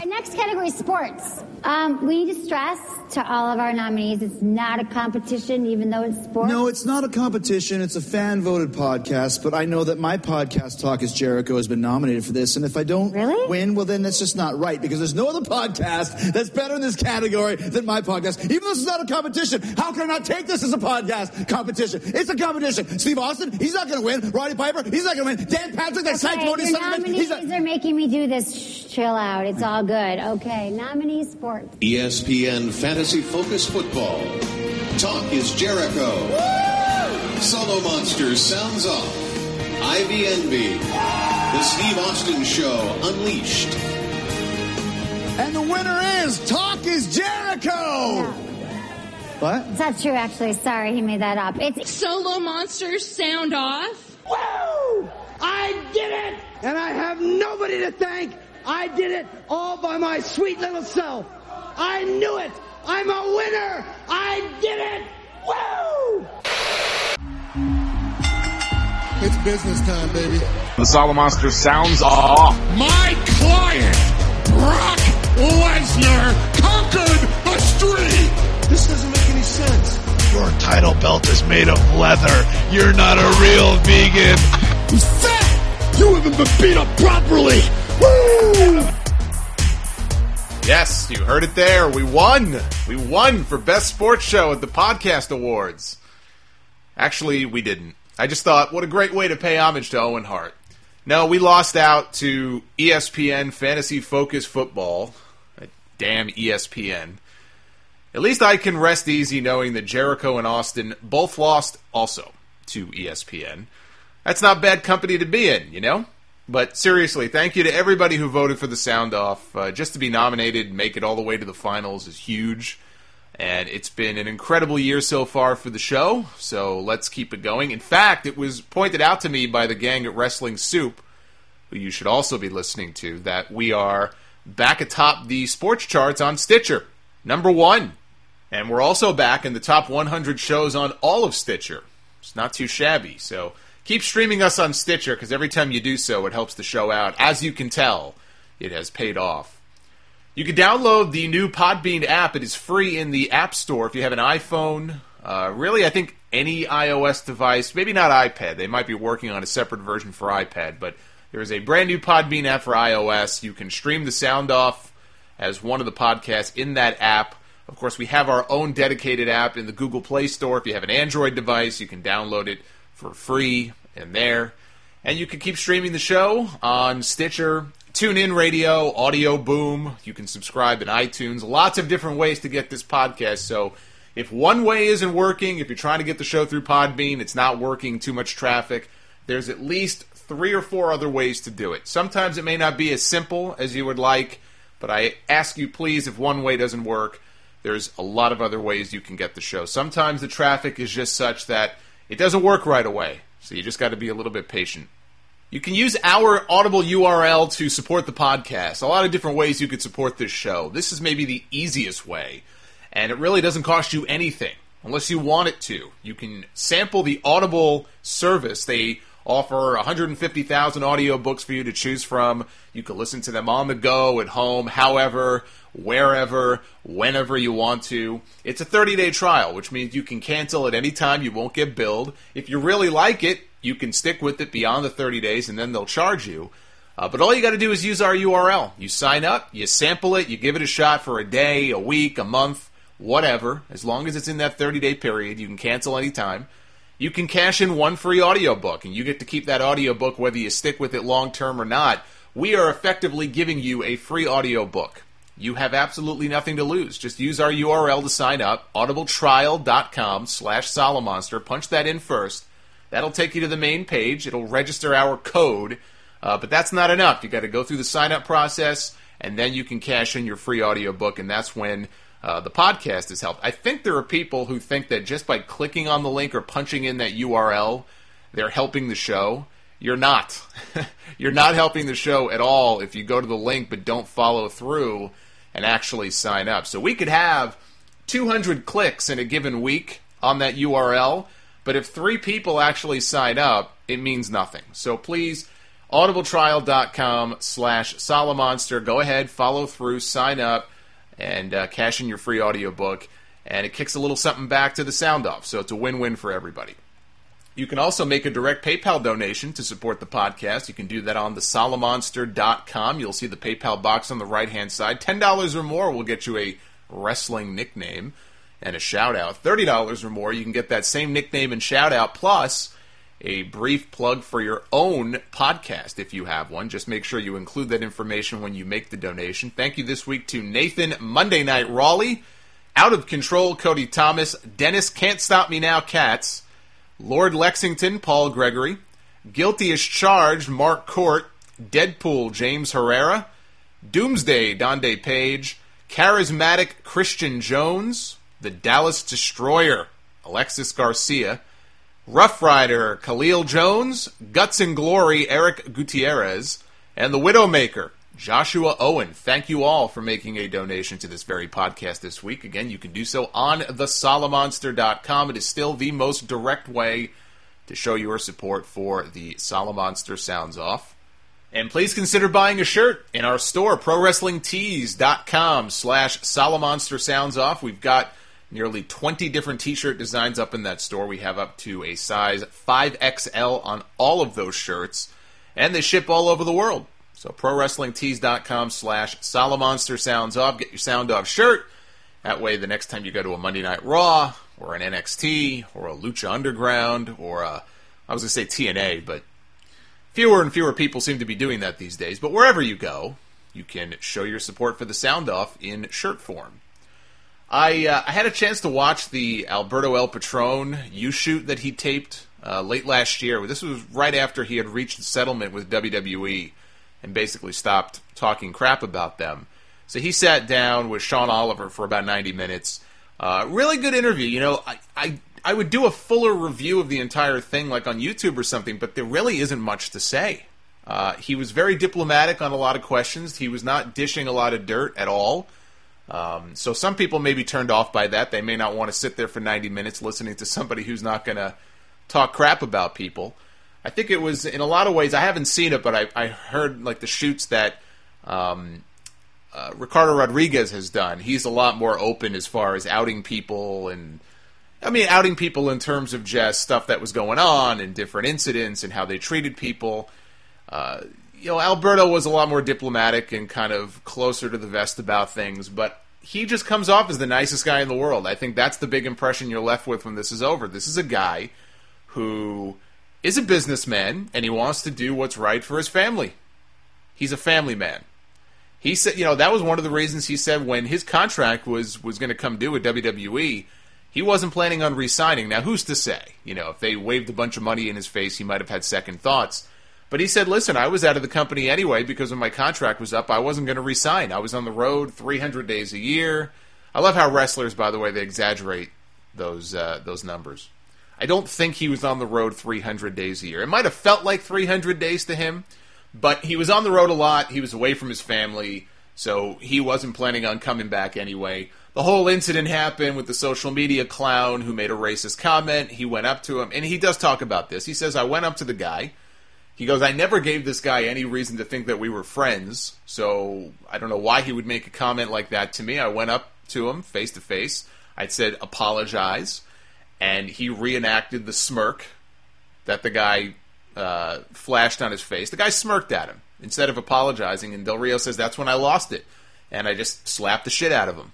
Our next category is sports. We need to stress to all of our nominees it's not a competition, even though it's sports. No, it's not a competition. It's a fan-voted podcast, but I know that my podcast, Talk is Jericho, has been nominated for this, and if I don't win, well, then that's just not right, because there's no other podcast that's better in this category than my podcast. Even though this is not a competition, how can I not take this as a podcast competition? It's a competition. Steve Austin, he's not going to win. Roddy Piper, he's not going to win. Dan Patrick, that sanctimony son of a bitch, he's not... They're making me do this. Chill out. It's all good. Good. Okay. Nominee sports. ESPN Fantasy Focus Football. Talk is Jericho. Woo! Solomonster Sounds Off. IVNB. The Steve Austin Show Unleashed. And the winner is Talk is Jericho. No. What? It's not true, actually. Sorry, he made that up. It's Solomonster Sound Off. Woo! I did it! And I have nobody to thank. I did it all by my sweet little self. I knew it. I'm a winner. I did it. Woo! It's business time, baby. The Solomonster Sounds Off. My client, Brock Lesnar, conquered the street. This doesn't make any sense. Your title belt is made of leather. You're not a real vegan. You fat. You haven't been beat up properly. Woo! Yes, you heard it there. We won. We won for Best Sports Show at the Podcast Awards. Actually, we didn't. I just thought, what a great way to pay homage to Owen Hart. No, we lost out to ESPN Fantasy Focus Football. Damn ESPN. At least I can rest easy knowing that Jericho and Austin both lost also to ESPN. That's not bad company to be in, you know? But seriously, thank you to everybody who voted for the Sound Off. Just to be nominated and make it all the way to the finals is huge. And it's been an incredible year so far for the show, so let's keep it going. In fact, it was pointed out to me by the gang at Wrestling Soup, who you should also be listening to, that we are back atop the sports charts on Stitcher, #1. And we're also back in the top 100 shows on all of Stitcher. It's not too shabby, so... Keep streaming us on Stitcher, because every time you do so, it helps the show out. As you can tell, it has paid off. You can download the new Podbean app. It is free in the App Store if you have an iPhone. Really, I think any iOS device, maybe not iPad. They might be working on a separate version for iPad, but there is a brand new Podbean app for iOS. You can stream the Sound Off as one of the podcasts in that app. Of course, we have our own dedicated app in the Google Play Store. If you have an Android device, you can download it for free in there. And you can keep streaming the show on Stitcher, TuneIn Radio, Audio Boom. You can subscribe in iTunes. Lots of different ways to get this podcast. So if one way isn't working, if you're trying to get the show through Podbean, it's not working, too much traffic, there's at least 3 or 4 other ways to do it. Sometimes it may not be as simple as you would like, but I ask you please, if one way doesn't work, there's a lot of other ways you can get the show. Sometimes the traffic is just such that it doesn't work right away, so you just got to be a little bit patient. You can use our Audible URL to support the podcast. A lot of different ways you could support this show. This is maybe the easiest way, and it really doesn't cost you anything, unless you want it to. You can sample the Audible service. They offer 150,000 audiobooks for you to choose from. You can listen to them on the go, at home, however, wherever, whenever you want to. It's a 30-day trial, which means you can cancel at any time. You won't get billed. If you really like it, you can stick with it beyond the 30 days, and then they'll charge you. But all you got to do is use our URL. You sign up, you sample it, you give it a shot for a day, a week, a month, whatever. As long as it's in that 30-day period, you can cancel any time. You can cash in one free audiobook, and you get to keep that audiobook whether you stick with it long-term or not. We are effectively giving you a free audiobook. You have absolutely nothing to lose. Just use our URL to sign up, audibletrial.com/Solomonster. Punch that in first. That'll take you to the main page. It'll register our code. But that's not enough. You got to go through the sign-up process, and then you can cash in your free audiobook, and that's when the podcast is helped. I think there are people who think that just by clicking on the link or punching in that URL, they're helping the show. You're not. You're not helping the show at all if you go to the link but don't follow through and actually sign up. So we could have 200 clicks in a given week on that URL, but if 3 people actually sign up, it means nothing. So please, audibletrial.com/Solomonster. Go ahead, follow through, sign up, and cash in your free audiobook. And it kicks a little something back to the sound off, so it's a win-win for everybody. You can also make a direct PayPal donation to support the podcast. You can do that on thesolomonster.com. You'll see the PayPal box on the right-hand side. $10 or more will get you a wrestling nickname and a shout-out. $30 or more, you can get that same nickname and shout-out, plus a brief plug for your own podcast if you have one. Just make sure you include that information when you make the donation. Thank you this week to Nathan, Monday Night Raleigh, Out of Control, Cody Thomas, Dennis, Can't Stop Me Now, Cats, Lord Lexington, Paul Gregory, Guilty as Charged, Mark Court, Deadpool, James Herrera, Doomsday, Donde Page, Charismatic, Christian Jones, The Dallas Destroyer, Alexis Garcia, Rough Rider, Khalil Jones, Guts and Glory, Eric Gutierrez, and the Widowmaker, Joshua Owen. Thank you all for making a donation to this very podcast this week. Again, you can do so on thesolomonster.com. It is still the most direct way to show your support for the Solomonster Sounds Off. And please consider buying a shirt in our store, ProWrestlingTees.com/Solomonster Sounds Off. We've got nearly 20 different t-shirt designs up in that store. We have up to a size 5XL on all of those shirts, and they ship all over the world. So ProWrestlingTees.com/Solomonster Sounds Off. Get your Sound Off shirt. That way, the next time you go to a Monday Night Raw or an NXT or a Lucha Underground or a, I was going to say TNA, but fewer and fewer people seem to be doing that these days. But wherever you go, you can show your support for the Sound Off in shirt form. I had a chance to watch the Alberto El Patron U-shoot that he taped late last year. This was right after he had reached the settlement with WWE and basically stopped talking crap about them. So he sat down with Sean Oliver for about 90 minutes. Really good interview. You know, I would do a fuller review of the entire thing, like on YouTube or something, but there really isn't much to say. He was very diplomatic on a lot of questions. He was not dishing a lot of dirt at all. So some people may be turned off by that. They may not want to sit there for 90 minutes listening to somebody who's not going to talk crap about people. I think it was, in a lot of ways, I haven't seen it, but I heard like the shoots that Ricardo Rodriguez has done. He's a lot more open as far as outing people, and I mean outing people in terms of just stuff that was going on and different incidents and how they treated people. You know, Alberto was a lot more diplomatic and kind of closer to the vest about things, but he just comes off as the nicest guy in the world. I think that's the big impression you're left with when this is over. This is a guy who is a businessman, and he wants to do what's right for his family. He's a family man. He said, you know, that was one of the reasons he said when his contract was going to come due at WWE, he wasn't planning on re-signing. Now, who's to say? You know, if they waved a bunch of money in his face, he might have had second thoughts. But he said, listen, I was out of the company anyway because when my contract was up, I wasn't going to re-sign. I was on the road 300 days a year. I love how wrestlers, by the way, they exaggerate those numbers. I don't think he was on the road 300 days a year. It might have felt like 300 days to him, but he was on the road a lot. He was away from his family, so he wasn't planning on coming back anyway. The whole incident happened with the social media clown who made a racist comment. He went up to him, and he does talk about this. He says, I went up to the guy. He goes, I never gave this guy any reason to think that we were friends, so I don't know why he would make a comment like that to me. I went up to him face-to-face. I said, apologize. And he reenacted the smirk that the guy flashed on his face. The guy smirked at him. instead of apologizing. And Del Rio says, that's when I lost it. And I just slapped the shit out of him.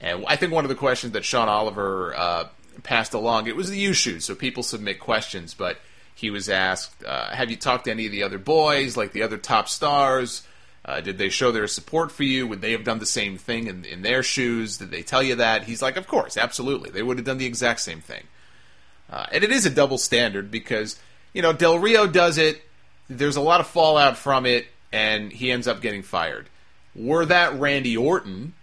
And I think one of the questions that Sean Oliver passed along, it was the U-Shoot, so people submit questions, but he was asked, have you talked to any of the other boys, like the other top stars? Did they show their support for you? Would they have done the same thing in their shoes? Did they tell you that? He's like, of course, absolutely. They would have done the exact same thing. And it is a double standard because, you know, Del Rio does it, there's a lot of fallout from it, and he ends up getting fired. Were that Randy Orton,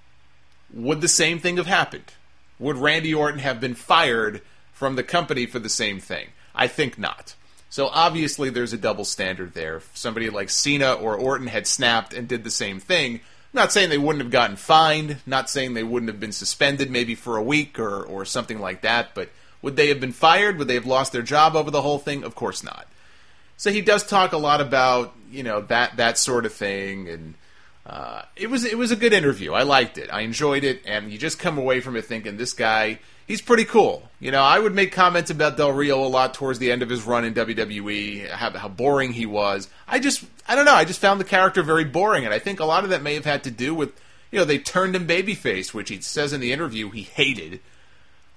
would the same thing have happened? Would Randy Orton have been fired from the company for the same thing? I think not. So obviously there's a double standard there. If somebody like Cena or Orton had snapped and did the same thing, I'm not saying they wouldn't have gotten fined, not saying they wouldn't have been suspended maybe for a week or something like that, but would they have been fired? Would they have lost their job over the whole thing? Of course not. So he does talk a lot about, you know, that sort of thing, and it was a good interview. I liked it. I enjoyed it, and you just come away from it thinking this guy, he's pretty cool. You know, I would make comments about Del Rio a lot towards the end of his run in WWE, how boring he was. I don't know, I just found the character very boring, and I think a lot of that may have had to do with, you know, they turned him babyface, which he says in the interview he hated,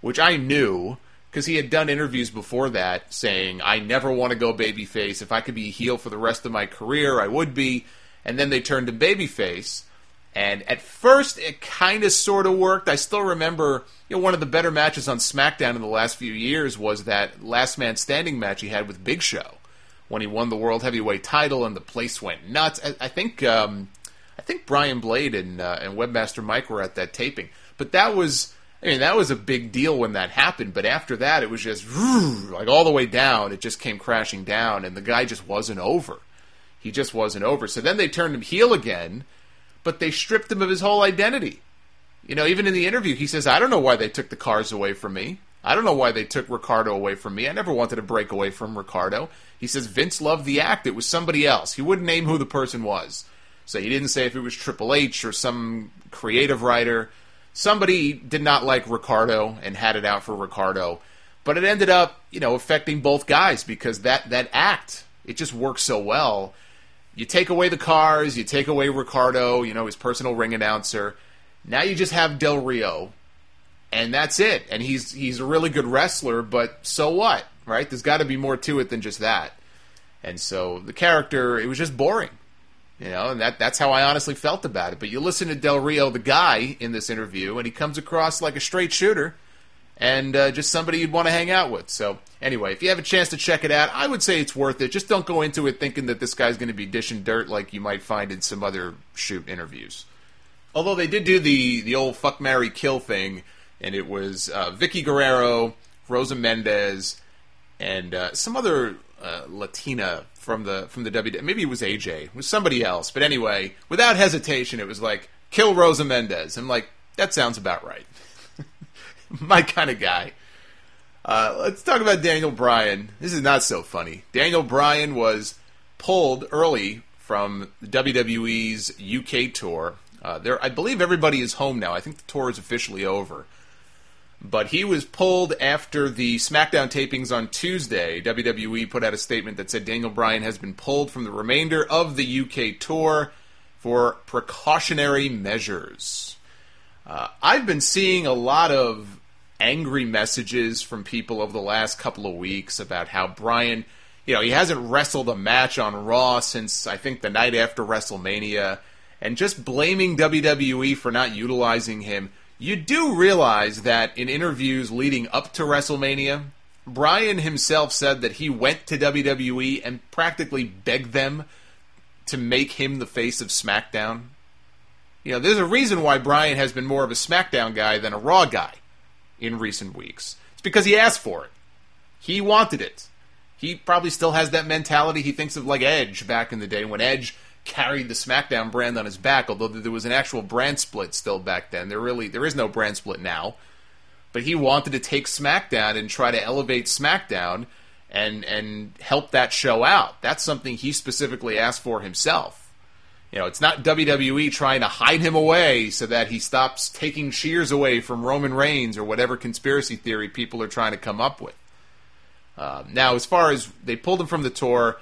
which I knew, because he had done interviews before that saying, I never want to go babyface. If I could be a heel for the rest of my career, I would be. And then they turned to babyface. And at first, it kind of sort of worked. I still remember, you know, one of the better matches on SmackDown in the last few years was that Last Man Standing match he had with Big Show when he won the World Heavyweight title and the place went nuts. I think Brian Blade and Webmaster Mike were at that taping. But that was... I mean, that was a big deal when that happened, but after that, it was just, like, all the way down. It just came crashing down, and the guy just wasn't over. He just wasn't over. So then they turned him heel again, but they stripped him of his whole identity. You know, even in the interview, he says, I don't know why they took the cars away from me. I don't know why they took Ricardo away from me. I never wanted to break away from Ricardo. He says, Vince loved the act. It was somebody else. He wouldn't name who the person was. So he didn't say if it was Triple H or some creative writer. Somebody did not like Ricardo and had it out for Ricardo. But it ended up, you know, affecting both guys because that act, it just works so well. You take away the cars, you take away Ricardo, you know, his personal ring announcer. Now you just have Del Rio, and that's it. And he's a really good wrestler, but so what, right? There's got to be more to it than just that. And so the character, it was just boring. You know, and that's how I honestly felt about it. But you listen to Del Rio, the guy, in this interview, and he comes across like a straight shooter and just somebody you'd want to hang out with. So, anyway, if you have a chance to check it out, I would say it's worth it. Just don't go into it thinking that this guy's going to be dishing dirt like you might find in some other shoot interviews. Although they did do the old fuck, marry, kill thing, and it was Vicky Guerrero, Rosa Mendez, and some other... Latina from the WWE. Maybe it was AJ. It was somebody else. But anyway, without hesitation, it was like, kill Rosa Mendez. I'm like, that sounds about right. My kind of guy. Let's talk about Daniel Bryan. This is not so funny. Daniel Bryan was pulled early from WWE's UK tour. I believe everybody is home now. I think the tour is officially over. But he was pulled after the SmackDown tapings on Tuesday. WWE put out a statement that said Daniel Bryan has been pulled from the remainder of the UK tour for precautionary measures. I've been seeing a lot of angry messages from people over the last couple of weeks about how Bryan, you know, he hasn't wrestled a match on Raw since, I think, the night after WrestleMania, and just blaming WWE for not utilizing him. You do realize that in interviews leading up to WrestleMania, Bryan himself said that he went to WWE and practically begged them to make him the face of SmackDown. You know, there's a reason why Bryan has been more of a SmackDown guy than a Raw guy in recent weeks. It's because he asked for it. He wanted it. He probably still has that mentality he thinks of like Edge back in the day when Edge carried the SmackDown brand on his back, although there was an actual brand split still back then. There is no brand split now. But he wanted to take SmackDown and try to elevate SmackDown and help that show out. That's something he specifically asked for himself. You know, it's not WWE trying to hide him away so that he stops taking cheers away from Roman Reigns or whatever conspiracy theory people are trying to come up with. Now, as far as they pulled him from the tour...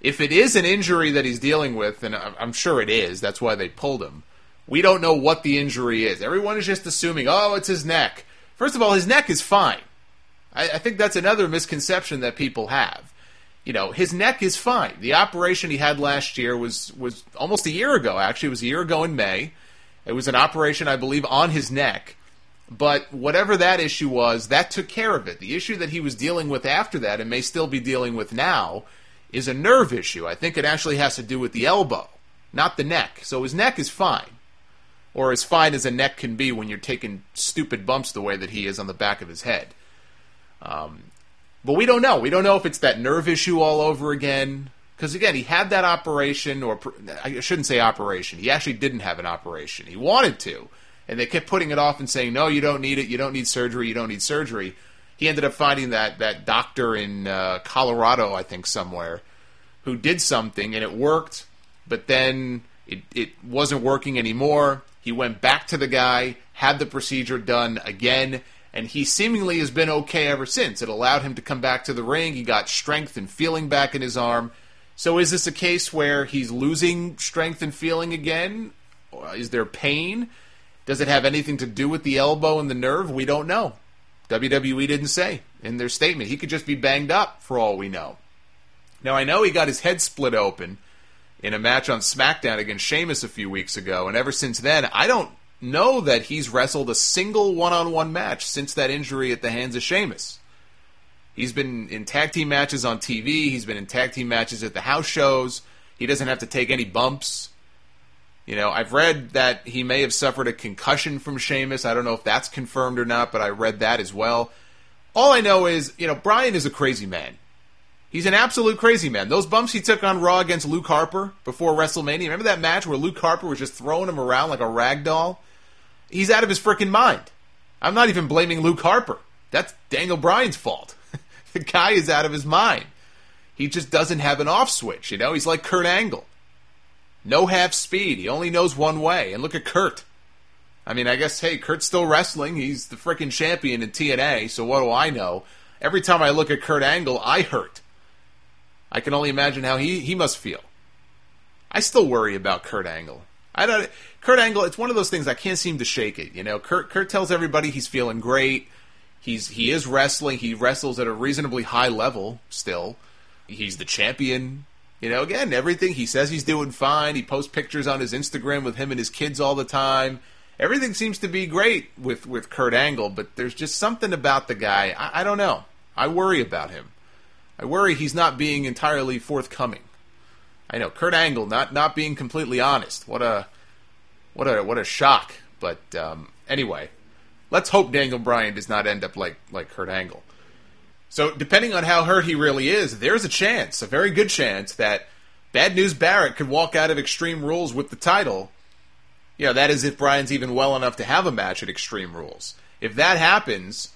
If it is an injury that he's dealing with, and I'm sure it is, that's why they pulled him, we don't know what the injury is. Everyone is just assuming, oh, it's his neck. First of all, his neck is fine. I think that's another misconception that people have. You know, his neck is fine. The operation he had last year was almost a year ago, actually. It was a year ago in May. It was an operation, I believe, on his neck. But whatever that issue was, that took care of it. The issue that he was dealing with after that, and may still be dealing with now, is a nerve issue. I think it actually has to do with the elbow, not the neck. So his neck is fine, or as fine as a neck can be when you're taking stupid bumps the way that he is on the back of his head. But we don't know. We don't know if it's that nerve issue all over again. Because, again, he had that operation, or I shouldn't say operation. He actually didn't have an operation. He wanted to. And they kept putting it off and saying, no, you don't need it. You don't need surgery. You don't need surgery. He ended up finding that doctor in Colorado, I think, somewhere, who did something, and it worked. But then it wasn't working anymore. He went back to the guy, had the procedure done again, and he seemingly has been okay ever since. It allowed him to come back to the ring. He got strength and feeling back in his arm. So is this a case where he's losing strength and feeling again? Or is there pain? Does it have anything to do with the elbow and the nerve? We don't know. WWE didn't say in their statement. He could just be banged up for all we know. Now, I know he got his head split open in a match on SmackDown against Sheamus a few weeks ago, and ever since then, I don't know that he's wrestled a single one-on-one match since that injury at the hands of Sheamus. He's been in tag team matches on TV. He's been in tag team matches at the house shows. He doesn't have to take any bumps. You know, I've read that he may have suffered a concussion from Sheamus. I don't know if that's confirmed or not, but I read that as well. All I know is, you know, Bryan is a crazy man. He's an absolute crazy man. Those bumps he took on Raw against Luke Harper before WrestleMania, remember that match where Luke Harper was just throwing him around like a rag doll? He's out of his freaking mind. I'm not even blaming Luke Harper. That's Daniel Bryan's fault. The guy is out of his mind. He just doesn't have an off switch, you know? He's like Kurt Angle. No half speed. He only knows one way. And look at Kurt. I mean, I guess, hey, Kurt's still wrestling. He's the freaking champion in TNA, so what do I know? Every time I look at Kurt Angle, I hurt. I can only imagine how he must feel. I still worry about Kurt Angle. Kurt Angle, it's one of those things I can't seem to shake it, you know? Kurt tells everybody he's feeling great. He is wrestling. He wrestles at a reasonably high level still. He's the champion. You know, again, everything, he says he's doing fine. He posts pictures on his Instagram with him and his kids all the time. Everything seems to be great with Kurt Angle, but there's just something about the guy. I don't know. I worry about him. I worry he's not being entirely forthcoming. I know, Kurt Angle not being completely honest. What a shock. But anyway, let's hope Daniel Bryan does not end up like Kurt Angle. So depending on how hurt he really is, there's a chance, a very good chance, that Bad News Barrett could walk out of Extreme Rules with the title. You know, that is if Bryan's even well enough to have a match at Extreme Rules. If that happens,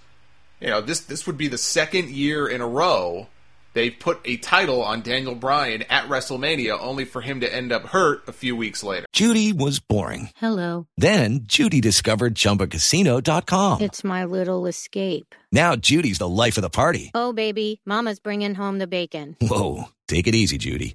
you know, this would be the second year in a row they've put a title on Daniel Bryan at WrestleMania, only for him to end up hurt a few weeks later. Judy was boring. Hello. Then Judy discovered ChumbaCasino.com. It's my little escape. Now Judy's the life of the party. Oh, baby, mama's bringing home the bacon. Whoa, take it easy, Judy.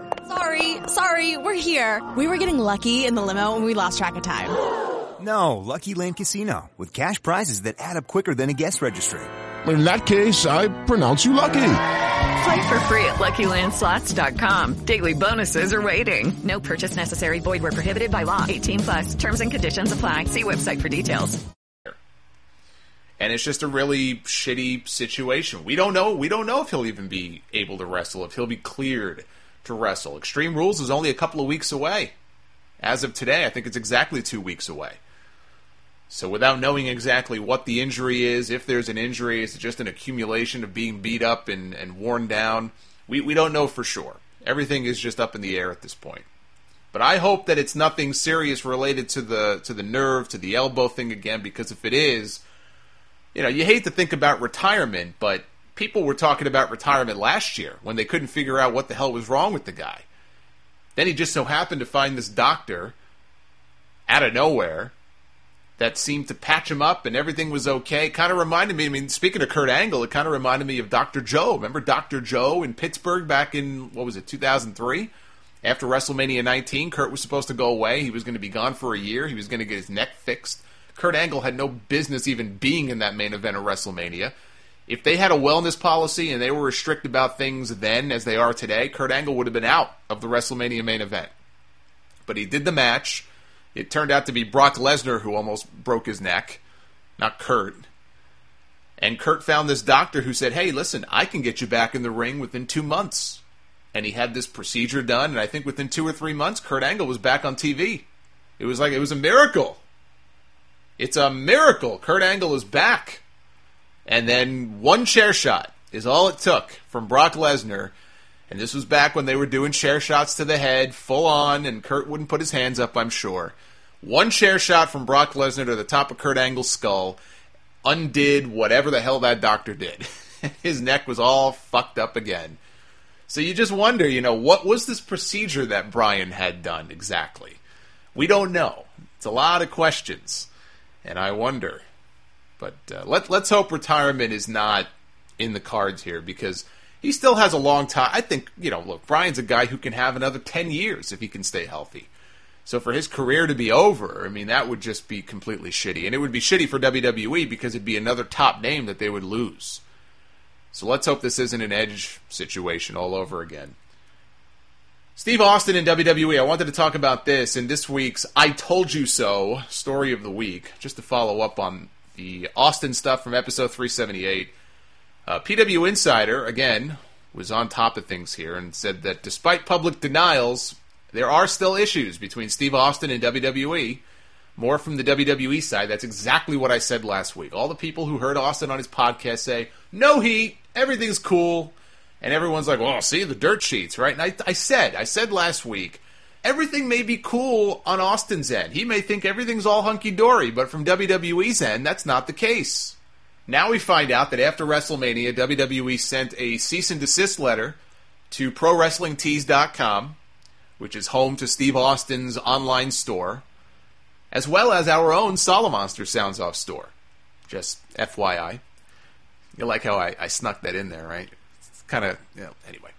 Sorry, we're here. We were getting lucky in the limo and we lost track of time. No, Lucky Land Casino, with cash prizes that add up quicker than a guest registry. In that case, I pronounce you lucky. Play for free at LuckyLandSlots.com. Daily bonuses are waiting. No purchase necessary. Void where prohibited by law. 18+. Terms and conditions apply. See website for details. And it's just a really shitty situation. We don't know if he'll even be able to wrestle, if he'll be cleared to wrestle. Extreme Rules is only a couple of weeks away. As of today, I think it's exactly 2 weeks away. So without knowing exactly what the injury is, if there's an injury, is it just an accumulation of being beat up and worn down? We don't know for sure. Everything is just up in the air at this point. But I hope that it's nothing serious related to the nerve, to the elbow thing again, because if it is, you know, you hate to think about retirement, but people were talking about retirement last year when they couldn't figure out what the hell was wrong with the guy. Then he just so happened to find this doctor out of nowhere that seemed to patch him up and everything was okay. Kind of reminded me, I mean, speaking of Kurt Angle, it kind of reminded me of Dr. Joe. Remember Dr. Joe in Pittsburgh back in, 2003? After WrestleMania 19, Kurt was supposed to go away. He was going to be gone for a year. He was going to get his neck fixed. Kurt Angle had no business even being in that main event of WrestleMania. If they had a wellness policy and they were as strict about things then as they are today, Kurt Angle would have been out of the WrestleMania main event. But he did the match. It turned out to be Brock Lesnar who almost broke his neck, not Kurt. And Kurt found this doctor who said, hey, listen, I can get you back in the ring within 2 months. And he had this procedure done, and I think within 2 or 3 months, Kurt Angle was back on TV. It was like, it was a miracle. It's a miracle. Kurt Angle is back. And then one chair shot is all it took from Brock Lesnar. And this was back when they were doing chair shots to the head, full on, and Kurt wouldn't put his hands up, I'm sure. One chair shot from Brock Lesnar to the top of Kurt Angle's skull undid whatever the hell that doctor did. His neck was all fucked up again. So you just wonder, you know, what was this procedure that Bryan had done exactly? We don't know. It's a lot of questions, and I wonder. But let's hope retirement is not in the cards here, because he still has a long time. I think, you know, look, Bryan's a guy who can have another 10 years if he can stay healthy. So for his career to be over, I mean, that would just be completely shitty. And it would be shitty for WWE because it'd be another top name that they would lose. So let's hope this isn't an Edge situation all over again. Steve Austin in WWE, I wanted to talk about this in this week's I Told You So story of the week, just to follow up on the Austin stuff from episode 378. PW Insider, again, was on top of things here and said that despite public denials, there are still issues between Steve Austin and WWE. More from the WWE side. That's exactly what I said last week. All the people who heard Austin on his podcast say, no heat, everything's cool. And everyone's like, well, see, the dirt sheets, right? And I said last week, everything may be cool on Austin's end. He may think everything's all hunky-dory, but from WWE's end, that's not the case. Now we find out that after WrestleMania, WWE sent a cease and desist letter to ProWrestlingTees.com, which is home to Steve Austin's online store, as well as our own Solomonster Sounds Off store. Just FYI. You like how I snuck that in there, right? It's kind of, you know, anyway.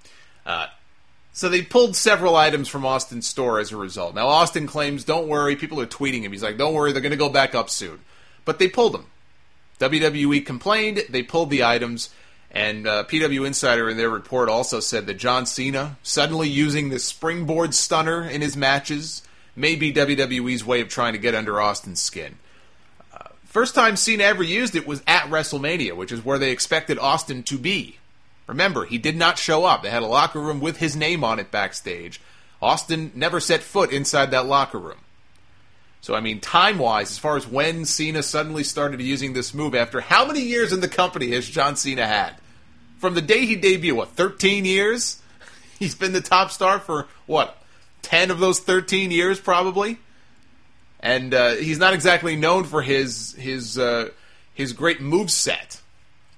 So they pulled several items from Austin's store as a result. Now Austin claims, don't worry, people are tweeting him. He's like, don't worry, they're going to go back up soon. But they pulled them. WWE complained, they pulled the items, and PW Insider in their report also said that John Cena, suddenly using the springboard stunner in his matches, may be WWE's way of trying to get under Austin's skin. First time Cena ever used it was at WrestleMania, which is where they expected Austin to be. Remember, he did not show up. They had a locker room with his name on it backstage. Austin never set foot inside that locker room. So, I mean, time-wise, as far as when Cena suddenly started using this move, after how many years in the company has John Cena had? From the day he debuted, 13 years? He's been the top star for, 10 of those 13 years, probably. And he's not exactly known for his great moveset.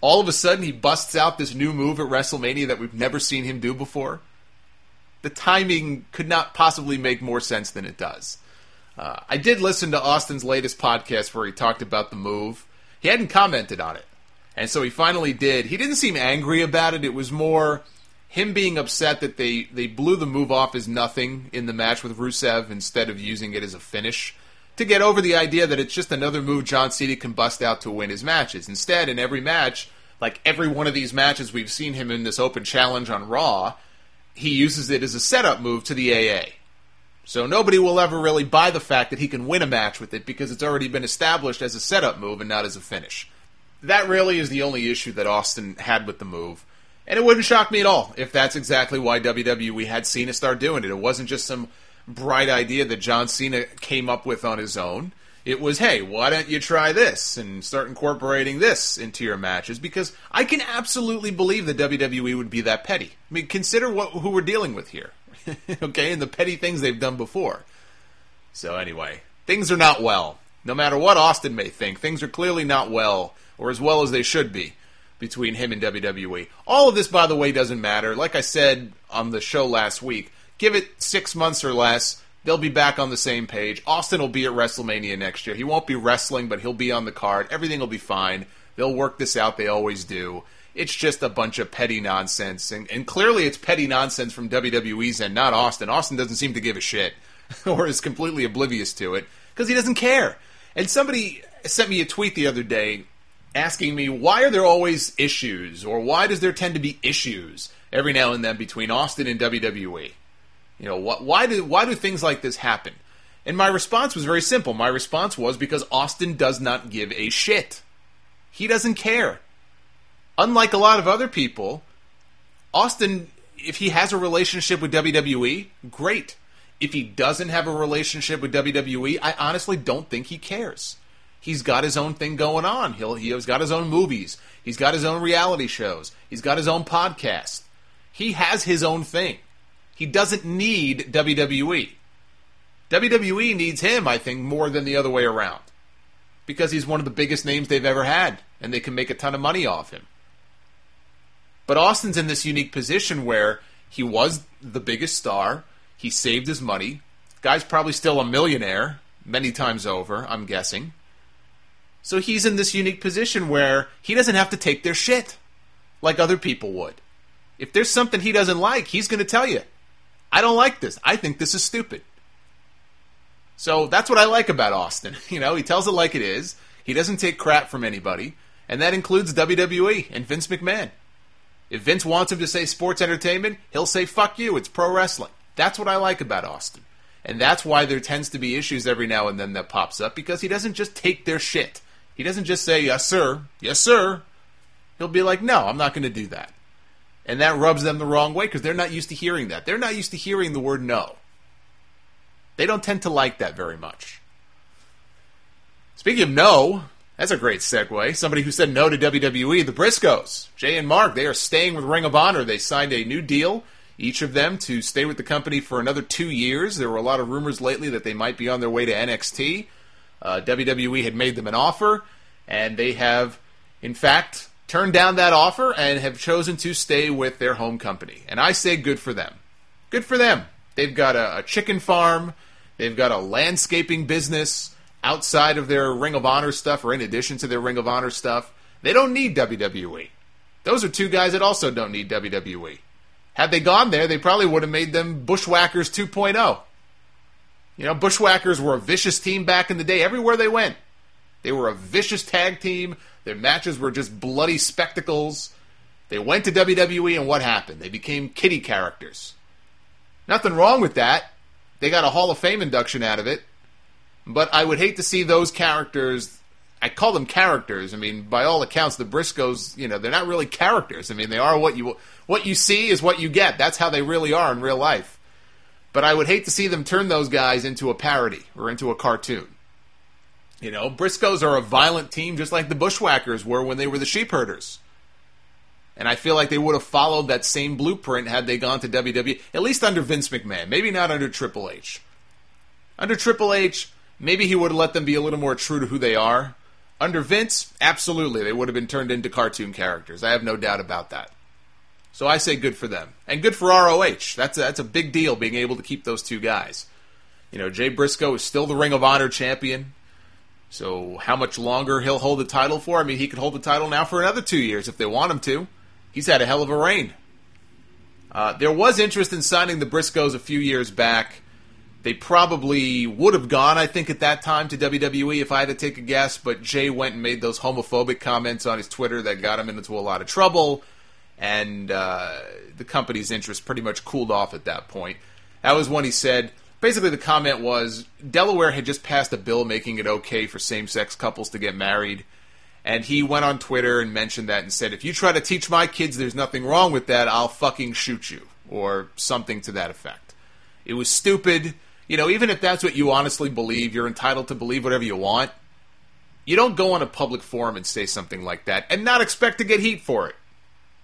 All of a sudden, he busts out this new move at WrestleMania that we've never seen him do before. The timing could not possibly make more sense than it does. I did listen to Austin's latest podcast where he talked about the move. He hadn't commented on it. And so he finally did. He didn't seem angry about it. It was more him being upset that they blew the move off as nothing in the match with Rusev instead of using it as a finish, to get over the idea that it's just another move John Cena can bust out to win his matches. Instead, in every match, like every one of these matches we've seen him in this open challenge on Raw, he uses it as a setup move to the AA. So nobody will ever really buy the fact that he can win a match with it because it's already been established as a setup move and not as a finish. That really is the only issue that Austin had with the move. And it wouldn't shock me at all if that's exactly why WWE had Cena start doing it. It wasn't just some bright idea that John Cena came up with on his own. It was, hey, why don't you try this and start incorporating this into your matches? Because I can absolutely believe that WWE would be that petty. I mean, consider who we're dealing with here. okay, and the petty things they've done before. So anyway, things are not well. No matter what Austin may think, things are clearly not well, or as well as they should be, between him and WWE. All of this, by the way, doesn't matter. Like I said on the show last week, give it 6 months or less, they'll be back on the same page. Austin will be at WrestleMania next year. He won't be wrestling, but he'll be on the card. Everything will be fine. They'll work this out. They always do. It's just a bunch of petty nonsense. And clearly it's petty nonsense from WWE's end, not Austin. Austin doesn't seem to give a shit or is completely oblivious to it because he doesn't care. And somebody sent me a tweet the other day asking me, why are there always issues, or why does there tend to be issues every now and then between Austin and WWE? You know, why do things like this happen? And my response was very simple. My response was because Austin does not give a shit. He doesn't care. Unlike a lot of other people, Austin, if he has a relationship with WWE, great. If he doesn't have a relationship with WWE, I honestly don't think he cares. He's got his own thing going on. He's got his own movies. He's got his own reality shows. He's got his own podcast. He has his own thing. He doesn't need WWE. WWE needs him, I think, more than the other way around, because he's one of the biggest names they've ever had, and they can make a ton of money off him. But Austin's in this unique position where he was the biggest star. He saved his money. Guy's probably still a millionaire many times over, I'm guessing. So he's in this unique position where he doesn't have to take their shit like other people would. If there's something he doesn't like, he's going to tell you, I don't like this. I think this is stupid. So that's what I like about Austin. You know, he tells it like it is. He doesn't take crap from anybody. And that includes WWE and Vince McMahon. If Vince wants him to say sports entertainment, he'll say, fuck you, it's pro wrestling. That's what I like about Austin. And that's why there tends to be issues every now and then that pops up, because he doesn't just take their shit. He doesn't just say, yes, sir, yes, sir. He'll be like, no, I'm not going to do that. And that rubs them the wrong way because they're not used to hearing that. They're not used to hearing the word no. They don't tend to like that very much. Speaking of no, that's a great segue. Somebody who said no to WWE, the Briscoes, Jay and Mark, they are staying with Ring of Honor. They signed a new deal, each of them, to stay with the company for another 2 years. There were a lot of rumors lately that they might be on their way to NXT. WWE had made them an offer, and they have, in fact, turned down that offer and have chosen to stay with their home company. And I say good for them. Good for them. They've got a chicken farm. They've got a landscaping business outside of their Ring of Honor stuff, or in addition to their Ring of Honor stuff. They don't need WWE. Those are two guys that also don't need WWE. Had they gone there, they probably would have made them Bushwhackers 2.0. You know, Bushwhackers were a vicious team back in the day everywhere they went. They were a vicious tag team. Their matches were just bloody spectacles. They went to WWE, and what happened? They became kiddie characters. Nothing wrong with that. They got a Hall of Fame induction out of it. But I would hate to see those characters. I call them characters. I mean, by all accounts, the Briscoes, you know, they're not really characters. I mean, they are what you see is what you get. That's how they really are in real life. But I would hate to see them turn those guys into a parody or into a cartoon. You know, Briscoes are a violent team just like the Bushwhackers were when they were the Sheepherders. And I feel like they would have followed that same blueprint had they gone to WWE, at least under Vince McMahon, maybe not under Triple H. Under Triple H, maybe he would have let them be a little more true to who they are. Under Vince, absolutely, they would have been turned into cartoon characters. I have no doubt about that. So I say good for them. And good for ROH. That's a big deal, being able to keep those two guys. You know, Jay Briscoe is still the Ring of Honor champion. So how much longer he'll hold the title for? I mean, he could hold the title now for another 2 years if they want him to. He's had a hell of a reign. There was interest in signing the Briscoes a few years back. They probably would have gone, I think, at that time to WWE if I had to take a guess, but Jay went and made those homophobic comments on his Twitter that got him into a lot of trouble, and the company's interest pretty much cooled off at that point. That was when he said, basically the comment was, Delaware had just passed a bill making it okay for same-sex couples to get married. And he went on Twitter and mentioned that and said, if you try to teach my kids there's nothing wrong with that, I'll fucking shoot you. Or something to that effect. It was stupid. You know, even if that's what you honestly believe, you're entitled to believe whatever you want. You don't go on a public forum and say something like that and not expect to get heat for it.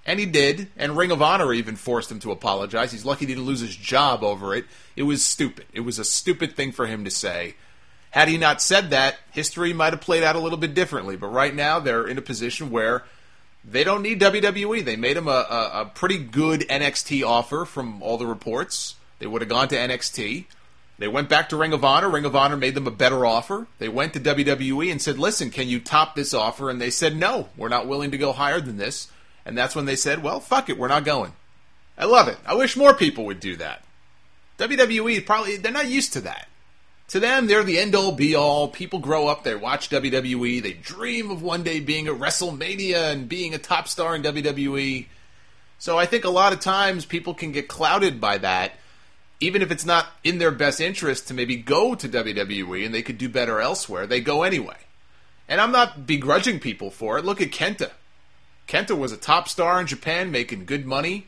And he did, and Ring of Honor even forced him to apologize. He's lucky he didn't lose his job over it. It was stupid. It was a stupid thing for him to say. Had he not said that, history might have played out a little bit differently. But right now, they're in a position where they don't need WWE. They made him a pretty good NXT offer from all the reports. They would have gone to NXT. They went back to Ring of Honor. Ring of Honor made them a better offer. They went to WWE and said, listen, can you top this offer? And they said, no, we're not willing to go higher than this. And that's when they said, well, fuck it, we're not going. I love it. I wish more people would do that. WWE, probably, they're not used to that. To them, they're the end-all, be-all. People grow up, they watch WWE, they dream of one day being at WrestleMania and being a top star in WWE. So I think a lot of times people can get clouded by that, even if it's not in their best interest to maybe go to WWE and they could do better elsewhere. They go anyway. And I'm not begrudging people for it. Look at Kenta. Kenta was a top star in Japan, making good money,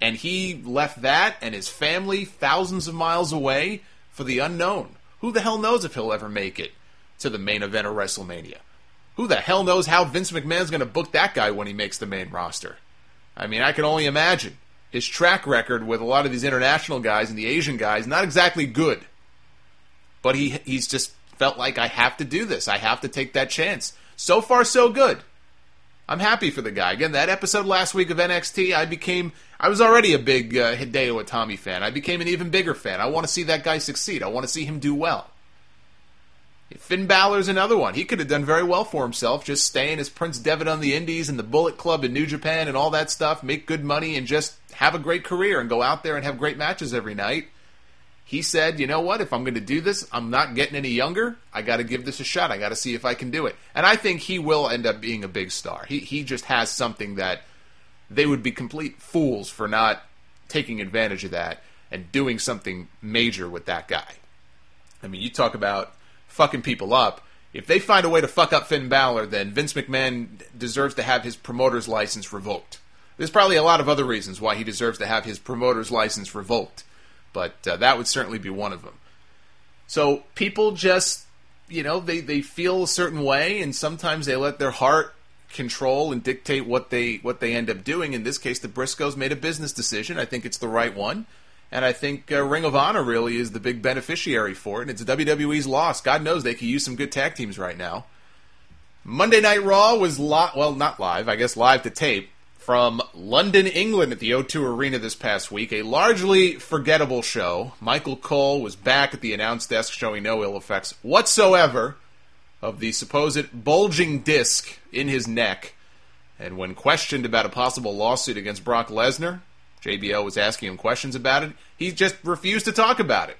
and he left that and his family thousands of miles away for the unknown. Who the hell knows if he'll ever make it to the main event of WrestleMania? Who the hell knows how Vince McMahon's going to book that guy when he makes the main roster? I mean, I can only imagine. His track record with a lot of these international guys and the Asian guys, not exactly good. But he's just felt like, I have to do this. I have to take that chance. So far, so good. I'm happy for the guy. Again, that episode last week of NXT, I was already a big Hideo Itami fan. I became an even bigger fan. I want to see that guy succeed. I want to see him do well. Finn Balor's another one. He could have done very well for himself, just staying as Prince Devitt on the Indies and the Bullet Club in New Japan and all that stuff, make good money and just have a great career and go out there and have great matches every night. He said, you know what, if I'm going to do this, I'm not getting any younger. I got to give this a shot. I got to see if I can do it. And I think he will end up being a big star. He just has something that they would be complete fools for not taking advantage of that and doing something major with that guy. I mean, you talk about fucking people up. If they find a way to fuck up Finn Balor, then Vince McMahon deserves to have his promoter's license revoked. There's probably a lot of other reasons why he deserves to have his promoter's license revoked. But that would certainly be one of them. So people just, you know, they feel a certain way, and sometimes they let their heart control and dictate what they end up doing. In this case, the Briscoes made a business decision. I think it's the right one. And I think Ring of Honor really is the big beneficiary for it, and it's WWE's loss. God knows they could use some good tag teams right now. Monday Night Raw was live to tape, from London, England at the O2 Arena this past week, a largely forgettable show. Michael Cole was back at the announce desk showing no ill effects whatsoever of the supposed bulging disc in his neck. And when questioned about a possible lawsuit against Brock Lesnar, JBL was asking him questions about it, he just refused to talk about it,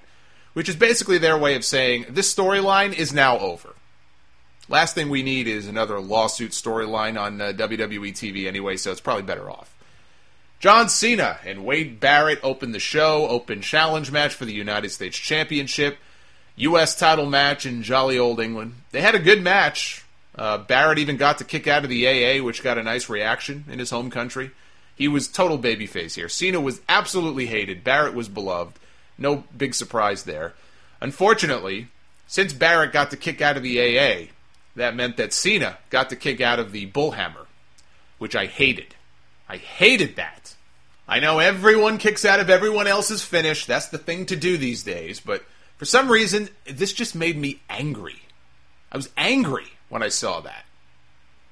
which is basically their way of saying this storyline is now over. Last thing we need is another lawsuit storyline on WWE TV anyway, so it's probably better off. John Cena and Wade Barrett opened the show, open challenge match for the United States Championship, U.S. title match in jolly old England. They had a good match. Barrett even got to kick out of the AA, which got a nice reaction in his home country. He was total babyface here. Cena was absolutely hated. Barrett was beloved. No big surprise there. Unfortunately, since Barrett got to kick out of the AA, that meant that Cena got the kick out of the bullhammer, which I hated. I hated that. I know everyone kicks out of everyone else's finish. That's the thing to do these days. But for some reason, this just made me angry. I was angry when I saw that.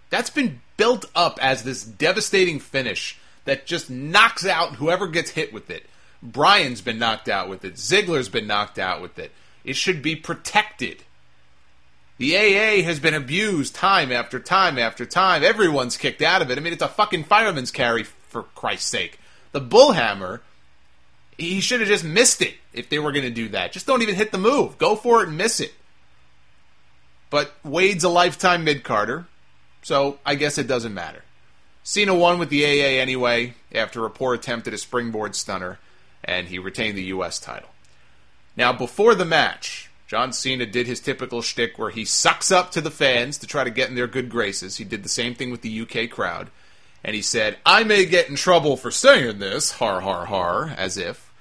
That's been built up as this devastating finish that just knocks out whoever gets hit with it. Bryan's been knocked out with it. Ziggler's been knocked out with it. It should be protected. The AA has been abused time after time after time. Everyone's kicked out of it. I mean, it's a fucking fireman's carry, for Christ's sake. The bullhammer, he should have just missed it if they were going to do that. Just don't even hit the move. Go for it and miss it. But Wade's a lifetime mid-carder, so I guess it doesn't matter. Cena won with the AA anyway after a poor attempt at a springboard stunner, and he retained the U.S. title. Now, before the match, John Cena did his typical shtick where he sucks up to the fans to try to get in their good graces. He did the same thing with the UK crowd. And he said, I may get in trouble for saying this, har har har, as if,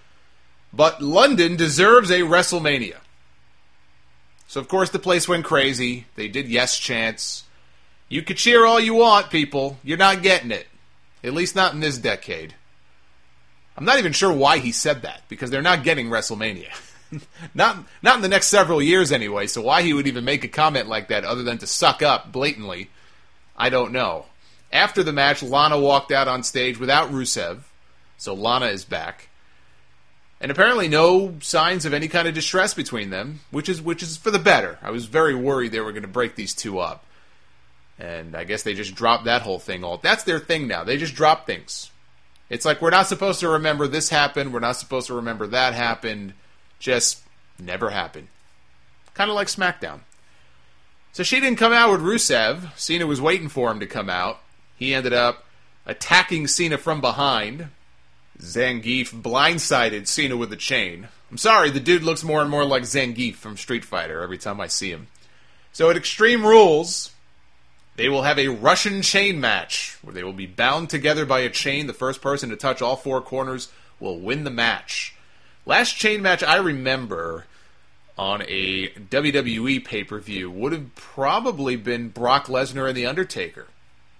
but London deserves a WrestleMania. So of course the place went crazy. They did yes chants. You could cheer all you want, people. You're not getting it. At least not in this decade. I'm not even sure why he said that, because they're not getting WrestleMania. Not in the next several years anyway, so why he would even make a comment like that other than to suck up blatantly, I don't know. After the match, Lana walked out on stage without Rusev, so Lana is back. And apparently no signs of any kind of distress between them, which is for the better. I was very worried they were going to break these two up. And I guess they just dropped that whole thing all. That's their thing now. They just drop things. It's like, we're not supposed to remember this happened. We're not supposed to remember that happened. Just never happened. Kind of like SmackDown. So she didn't come out with Rusev. Cena was waiting for him to come out. He ended up attacking Cena from behind. Zangief blindsided Cena with a chain. I'm sorry, the dude looks more and more like Zangief from Street Fighter every time I see him. So at Extreme Rules, they will have a Russian chain match, where they will be bound together by a chain. The first person to touch all four corners will win the match. Last chain match I remember on a WWE pay-per-view would have probably been Brock Lesnar and The Undertaker.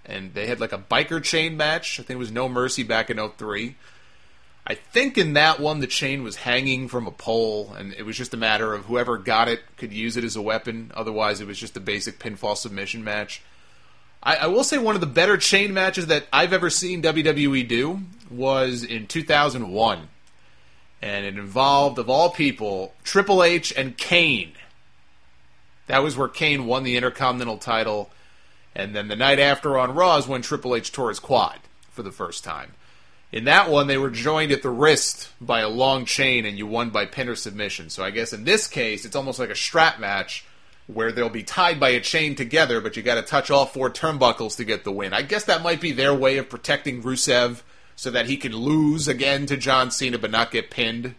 And they had like a biker chain match. I think it was No Mercy back in 2003. I think in that one, the chain was hanging from a pole, and it was just a matter of whoever got it could use it as a weapon. Otherwise, it was just a basic pinfall submission match. I will say one of the better chain matches that I've ever seen WWE do was in 2001. And it involved, of all people, Triple H and Kane. That was where Kane won the Intercontinental title. And then the night after on Raw is when Triple H tore his quad for the first time. In that one, they were joined at the wrist by a long chain, and you won by pin or submission. So I guess in this case, it's almost like a strap match where they'll be tied by a chain together, but you got to touch all four turnbuckles to get the win. I guess that might be their way of protecting Rusev so that he can lose again to John Cena but not get pinned.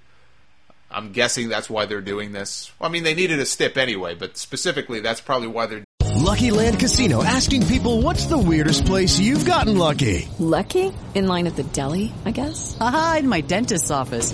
I'm guessing that's why they're doing this. Well, I mean, they needed a stip anyway, but specifically, that's probably why they're... Lucky Land Casino, asking people, what's the weirdest place you've gotten lucky? Lucky? In line at the deli, I guess? Aha, in my dentist's office.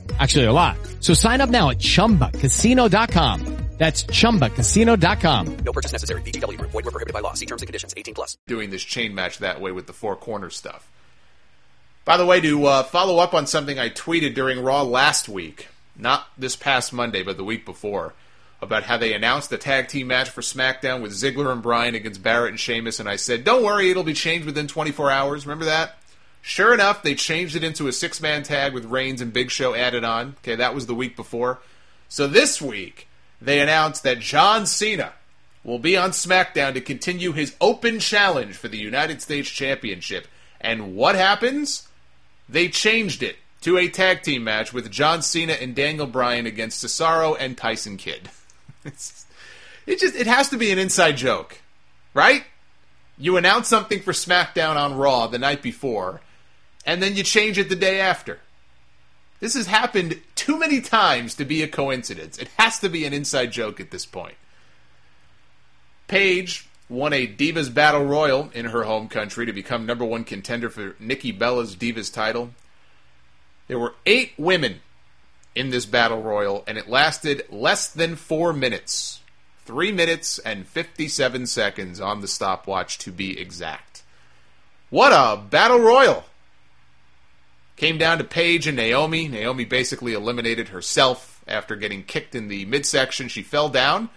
Actually, a lot. So sign up now at ChumbaCasino.com. That's ChumbaCasino.com. No purchase necessary. VGW. Void where prohibited by law. See terms and conditions. 18 plus. Doing this chain match that way with the four corner stuff. By the way, to follow up on something I tweeted during Raw last week, not this past Monday, but the week before, about how they announced the tag team match for SmackDown with Ziggler and Bryan against Barrett and Sheamus, and I said, don't worry, it'll be changed within 24 hours. Remember that? Sure enough, they changed it into a six-man tag with Reigns and Big Show added on. Okay, that was the week before. So this week, they announced that John Cena will be on SmackDown to continue his open challenge for the United States Championship. And what happens? They changed it to a tag team match with John Cena and Daniel Bryan against Cesaro and Tyson Kidd. It has to be an inside joke, right? You announce something for SmackDown on Raw the night before, and then you change it the day after. This has happened too many times to be a coincidence. It has to be an inside joke at this point. Paige won a Divas Battle Royal in her home country to become number one contender for Nikki Bella's Divas title. There were 8 women in this Battle Royal, and it lasted less than 4 minutes. 3 minutes and 57 seconds on the stopwatch, to be exact. What a Battle Royal! Came down to Paige and Naomi. Naomi basically eliminated herself after getting kicked in the midsection. She fell down.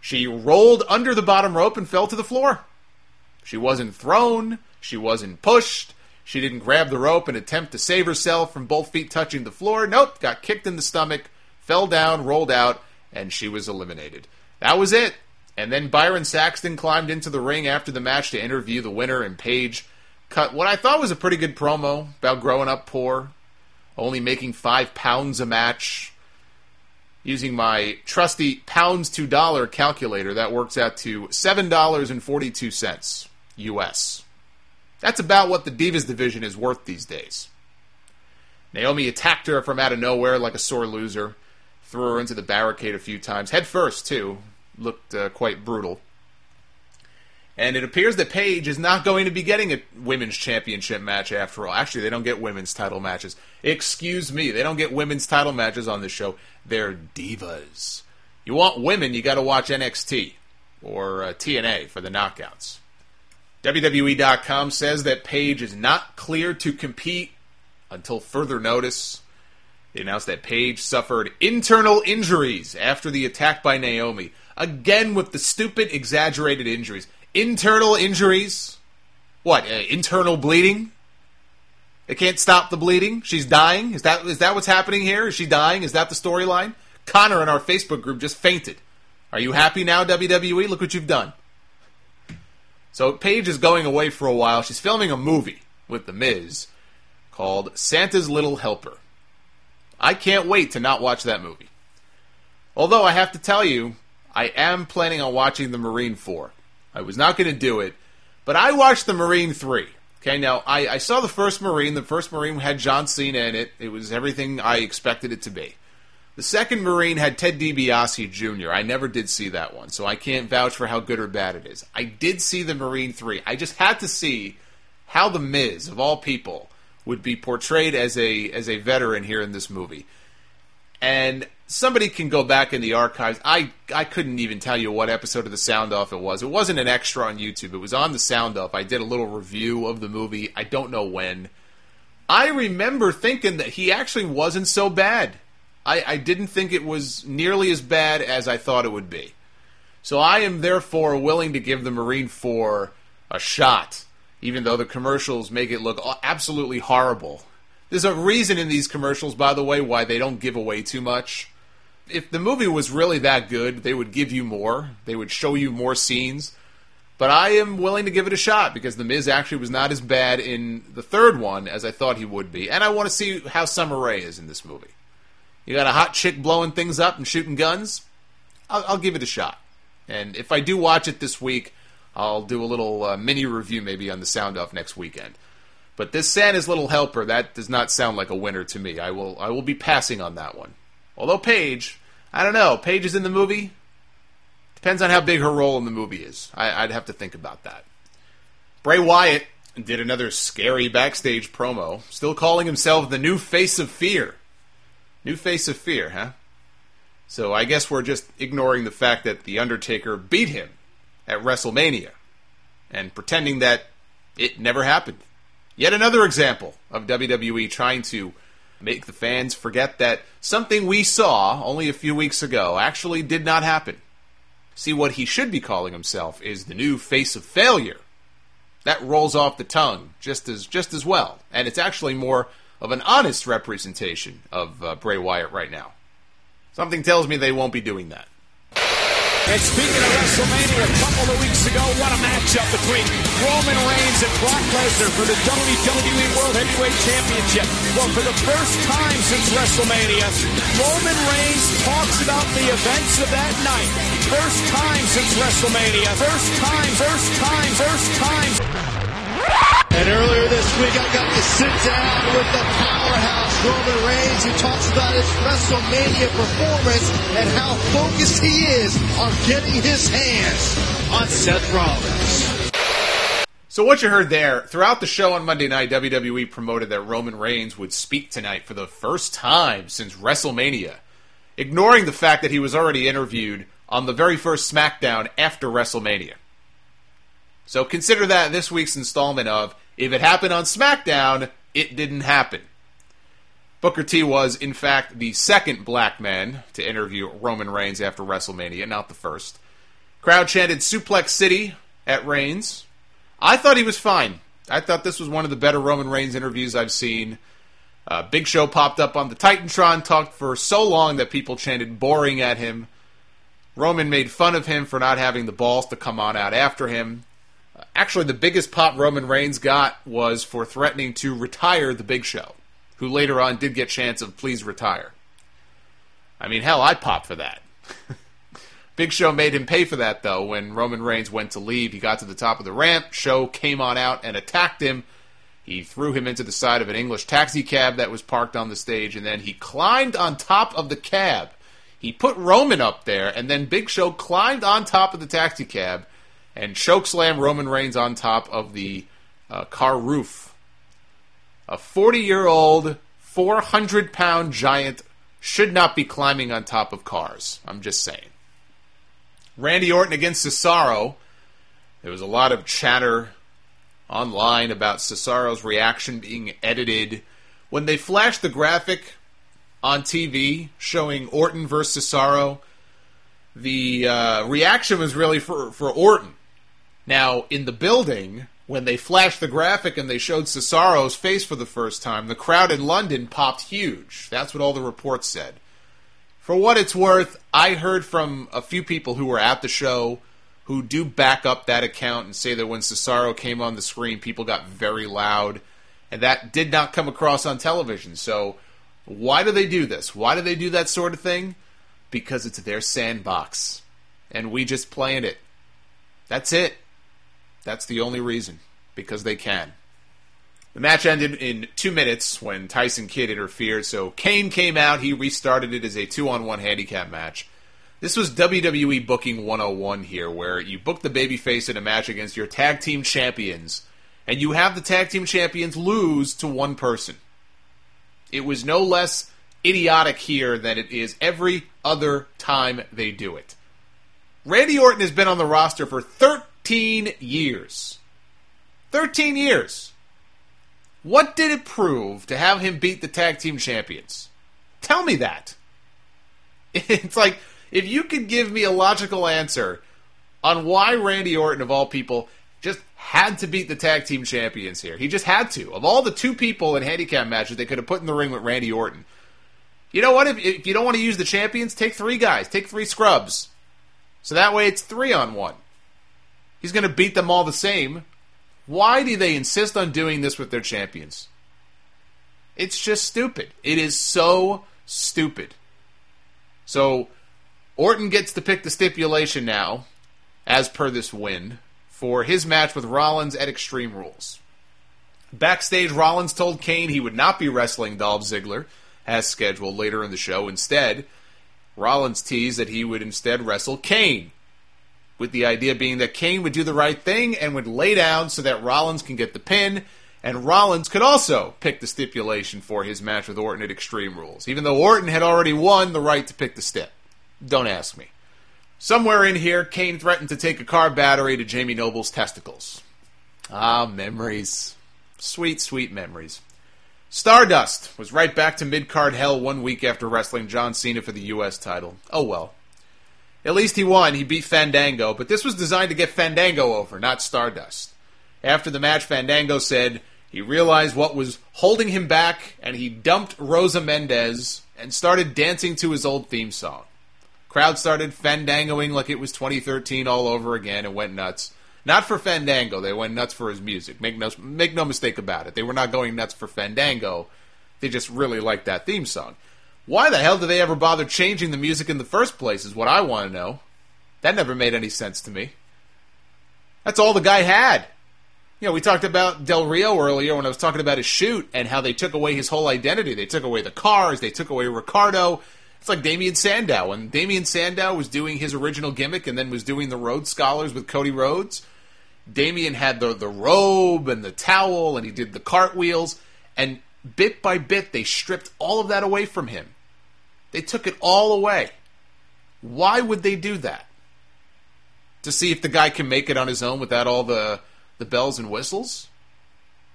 She rolled under the bottom rope and fell to the floor. She wasn't thrown. She wasn't pushed. She didn't grab the rope and attempt to save herself from both feet touching the floor. Nope, got kicked in the stomach, fell down, rolled out, and she was eliminated. That was it. And then Byron Saxton climbed into the ring after the match to interview the winner, and Paige cut what I thought was a pretty good promo about growing up poor, only making 5 pounds a match, using my trusty pounds to dollar calculator. That works out to $7.42 US. That's about what the Divas division is worth these days. Naomi attacked her from out of nowhere like a sore loser, threw her into the barricade a few times, head first too, looked quite brutal. And it appears that Paige is not going to be getting a women's championship match after all. Actually, they don't get women's title matches. Excuse me, they don't get women's title matches on this show. They're divas. You want women, you got to watch NXT or TNA for the knockouts. WWE.com says that Paige is not clear to compete until further notice. They announced that Paige suffered internal injuries after the attack by Naomi. Again with the stupid, exaggerated injuries. Internal injuries? What, internal bleeding? They can't stop the bleeding? She's dying? Is that what's happening here? Is she dying? Is that the storyline? Connor in our Facebook group just fainted. Are you happy now, WWE? Look what you've done. So Paige is going away for a while. She's filming a movie with The Miz called Santa's Little Helper. I can't wait to not watch that movie. Although I have to tell you, I am planning on watching The Marine 4. I was not going to do it, but I watched The Marine 3. Okay, now, I saw the first Marine. The first Marine had John Cena in it. It was everything I expected it to be. The second Marine had Ted DiBiase Jr. I never did see that one, so I can't vouch for how good or bad it is. I did see The Marine 3. I just had to see how The Miz, of all people, would be portrayed as a veteran here in this movie. And somebody can go back in the archives. I couldn't even tell you what episode of the Sound Off it was. It wasn't an extra on YouTube. It was on the Sound Off. I did a little review of the movie. I don't know when. I remember thinking that he actually wasn't so bad. I didn't think it was nearly as bad as I thought it would be. So I am therefore willing to give the Marine 4 a shot, even though the commercials make it look absolutely horrible. There's a reason in these commercials, by the way, why they don't give away too much. If the movie was really that good, they would give you more. They would show you more scenes. But I am willing to give it a shot because The Miz actually was not as bad in the third one as I thought he would be. And I want to see how Summer Rae is in this movie. You got a hot chick blowing things up and shooting guns? I'll give it a shot. And if I do watch it this week, I'll do a little mini review maybe on the Sound Off next weekend. But this Santa's Little Helper, that does not sound like a winner to me. I will be passing on that one. Although Paige, I don't know. Paige is in the movie? Depends on how big her role in the movie is. I'd have to think about that. Bray Wyatt did another scary backstage promo, still calling himself the new face of fear. New face of fear, huh? So I guess we're just ignoring the fact that The Undertaker beat him at WrestleMania and pretending that it never happened. Yet another example of WWE trying to make the fans forget that something we saw only a few weeks ago actually did not happen. See, what he should be calling himself is the new face of failure. That rolls off the tongue just as well. And it's actually more of an honest representation of Bray Wyatt right now. Something tells me they won't be doing that. And speaking of WrestleMania, a couple of weeks ago, what a matchup between Roman Reigns and Brock Lesnar for the WWE World Heavyweight Championship. Well, for the first time since WrestleMania, Roman Reigns talks about the events of that night. First time since WrestleMania. First time. And earlier this week, I got to sit down with the powerhouse Roman Reigns, who talks about his WrestleMania performance and how focused he is on getting his hands on Seth Rollins. So what you heard there, throughout the show on Monday night, WWE promoted that Roman Reigns would speak tonight for the first time since WrestleMania, ignoring the fact that he was already interviewed on the very first SmackDown after WrestleMania. So consider that this week's installment of, if it happened on SmackDown, it didn't happen. Booker T was, in fact, the second black man to interview Roman Reigns after WrestleMania, not the first. Crowd chanted Suplex City at Reigns. I thought he was fine. I thought this was one of the better Roman Reigns interviews I've seen. Big Show popped up on the Titantron, talked for so long that people chanted boring at him. Roman made fun of him for not having the balls to come on out after him. Actually, the biggest pop Roman Reigns got was for threatening to retire the Big Show, who later on did get chants of, please retire. I mean, hell, I'd pop for that. Big Show made him pay for that, though. When Roman Reigns went to leave, he got to the top of the ramp. Show came on out and attacked him. He threw him into the side of an English taxi cab that was parked on the stage, and then he climbed on top of the cab. He put Roman up there, and then Big Show climbed on top of the taxi cab and chokeslammed Roman Reigns on top of the car roof. A 40-year-old, 400-pound giant should not be climbing on top of cars. I'm just saying. Randy Orton against Cesaro. There was a lot of chatter online about Cesaro's reaction being edited. When they flashed the graphic on TV showing Orton versus Cesaro, the reaction was really for Orton. Now, in the building, when they flashed the graphic and they showed Cesaro's face for the first time, the crowd in London popped huge. That's what all the reports said. For what it's worth, I heard from a few people who were at the show who do back up that account and say that when Cesaro came on the screen, people got very loud, and that did not come across on television. So why do they do this? Why do they do that sort of thing? Because it's their sandbox, and we just play in it. That's it. That's the only reason, because they can. The match ended in 2 minutes when Tyson Kidd interfered, so Kane came out. He restarted it as a 2-on-1 handicap match. This was WWE Booking 101 here, where you book the babyface in a match against your tag team champions, and you have the tag team champions lose to one person. It was no less idiotic here than it is every other time they do it. Randy Orton has been on the roster for 13 years. 13 years. What did it prove to have him beat the tag team champions? Tell me that. It's like, if you could give me a logical answer on why Randy Orton, of all people, just had to beat the tag team champions here. He just had to. Of all the two people in handicap matches they could have put in the ring with Randy Orton. You know what? If you don't want to use the champions, take three guys. Take three scrubs. So that way it's 3-on-1. He's going to beat them all the same. Why do they insist on doing this with their champions? It's just stupid. It is so stupid. So, Orton gets to pick the stipulation now, as per this win, for his match with Rollins at Extreme Rules. Backstage, Rollins told Kane he would not be wrestling Dolph Ziggler, as scheduled later in the show. Instead, Rollins teased that he would instead wrestle Kane, with the idea being that Kane would do the right thing and would lay down so that Rollins can get the pin, and Rollins could also pick the stipulation for his match with Orton at Extreme Rules, even though Orton had already won the right to pick the stip. Don't ask me. Somewhere in here, Kane threatened to take a car battery to Jamie Noble's testicles. Ah, memories. Sweet, sweet memories. Stardust was right back to mid-card hell 1 week after wrestling John Cena for the U.S. title. Oh well. At least he won. He beat Fandango, but this was designed to get Fandango over, not Stardust. After the match, Fandango said he realized what was holding him back, and he dumped Rosa Mendez and started dancing to his old theme song. Crowd started Fandangoing like it was 2013 all over again and went nuts. Not for Fandango. They went nuts for his music. Make no mistake about it. They were not going nuts for Fandango. They just really liked that theme song. Why the hell did they ever bother changing the music in the first place is what I want to know. That never made any sense to me. That's all the guy had. You know, we talked about Del Rio earlier when I was talking about his shoot and how they took away his whole identity. They took away the cars. They took away Ricardo. It's like Damian Sandow. When Damian Sandow was doing his original gimmick and then was doing the Rhodes Scholars with Cody Rhodes, Damian had the robe and the towel and he did the cartwheels. And bit by bit, they stripped all of that away from him. They took it all away. Why would they do that? To see if the guy can make it on his own without all the bells and whistles?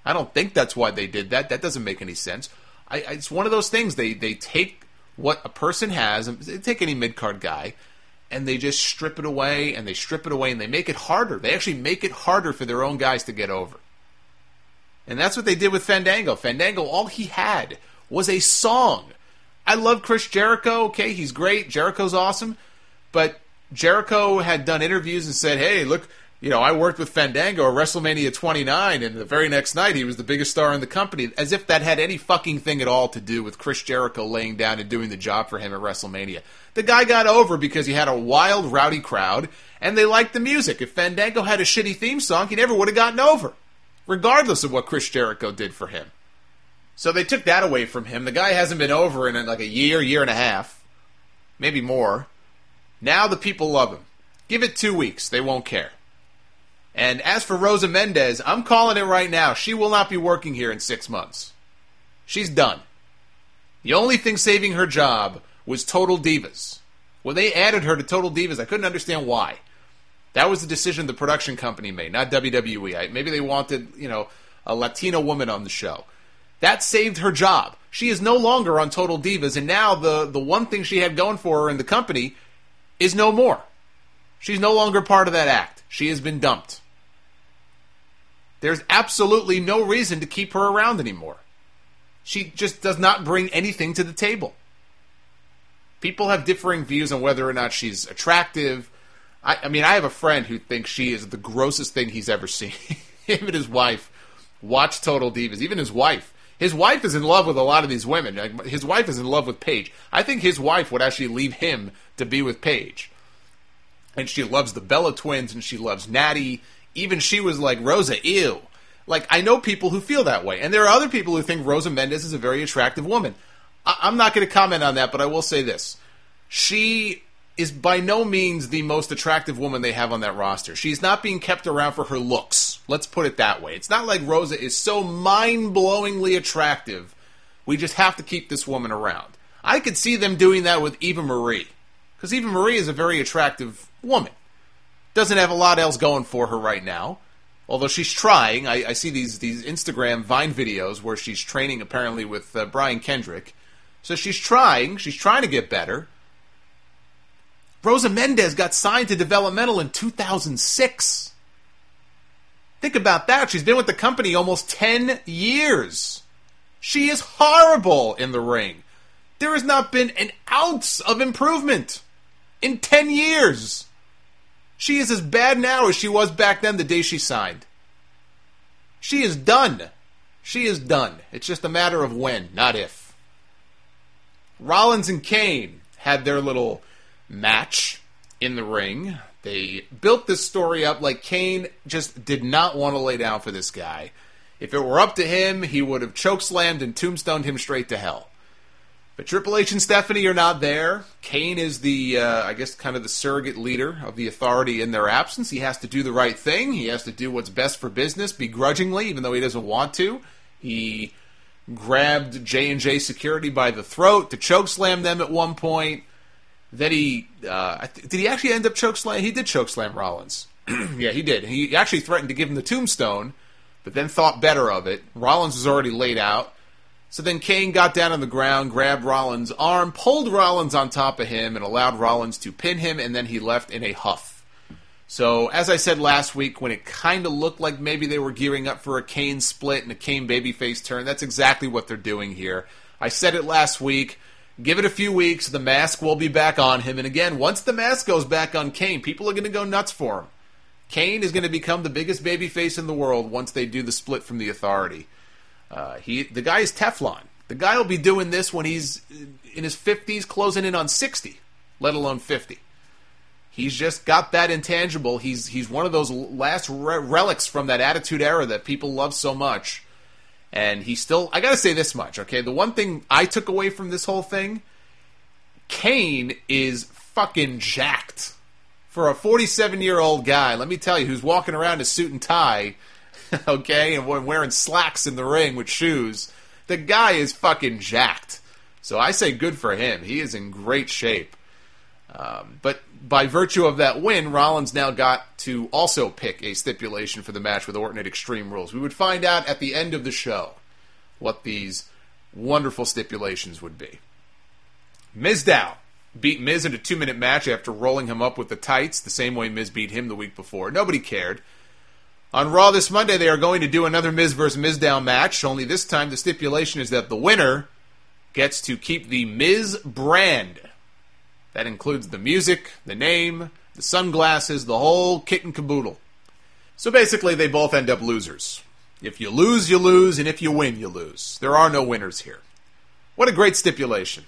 I don't think that's why they did that. That doesn't make any sense. It's one of those things. They take what a person has, they take any mid-card guy, and they just strip it away, and they strip it away, and they make it harder. They actually make it harder for their own guys to get over. And that's what they did with Fandango. Fandango, all he had was a song. I love Chris Jericho. Okay, he's great. Jericho's awesome. But Jericho had done interviews and said, hey, look, you know, I worked with Fandango at WrestleMania 29, and the very next night he was the biggest star in the company, as if that had any fucking thing at all to do with Chris Jericho laying down and doing the job for him at WrestleMania. The guy got over because he had a wild, rowdy crowd, and they liked the music. If Fandango had a shitty theme song, he never would have gotten over, regardless of what Chris Jericho did for him. So they took that away from him. The guy hasn't been over in like a year, year and a half, maybe more. Now the people love him. Give it 2 weeks. They won't care. And as for Rosa Mendez, I'm calling it right now. She will not be working here in 6 months. She's done. The only thing saving her job was Total Divas. When they added her to Total Divas, I couldn't understand why. That was the decision the production company made, not WWE. Maybe they wanted, you know, a Latina woman on the show. That saved her job. She is no longer on Total Divas, and now the one thing she had going for her in the company is no more. She's no longer part of that act. She has been dumped. There's absolutely no reason to keep her around anymore. She just does not bring anything to the table. People have differing views on whether or not she's attractive. I mean, I have a friend who thinks she is the grossest thing he's ever seen. Him and his wife watch Total Divas. Even his wife. His wife is in love with a lot of these women. Like, his wife is in love with Paige. I think his wife would actually leave him to be with Paige. And she loves the Bella Twins, and she loves Natty. Even she was like, Rosa, ew. Like, I know people who feel that way. And there are other people who think Rosa Mendez is a very attractive woman. I'm not going to comment on that, but I will say this. She is by no means the most attractive woman they have on that roster. She's not being kept around for her looks. Let's put it that way. It's not like Rosa is so mind-blowingly attractive. We just have to keep this woman around. I could see them doing that with Eva Marie. Because Eva Marie is a very attractive woman. Doesn't have a lot else going for her right now. Although she's trying. I see these Instagram Vine videos where she's training apparently with Brian Kendrick. So she's trying. She's trying to get better. Rosa Mendez got signed to developmental in 2006. Think about that. She's been with the company almost 10 years. She is horrible in the ring. There has not been an ounce of improvement. In 10 years. She is as bad now as she was back then the day she signed. She is done. She is done. It's just a matter of when, not if. Rollins and Kane had their little match in the ring. They built this story up like Kane just did not want to lay down for this guy. If it were up to him, he would have chokeslammed and tombstoned him straight to hell. But Triple H and Stephanie are not there. Kane is the, I guess, kind of the surrogate leader of the authority in their absence. He has to do the right thing. He has to do what's best for business, begrudgingly, even though he doesn't want to. He grabbed J&J Security by the throat to chokeslam them at one point. Then he, did he actually end up chokeslam? He did chokeslam Rollins. Yeah, he did. He actually threatened to give him the tombstone, but then thought better of it. Rollins was already laid out. So then Kane got down on the ground, grabbed Rollins' arm, pulled Rollins on top of him, and allowed Rollins to pin him, and then he left in a huff. So, as I said last week, when it kind of looked like maybe they were gearing up for a Kane split and a Kane babyface turn, that's exactly what they're doing here. I said it last week. Give it a few weeks, the mask will be back on him. And again, once the mask goes back on Kane, people are going to go nuts for him. Kane is going to become the biggest babyface in the world once they do the split from the authority. The guy is Teflon. The guy will be doing this when he's in his 50s, closing in on 60, let alone 50. He's just got that intangible. He's one of those last relics from that Attitude Era that people love so much. And he's still, I gotta say this much, okay? The one thing I took away from this whole thing, Kane is fucking jacked. For a 47-year-old guy, let me tell you, who's walking around in a suit and tie, okay, and wearing slacks in the ring with shoes, the guy is fucking jacked. So I say good for him. He is in great shape. But by virtue of that win, Rollins now got to also pick a stipulation for the match with Orton at Extreme Rules. We would find out at the end of the show what these wonderful stipulations would be. Miz Dow beat Miz in a 2-minute match after rolling him up with the tights, the same way Miz beat him the week before. Nobody cared. On Raw this Monday, they are going to do another Miz vs. Mizdow match, only this time the stipulation is that the winner gets to keep the Miz brand. That includes the music, the name, the sunglasses, the whole kit and caboodle. So basically, they both end up losers. If you lose, you lose, and if you win, you lose. There are no winners here. What a great stipulation.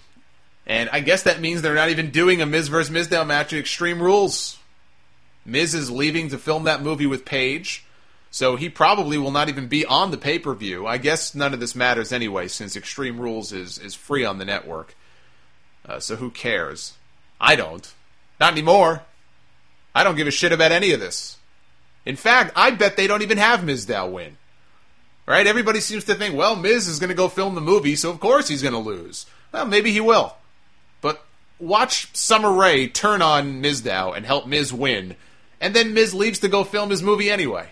And I guess that means they're not even doing a Miz vs. Mizdow match at Extreme Rules. Miz is leaving to film that movie with Paige, so he probably will not even be on the pay-per-view. I guess none of this matters anyway, since Extreme Rules is free on the network. So who cares? I don't. Not anymore. I don't give a shit about any of this. In fact, I bet they don't even have Mizdow win. Right? Everybody seems to think, well, Miz is going to go film the movie, so of course he's going to lose. Well, maybe he will. But watch Summer Rae turn on Mizdow and help Miz win, and then Miz leaves to go film his movie anyway.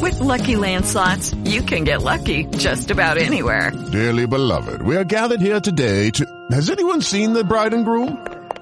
With Lucky Land Slots, you can get lucky just about anywhere. Dearly beloved, we are gathered here today to... Has anyone seen the bride and groom?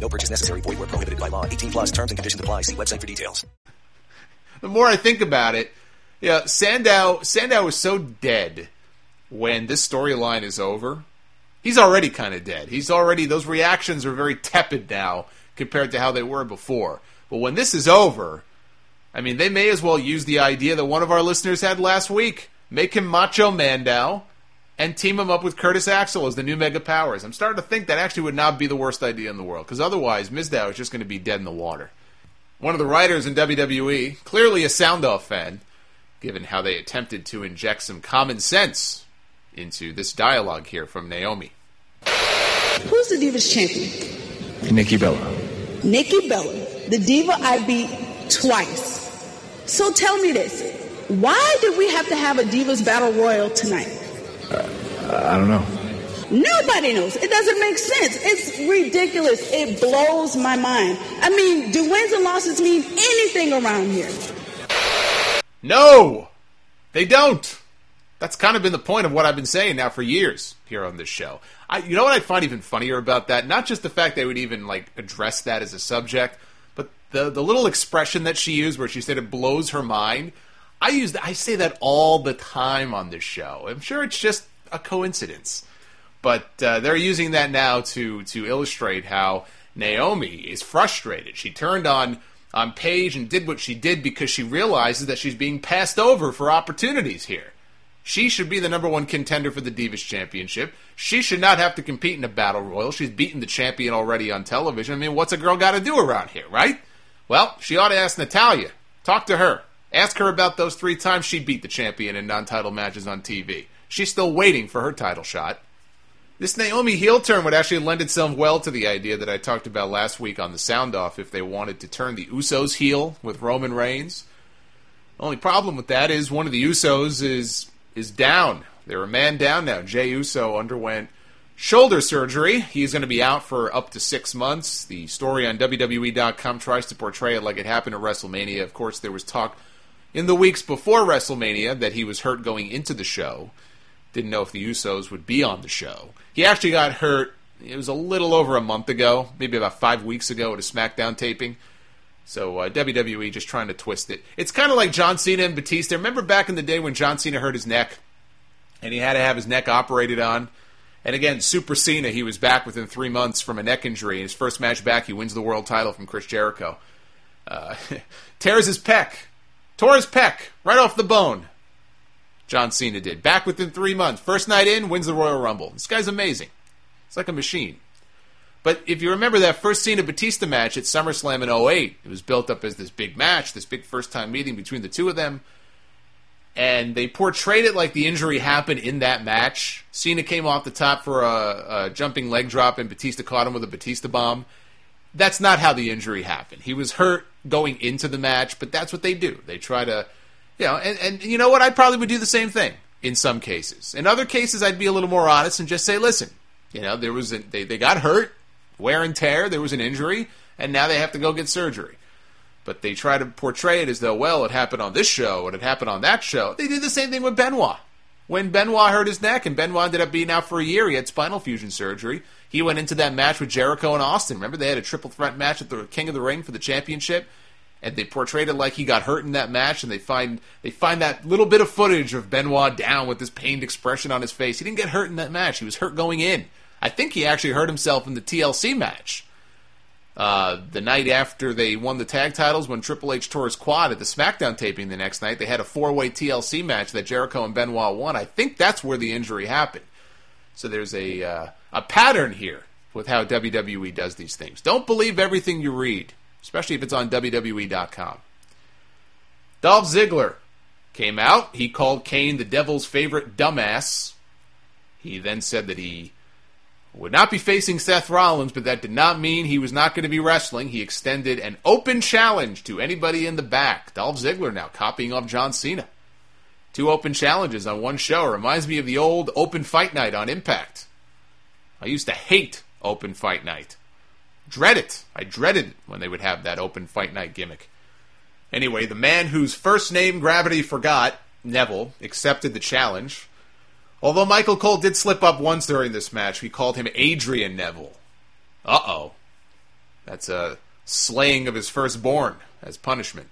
No purchase necessary. Void where prohibited by law. 18 plus terms and conditions apply. See website for details. The more I think about it, yeah, Sandow is so dead when this storyline is over. He's already kind of dead. Those reactions are very tepid now compared to how they were before. But when this is over, I mean, they may as well use the idea that one of our listeners had last week. Make him Macho Mandow and team him up with Curtis Axel as the new Mega Powers. I'm starting to think that actually would not be the worst idea in the world, because otherwise Mizdow is just going to be dead in the water. One of the writers in WWE, clearly a Soundoff fan, given how they attempted to inject some common sense into this dialogue here from Naomi. Who's the Divas Champion? Nikki Bella, the diva I beat twice. So tell me this, why did we have to have a Divas Battle Royal tonight? I don't know. Nobody knows. It doesn't make sense. It's ridiculous. It blows my mind. I mean, do wins and losses mean anything around here? No, they don't. That's kind of been the point of what I've been saying now for years here on this show. You know what I find even funnier about that? Not just the fact they would even like address that as a subject, but the little expression that she used where she said it blows her mind. I say that all the time on this show. I'm sure it's just a coincidence. But they're using that now to illustrate how Naomi is frustrated. She turned on Paige and did what she did because she realizes that she's being passed over for opportunities here. She should be the number one contender for the Divas Championship. She should not have to compete in a battle royal. She's beaten the champion already on television. I mean, what's a girl got to do around here, right? Well, she ought to ask Natalya. Talk to her. Ask her about those 3 times she beat the champion in non-title matches on TV. She's still waiting for her title shot. This Naomi heel turn would actually lend itself well to the idea that I talked about last week on the Sound Off if they wanted to turn the Usos heel with Roman Reigns. Only problem with that is one of the Usos is down. They're a man down now. Jey Uso underwent shoulder surgery. He's going to be out for up to 6 months. The story on WWE.com tries to portray it like it happened at WrestleMania. Of course, there was talk in the weeks before WrestleMania that he was hurt going into the show. Didn't know if the Usos would be on the show. He actually got hurt, it was a little over a month ago, maybe about 5 weeks ago at a SmackDown taping. So WWE just trying to twist it. It's kind of like John Cena and Batista. Remember back in the day when John Cena hurt his neck? And he had to have his neck operated on? And again, Super Cena, he was back within 3 months from a neck injury. In his first match back, he wins the world title from Chris Jericho. Tears his pec. Tore his pec right off the bone. John Cena did. Back within 3 months. First night in, wins the Royal Rumble. This guy's amazing. It's like a machine. But if you remember that first Cena-Batista match at SummerSlam in 2008, it was built up as this big match, this big first-time meeting between the two of them, and they portrayed it like the injury happened in that match. Cena came off the top for a jumping leg drop, and Batista caught him with a Batista bomb. That's not how the injury happened. He was hurt going into the match, but that's what they do. They try to, you know, and you know what? I probably would do the same thing in some cases. In other cases, I'd be a little more honest and just say, listen, you know, there was they got hurt, wear and tear, there was an injury, and now they have to go get surgery. But they try to portray it as though, well, it happened on this show and it happened on that show. They did the same thing with Benoit. When Benoit hurt his neck, and Benoit ended up being out for a year, he had spinal fusion surgery. He went into that match with Jericho and Austin. Remember, they had a triple threat match at the King of the Ring for the championship, and they portrayed it like he got hurt in that match, and they find that little bit of footage of Benoit down with this pained expression on his face. He didn't get hurt in that match. He was hurt going in. I think he actually hurt himself in the TLC match. The night after they won the tag titles, when Triple H tore his quad at the SmackDown taping the next night, they had a four-way TLC match that Jericho and Benoit won. I think that's where the injury happened. So there's a pattern here with how WWE does these things. Don't believe everything you read, especially if it's on WWE.com. Dolph Ziggler came out. He called Kane the devil's favorite dumbass. He then said that he would not be facing Seth Rollins, but that did not mean he was not going to be wrestling. He extended an open challenge to anybody in the back. Dolph Ziggler now copying off John Cena. 2 open challenges on one show. Reminds me of the old Open Fight Night on Impact. I used to hate Open Fight Night. Dread it. I dreaded when they would have that Open Fight Night gimmick. Anyway, the man whose first name Gravity forgot, Neville, accepted the challenge. Although Michael Cole did slip up once during this match, we called him Adrian Neville. Uh-oh. That's a slaying of his firstborn as punishment.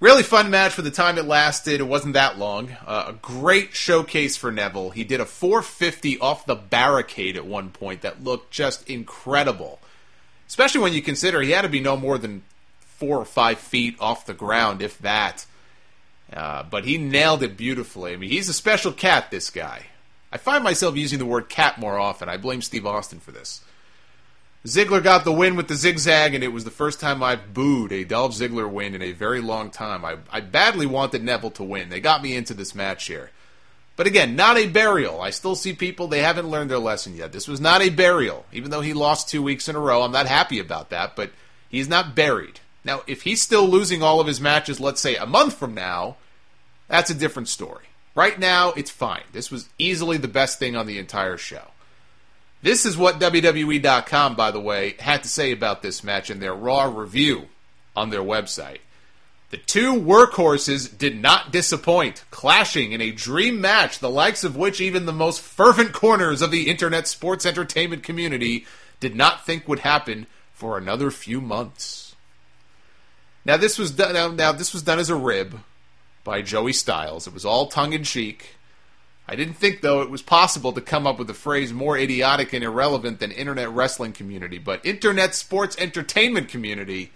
Really fun match for the time it lasted. It wasn't that long. A great showcase for Neville. He did a 450 off the barricade at one point that looked just incredible. Especially when you consider he had to be no more than 4 or 5 feet off the ground, if that. But he nailed it beautifully. I mean, he's a special cat, this guy. I find myself using the word cat more often. I blame Steve Austin for this. Ziggler got the win with the zigzag, and it was the first time I've booed a Dolph Ziggler win in a very long time. I badly wanted Neville to win. They got me into this match here. But again, not a burial. I still see people, they haven't learned their lesson yet. This was not a burial. Even though he lost 2 weeks in a row, I'm not happy about that, but he's not buried. Now, if he's still losing all of his matches, let's say a month from now, that's a different story. Right now, it's fine. This was easily the best thing on the entire show. This is what WWE.com, by the way, had to say about this match in their Raw review on their website. The two workhorses did not disappoint, clashing in a dream match, the likes of which even the most fervent corners of the internet sports entertainment community did not think would happen for another few months. Now this was done. Now this was done as a rib by Joey Styles. It was all tongue in cheek. I didn't think though it was possible to come up with a phrase more idiotic and irrelevant than internet wrestling community. But internet sports entertainment community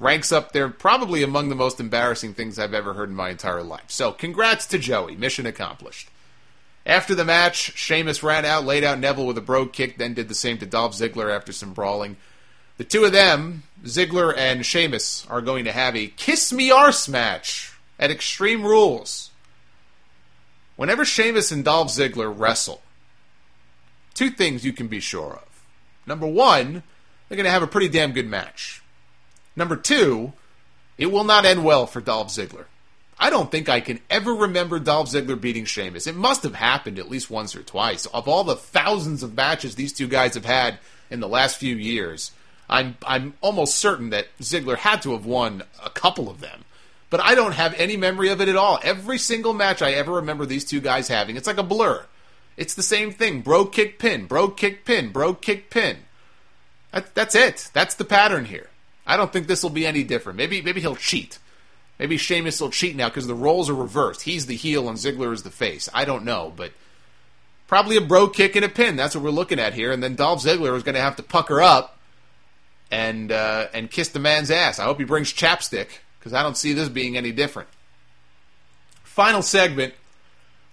ranks up there probably among the most embarrassing things I've ever heard in my entire life. So congrats to Joey. Mission accomplished. After the match, Sheamus ran out, laid out Neville with a brogue kick, then did the same to Dolph Ziggler after some brawling. The two of them, Ziggler and Sheamus, are going to have a Kiss Me Arse match at Extreme Rules. Whenever Sheamus and Dolph Ziggler wrestle, 2 things you can be sure of. Number 1, they're going to have a pretty damn good match. Number 2, it will not end well for Dolph Ziggler. I don't think I can ever remember Dolph Ziggler beating Sheamus. It must have happened at least once or twice. Of all the thousands of matches these two guys have had in the last few years, I'm almost certain that Ziggler had to have won a couple of them. But I don't have any memory of it at all. Every single match I ever remember these two guys having, it's like a blur. It's the same thing. Bro kick pin, bro kick pin, bro kick pin. That's it. That's the pattern here. I don't think this will be any different. Maybe he'll cheat. Maybe Sheamus will cheat now because the roles are reversed. He's the heel and Ziggler is the face. I don't know, but probably a bro kick and a pin. That's what we're looking at here. And then Dolph Ziggler is going to have to pucker up and kiss the man's ass. I hope he brings chapstick, because I don't see this being any different. Final segment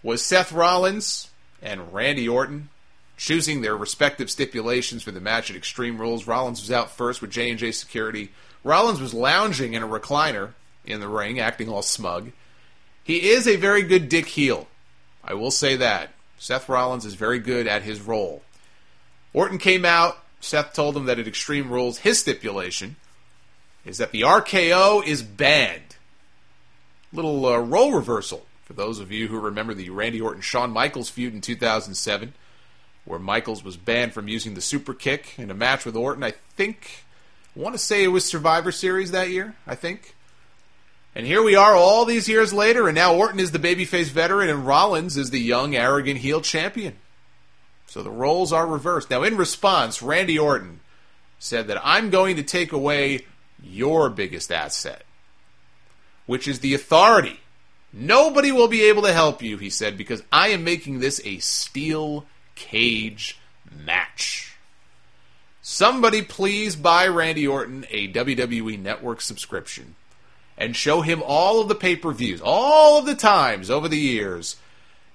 was Seth Rollins and Randy Orton choosing their respective stipulations for the match at Extreme Rules. Rollins was out first with J&J Security. Rollins was lounging in a recliner in the ring, acting all smug. He is a very good dick heel. I will say that. Seth Rollins is very good at his role. Orton came out, Seth told him that at Extreme Rules, his stipulation is that the RKO is banned. Little role reversal for those of you who remember the Randy Orton-Shawn Michaels feud in 2007, where Michaels was banned from using the super kick in a match with Orton. I want to say it was Survivor Series that year, And here we are all these years later, and now Orton is the babyface veteran, and Rollins is the young, arrogant heel champion. So the roles are reversed. Now, in response, Randy Orton said that I'm going to take away your biggest asset, which is the authority. Nobody will be able to help you, he said, because I am making this a steel cage match. Somebody please buy Randy Orton a WWE Network subscription and show him all of the pay-per-views, all of the times over the years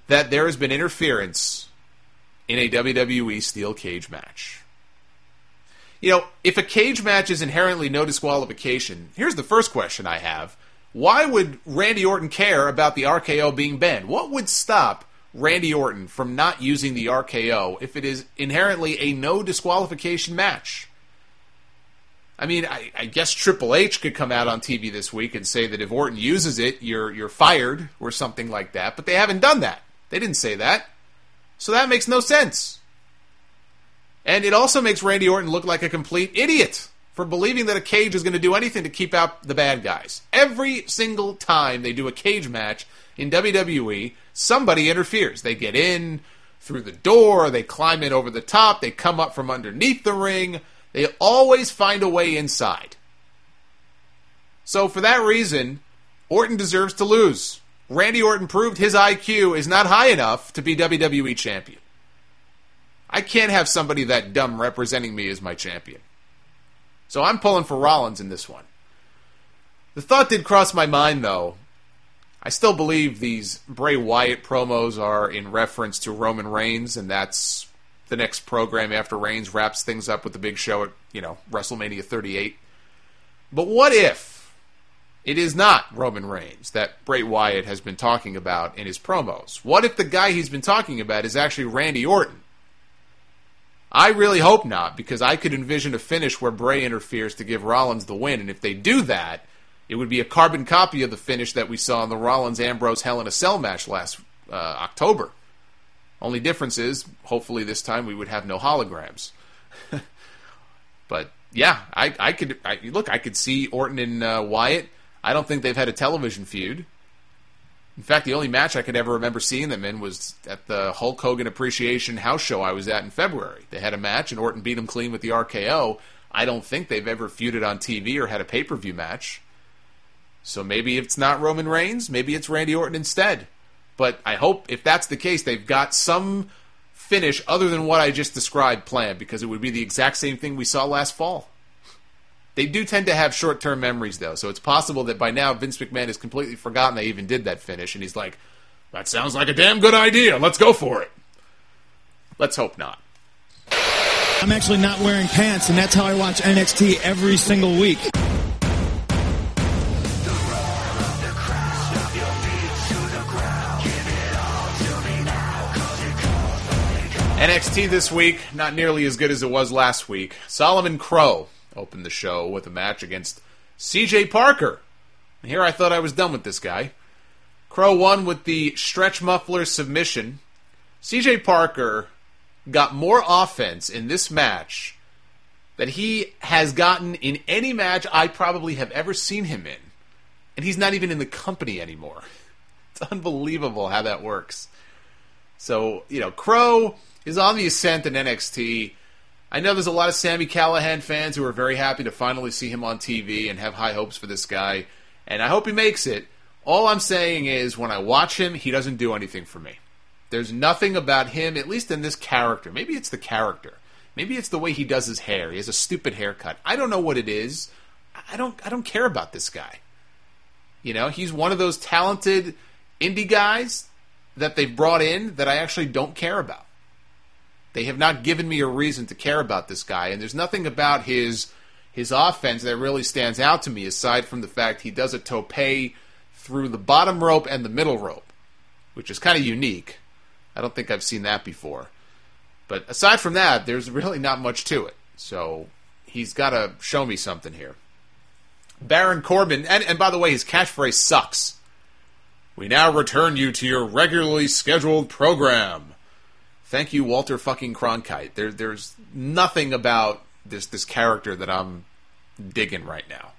that there has been interference in a WWE steel cage match. You know, if a cage match is inherently no disqualification, here's the first question I have. Why would Randy Orton care about the RKO being banned? What would stop Randy Orton from not using the RKO if it is inherently a no disqualification match? I mean, I guess Triple H could come out on TV this week and say that if Orton uses it, you're fired or something like that, but they haven't done that. They didn't say that. So that makes no sense. And it also makes Randy Orton look like a complete idiot for believing that a cage is going to do anything to keep out the bad guys. Every single time they do a cage match in WWE, somebody interferes. They get in through the door, they climb in over the top, they come up from underneath the ring. They always find a way inside. So for that reason, Orton deserves to lose. Randy Orton proved his IQ is not high enough to be WWE champion. I can't have somebody that dumb representing me as my champion. So I'm pulling for Rollins in this one. The thought did cross my mind, though. I still believe these Bray Wyatt promos are in reference to Roman Reigns, and that's the next program after Reigns wraps things up with the big show at, WrestleMania 38. But what if it is not Roman Reigns that Bray Wyatt has been talking about in his promos? What if the guy he's been talking about is actually Randy Orton? I really hope not, because I could envision a finish where Bray interferes to give Rollins the win, and if they do that, it would be a carbon copy of the finish that we saw in the Rollins-Ambrose Hell in a Cell match last October. Only difference is, hopefully this time we would have no holograms. But, yeah, I could see Orton and Wyatt. I don't think they've had a television feud. In fact, the only match I could ever remember seeing them in was at the Hulk Hogan Appreciation house show I was at in February. They had a match, and Orton beat him clean with the RKO. I don't think they've ever feuded on TV or had a pay-per-view match. So maybe it's not Roman Reigns. Maybe it's Randy Orton instead. But I hope, if that's the case, they've got some finish other than what I just described planned, because it would be the exact same thing we saw last fall. They do tend to have short-term memories, though, so it's possible that by now Vince McMahon has completely forgotten they even did that finish, and he's like, that sounds like a damn good idea. Let's go for it. Let's hope not. I'm actually not wearing pants, and that's how I watch NXT every single week. NXT this week, not nearly as good as it was last week. Solomon Crow opened the show with a match against CJ Parker. And here I thought I was done with this guy. Crow won with the stretch muffler submission. CJ Parker got more offense in this match than he has gotten in any match I probably have ever seen him in. And he's not even in the company anymore. It's unbelievable how that works. So, Crow is on the ascent in NXT. I know there's a lot of Sami Callihan fans who are very happy to finally see him on TV and have high hopes for this guy, and I hope he makes it. All I'm saying is, when I watch him, he doesn't do anything for me. There's nothing about him, at least in this character. Maybe it's the character. Maybe it's the way he does his hair. He has a stupid haircut. I don't know what it is. I don't care about this guy. He's one of those talented indie guys that they've brought in that I actually don't care about. They have not given me a reason to care about this guy, and there's nothing about his offense that really stands out to me, aside from the fact he does a tope through the bottom rope and the middle rope, which is kind of unique. I don't think I've seen that before. But aside from that, there's really not much to it. So he's got to show me something here. Baron Corbin, and by the way, his catchphrase sucks. We now return you to your regularly scheduled program. Thank you, Walter fucking Cronkite. There's nothing about this character that I'm digging right now.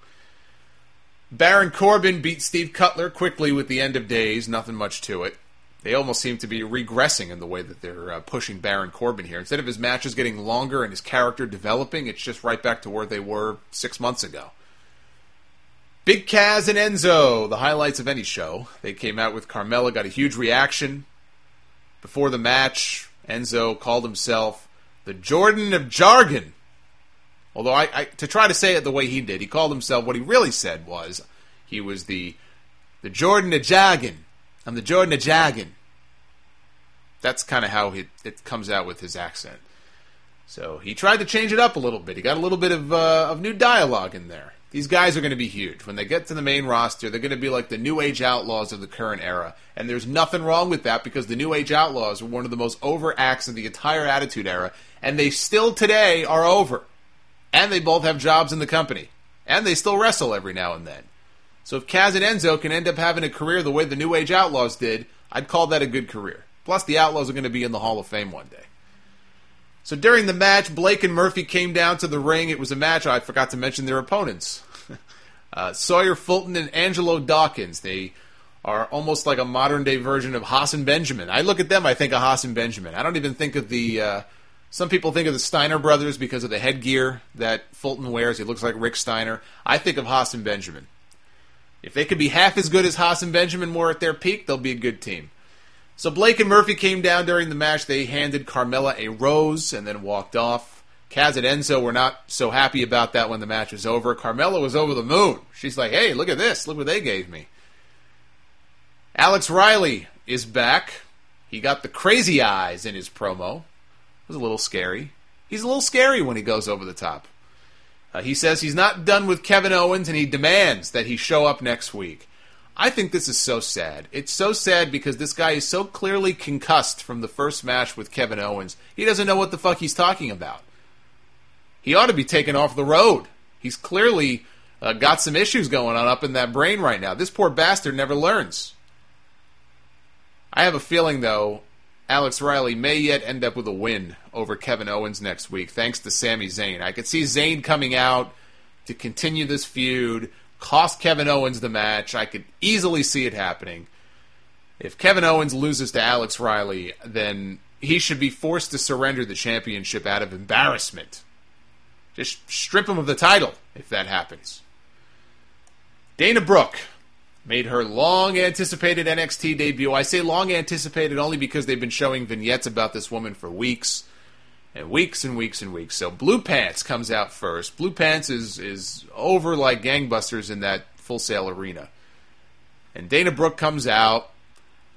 Baron Corbin beat Steve Cutler quickly with the end of days. Nothing much to it. They almost seem to be regressing in the way that they're pushing Baron Corbin here. Instead of his matches getting longer and his character developing, it's just right back to where they were 6 months ago. Big Kaz and Enzo, the highlights of any show. They came out with Carmella, got a huge reaction. Before the match, Enzo called himself the Jordan of Jargon. Although, I to try to say it the way he did, he called himself, what he really said was, he was the Jordan of Jargon. I'm the Jordan of Jargon. That's kind of how it comes out with his accent. So he tried to change it up a little bit. He got a little bit of new dialogue in there. These guys are going to be huge. When they get to the main roster, they're going to be like the New Age Outlaws of the current era. And there's nothing wrong with that, because the New Age Outlaws were one of the most over acts of the entire Attitude Era. And they still today are over. And they both have jobs in the company. And they still wrestle every now and then. So if Kaz and Enzo can end up having a career the way the New Age Outlaws did, I'd call that a good career. Plus, the Outlaws are going to be in the Hall of Fame one day. So during the match, Blake and Murphy came down to the ring. It was a match. I forgot to mention their opponents. Sawyer Fulton and Angelo Dawkins. They are almost like a modern-day version of Hassan Benjamin. I look at them, I think of Hassan Benjamin. I don't even think of the... Some people think of the Steiner brothers because of the headgear that Fulton wears. He looks like Rick Steiner. I think of Hassan Benjamin. If they could be half as good as Hassan Benjamin were at their peak, they'll be a good team. So Blake and Murphy came down during the match. They handed Carmella a rose and then walked off. Kaz and Enzo were not so happy about that when the match was over. Carmella was over the moon. She's like, hey, look at this. Look what they gave me. Alex Riley is back. He got the crazy eyes in his promo. Was a little scary. He's a little scary when he goes over the top. He says he's not done with Kevin Owens, and he demands that he show up next week. I think this is so sad. It's so sad because this guy is so clearly concussed from the first match with Kevin Owens. He doesn't know what the fuck he's talking about. He ought to be taken off the road. He's clearly got some issues going on up in that brain right now. This poor bastard never learns. I have a feeling, though, Alex Riley may yet end up with a win over Kevin Owens next week, thanks to Sami Zayn. I could see Zayn coming out to continue this feud, cost Kevin Owens the match. I could easily see it happening. If Kevin Owens loses to Alex Riley, then he should be forced to surrender the championship out of embarrassment. Just strip him of the title if that happens. Dana Brooke made her long-anticipated NXT debut. I say long-anticipated only because they've been showing vignettes about this woman for weeks and weeks and weeks and weeks. So Blue Pants comes out first. Blue Pants is over like gangbusters in that Full Sail arena. And Dana Brooke comes out,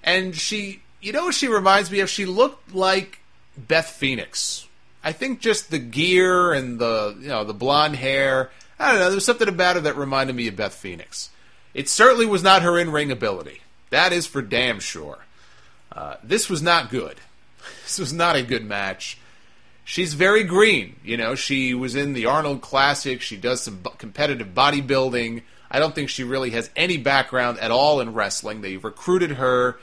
and she, you know what she reminds me of? She looked like Beth Phoenix. I think just the gear and the, you know, the blonde hair. I don't know, there's something about her that reminded me of Beth Phoenix. It certainly was not her in-ring ability. That is for damn sure. This was not good. This was not a good match. She's very green. You know, she was in the Arnold Classic. She does some competitive bodybuilding. I don't think she really has any background at all in wrestling. They recruited her,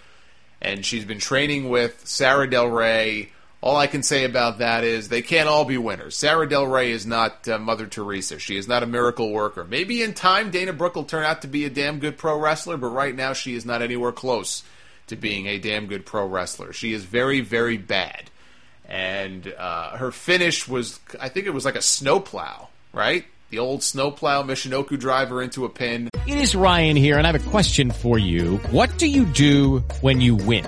and she's been training with Sara Del Rey. All I can say about that is they can't all be winners. Sara Del Rey is not Mother Teresa. She is not a miracle worker. Maybe in time Dana Brooke will turn out to be a damn good pro wrestler, but right now she is not anywhere close to being a damn good pro wrestler. She is very, very bad. And her finish was, I think it was like a snowplow, right? The old snowplow Michinoku driver into a pin. It is Ryan here, and I have a question for you. What do you do when you win?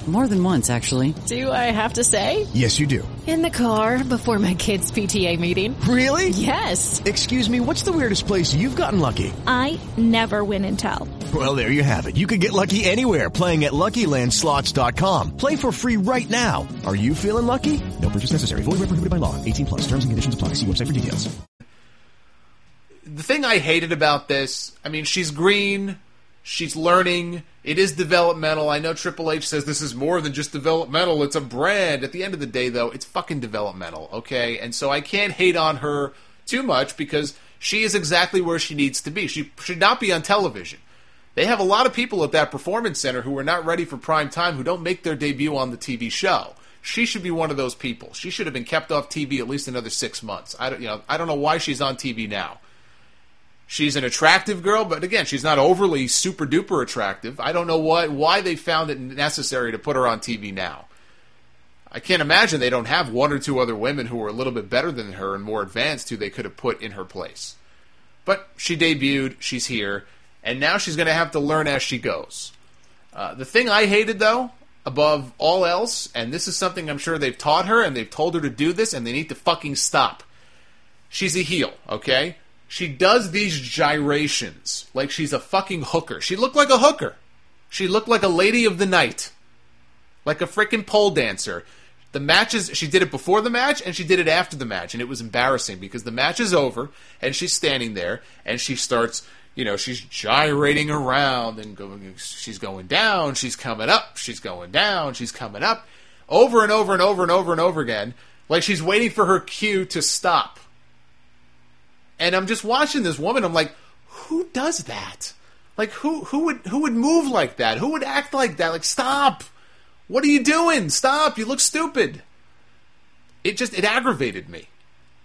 More than once, actually. Do I have to say? Yes, you do. In the car before my kids' PTA meeting. Really? Yes. Excuse me, what's the weirdest place you've gotten lucky? I never win and tell. Well, there you have it. You can get lucky anywhere, playing at LuckyLandSlots.com. Play for free right now. Are you feeling lucky? No purchase necessary. Void where prohibited by law. 18 plus. Terms and conditions apply. See website for details. The thing I hated about this, I mean, she's green, she's learning, it is developmental. I know Triple H says this is more than just developmental, it's a brand. At the end of the day, though, it's fucking developmental, okay? And so I can't hate on her too much because she is exactly where she needs to be. She should not be on television. They have a lot of people at that performance center who are not ready for prime time, who don't make their debut on the TV show. She should be one of those people. She should have been kept off TV at least another 6 months. I don't know why she's on TV now. She's an attractive girl, but again, she's not overly super-duper attractive. I don't know why they found it necessary to put her on TV now. I can't imagine they don't have one or two other women who are a little bit better than her and more advanced who they could have put in her place. But she debuted, she's here, and now she's going to have to learn as she goes. The thing I hated, though, above all else, and this is something I'm sure they've taught her and they've told her to do this, and they need to fucking stop. She's a heel, okay? She does these gyrations like she's a fucking hooker. She looked like a hooker. She looked like a lady of the night. Like a freaking pole dancer. The matches, she did it before the match and she did it after the match. And it was embarrassing because the match is over and she's standing there and she starts, you know, she's gyrating around and going, she's going down, she's coming up, she's going down, she's coming up. Over and over and over and over and over again. Like she's waiting for her cue to stop. And I'm just watching this woman. I'm like, who does that? Like, who would move like that? Who would act like that? Like, stop! What are you doing? Stop! You look stupid. It aggravated me.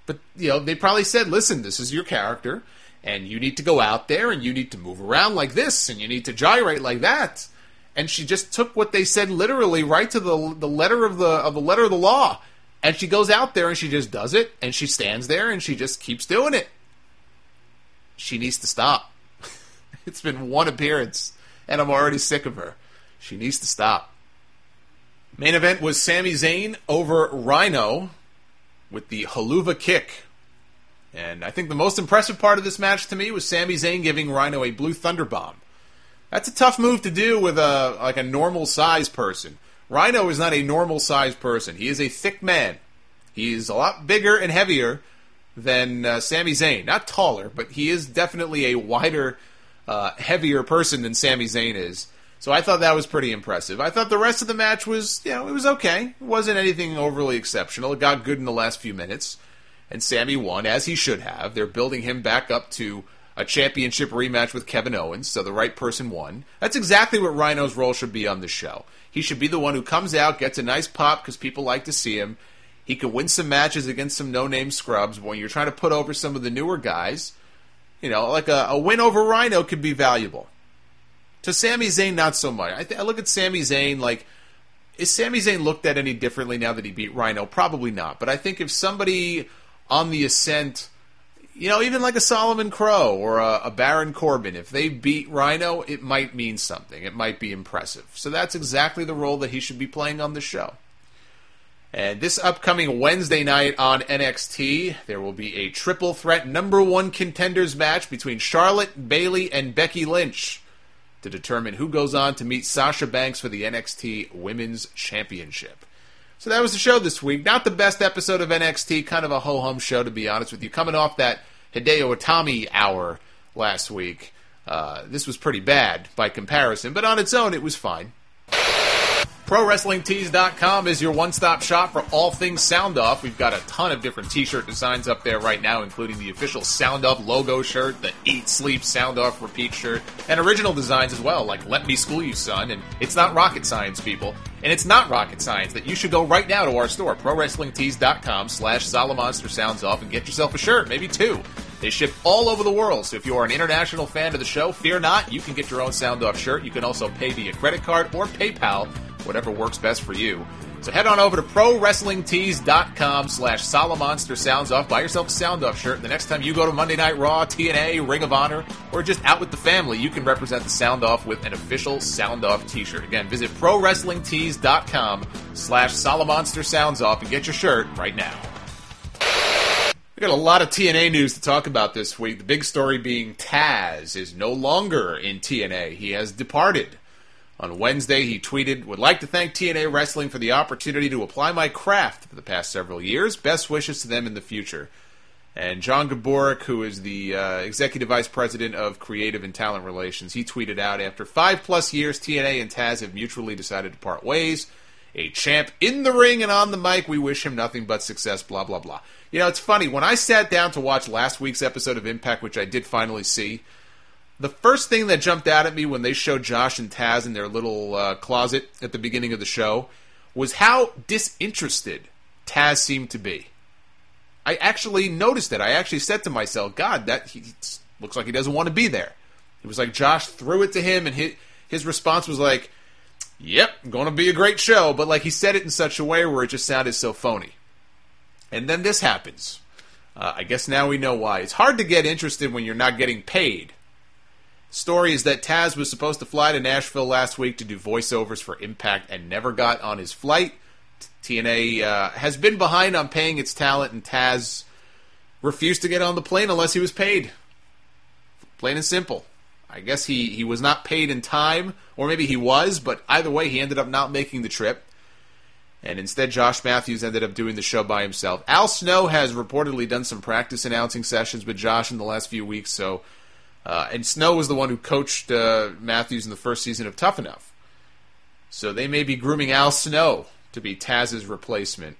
But you know, they probably said, listen, this is your character, and you need to go out there, and you need to move around like this, and you need to gyrate like that. And she just took what they said literally, right to the letter of the letter of the law. And she goes out there and she just does it, and she stands there and she just keeps doing it. She needs to stop. It's been one appearance, and I'm already sick of her. She needs to stop. Main event was Sami Zayn over Rhino with the Haluva kick. And I think the most impressive part of this match to me was Sami Zayn giving Rhino a blue thunder bomb. That's a tough move to do with a normal size person. Rhino is not a normal size person. He is a thick man. He's a lot bigger and heavier than Sami Zayn. Not taller, but he is definitely a wider, heavier person than Sami Zayn is. So I thought that was pretty impressive. I thought the rest of the match was, you know, it was okay. It wasn't anything overly exceptional. It got good in the last few minutes. And Sami won, as he should have. They're building him back up to a championship rematch with Kevin Owens, so the right person won. That's exactly what Rhino's role should be on this show. He should be the one who comes out, gets a nice pop because people like to see him. He could win some matches against some no-name scrubs. But when you're trying to put over some of the newer guys, you know, like a win over Rhino could be valuable. To Sami Zayn, not so much. I look at Sami Zayn like, is Sami Zayn looked at any differently now that he beat Rhino? Probably not. But I think if somebody on the ascent, you know, even like a Solomon Crow or a Baron Corbin, if they beat Rhino, it might mean something. It might be impressive. So that's exactly the role that he should be playing on the show. And this upcoming Wednesday night on NXT, there will be a triple threat number one contenders match between Charlotte, Bayley, and Becky Lynch to determine who goes on to meet Sasha Banks for the NXT Women's Championship. So that was the show this week. Not the best episode of NXT, kind of a ho-hum show, to be honest with you. Coming off that Hideo Itami hour last week, this was pretty bad by comparison, but on its own, it was fine. ProWrestlingTees.com is your one-stop shop for all things Sound Off. We've got a ton of different t-shirt designs up there right now, including the official Sound Off logo shirt, the Eat, Sleep, Sound Off, Repeat shirt, and original designs as well, like Let Me School You, Son, and It's Not Rocket Science, people. And it's not rocket science that you should go right now to our store, ProWrestlingTees.com/Solomonster Sounds Off, and get yourself a shirt, maybe two. They ship all over the world, so if you are an international fan of the show, fear not, you can get your own Sound Off shirt. You can also pay via credit card or PayPal, whatever works best for you. So head on over to ProWrestlingTees.com/Solomonster Sounds Off. Buy yourself a Sound Off shirt. And the next time you go to Monday Night Raw, TNA, Ring of Honor, or just out with the family, you can represent the Sound Off with an official Sound Off t-shirt. Again, visit ProWrestlingTees.com/Solomonster Sounds Off and get your shirt right now. We got a lot of TNA news to talk about this week. The big story being Taz is no longer in TNA. He has departed. On Wednesday, he tweeted, "Would like to thank TNA Wrestling for the opportunity to apply my craft for the past several years. Best wishes to them in the future." And John Gaborik, who is the Executive Vice President of Creative and Talent Relations, he tweeted out, "After 5+ years, TNA and Taz have mutually decided to part ways. A champ in the ring and on the mic. We wish him nothing but success, blah, blah, blah." You know, it's funny. When I sat down to watch last week's episode of Impact, which I did finally see, the first thing that jumped out at me when they showed Josh and Taz in their little closet at the beginning of the show was how disinterested Taz seemed to be. I actually noticed it. I actually said to myself, God, that he looks like he doesn't want to be there. It was like Josh threw it to him, and his response was like, "Yep, going to be a great show," but like he said it in such a way where it just sounded so phony. And then this happens. I guess now we know why. It's hard to get interested when you're not getting paid. Story is that Taz was supposed to fly to Nashville last week to do voiceovers for Impact and never got on his flight. TNA has been behind on paying its talent, and Taz refused to get on the plane unless he was paid. Plain and simple. I guess he was not paid in time, or maybe he was, but either way, he ended up not making the trip. And instead, Josh Matthews ended up doing the show by himself. Al Snow has reportedly done some practice announcing sessions with Josh in the last few weeks, so... and Snow was the one who coached Matthews in the first season of Tough Enough. So they may be grooming Al Snow to be Taz's replacement.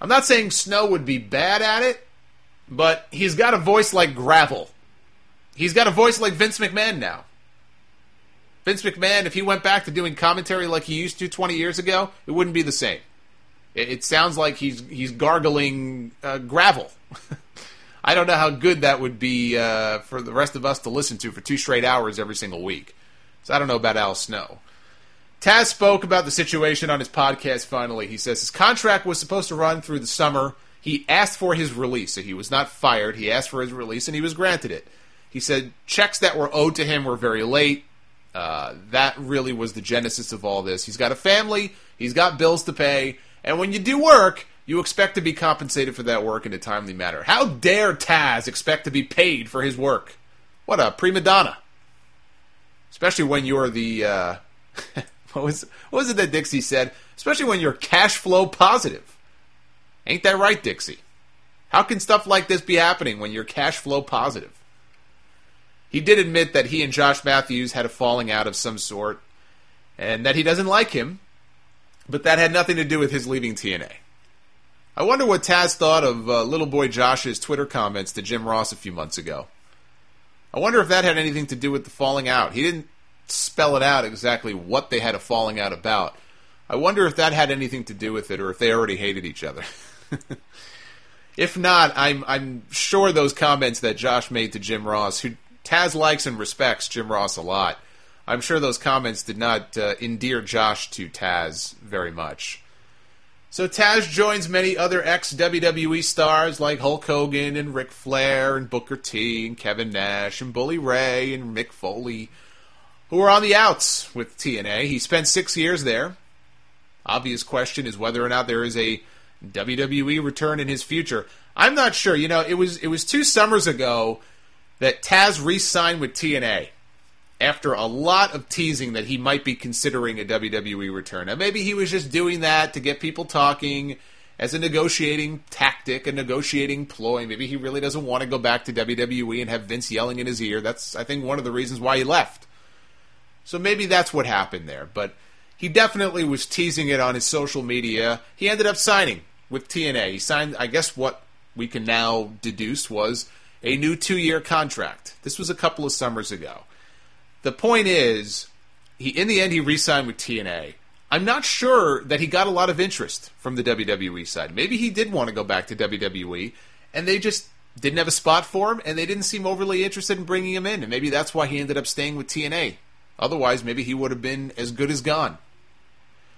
I'm not saying Snow would be bad at it, but he's got a voice like gravel. He's got a voice like Vince McMahon now. Vince McMahon, if he went back to doing commentary like he used to 20 years ago, it wouldn't be the same. It sounds like he's gargling gravel. I don't know how good that would be for the rest of us to listen to for 2 straight hours every single week. So I don't know about Al Snow. Taz spoke about the situation on his podcast finally. He says his contract was supposed to run through the summer. He asked for his release, so he was not fired. He asked for his release, and he was granted it. He said checks that were owed to him were very late. That really was the genesis of all this. He's got a family. He's got bills to pay. And when you do work... you expect to be compensated for that work in a timely manner. How dare Taz expect to be paid for his work? What a prima donna. Especially when you're the, what was it that Dixie said? Especially when you're cash flow positive. Ain't that right, Dixie? How can stuff like this be happening when you're cash flow positive? He did admit that he and Josh Matthews had a falling out of some sort, and that he doesn't like him, but that had nothing to do with his leaving TNA. I wonder what Taz thought of little boy Josh's Twitter comments to Jim Ross a few months ago. I wonder if that had anything to do with the falling out. He didn't spell it out exactly what they had a falling out about. I wonder if that had anything to do with it, or if they already hated each other. If not, I'm sure those comments that Josh made to Jim Ross, who Taz likes and respects Jim Ross a lot, I'm sure those comments did not endear Josh to Taz very much. So Taz joins many other ex-WWE stars like Hulk Hogan and Ric Flair and Booker T and Kevin Nash and Bully Ray and Mick Foley, who are on the outs with TNA. He spent 6 years there. Obvious question is whether or not there is a WWE return in his future. I'm not sure. You know, it was 2 summers ago that Taz re-signed with TNA after a lot of teasing that he might be considering a WWE return. Now, maybe he was just doing that to get people talking as a negotiating tactic, a negotiating ploy. Maybe he really doesn't want to go back to WWE and have Vince yelling in his ear. That's, I think, one of the reasons why he left. So maybe that's what happened there. But he definitely was teasing it on his social media. He ended up signing with TNA. He signed, I guess what we can now deduce was a new 2-year contract. This was a couple of summers ago. The point is, in the end he re-signed with TNA. I'm not sure that he got a lot of interest from the WWE side. Maybe he did want to go back to WWE, and they just didn't have a spot for him, and they didn't seem overly interested in bringing him in, and maybe that's why he ended up staying with TNA. Otherwise, maybe he would have been as good as gone.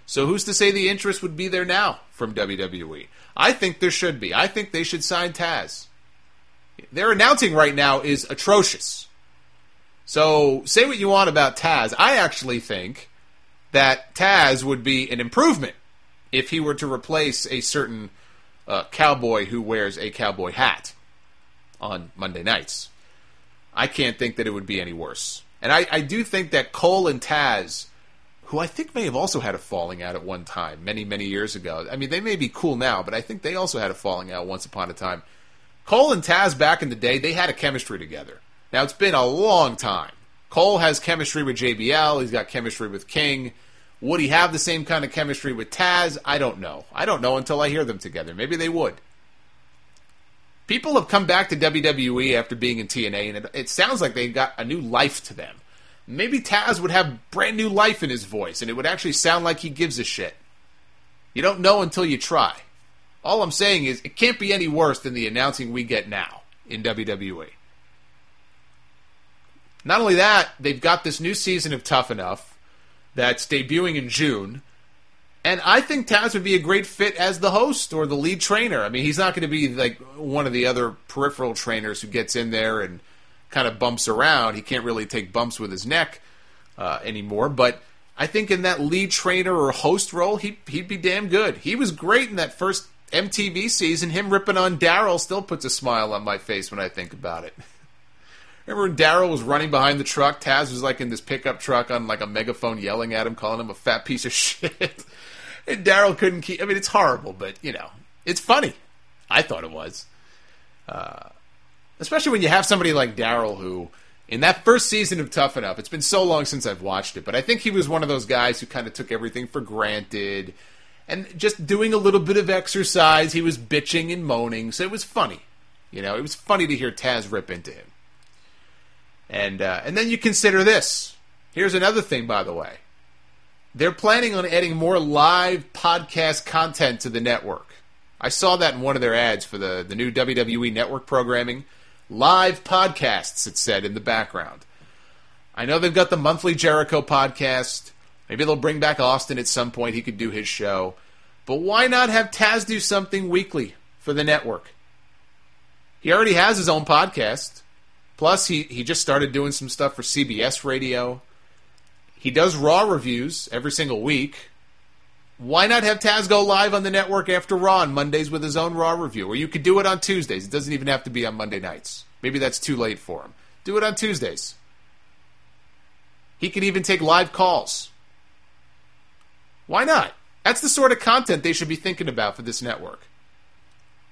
So who's to say the interest would be there now from WWE? I think there should be. I think they should sign Taz. Their announcing right now is atrocious. So say what you want about Taz. I actually think that Taz would be an improvement if he were to replace a certain cowboy who wears a cowboy hat on Monday nights. I can't think that it would be any worse. And I do think that Cole and Taz, who I think may have also had a falling out at one time, many, many years ago. I mean, they may be cool now, but I think they also had a falling out once upon a time. Cole and Taz back in the day, they had a chemistry together. Now, it's been a long time. Cole has chemistry with JBL. He's got chemistry with King. Would he have the same kind of chemistry with Taz? I don't know. I don't know until I hear them together. Maybe they would. People have come back to WWE after being in TNA, and it sounds like they got a new life to them. Maybe Taz would have brand new life in his voice, and it would actually sound like he gives a shit. You don't know until you try. All I'm saying is it can't be any worse than the announcing we get now in WWE. Not only that, they've got this new season of Tough Enough that's debuting in June, and I think Taz would be a great fit as the host or the lead trainer. I mean, he's not going to be like one of the other peripheral trainers who gets in there and kind of bumps around. He can't really take bumps with his neck anymore, but I think in that lead trainer or host role, he'd be damn good. He was great in that first MTV season. Him ripping on Darryl still puts a smile on my face when I think about it. Remember when Darryl was running behind the truck? Taz was like in this pickup truck on like a megaphone yelling at him, calling him a fat piece of shit. And Darryl couldn't keep... I mean, it's horrible, but, you know, it's funny. I thought it was. Especially when you have somebody like Darryl who, in that first season of Tough Enough, it's been so long since I've watched it, but I think he was one of those guys who kind of took everything for granted. And just doing a little bit of exercise, he was bitching and moaning, so it was funny. You know, it was funny to hear Taz rip into him. And then you consider this. Here's another thing, by the way. They're planning on adding more live podcast content to the network. I saw that in one of their ads for the new WWE Network programming. Live podcasts, it said in the background. I know they've got the monthly Jericho podcast. Maybe they'll bring back Austin at some point. He could do his show. But why not have Taz do something weekly for the network? He already has his own podcast. Plus, he just started doing some stuff for CBS Radio. He does Raw reviews every single week. Why not have Taz go live on the network after Raw on Mondays with his own Raw review? Or you could do it on Tuesdays. It doesn't even have to be on Monday nights. Maybe that's too late for him. Do it on Tuesdays. He could even take live calls. Why not? That's the sort of content they should be thinking about for this network.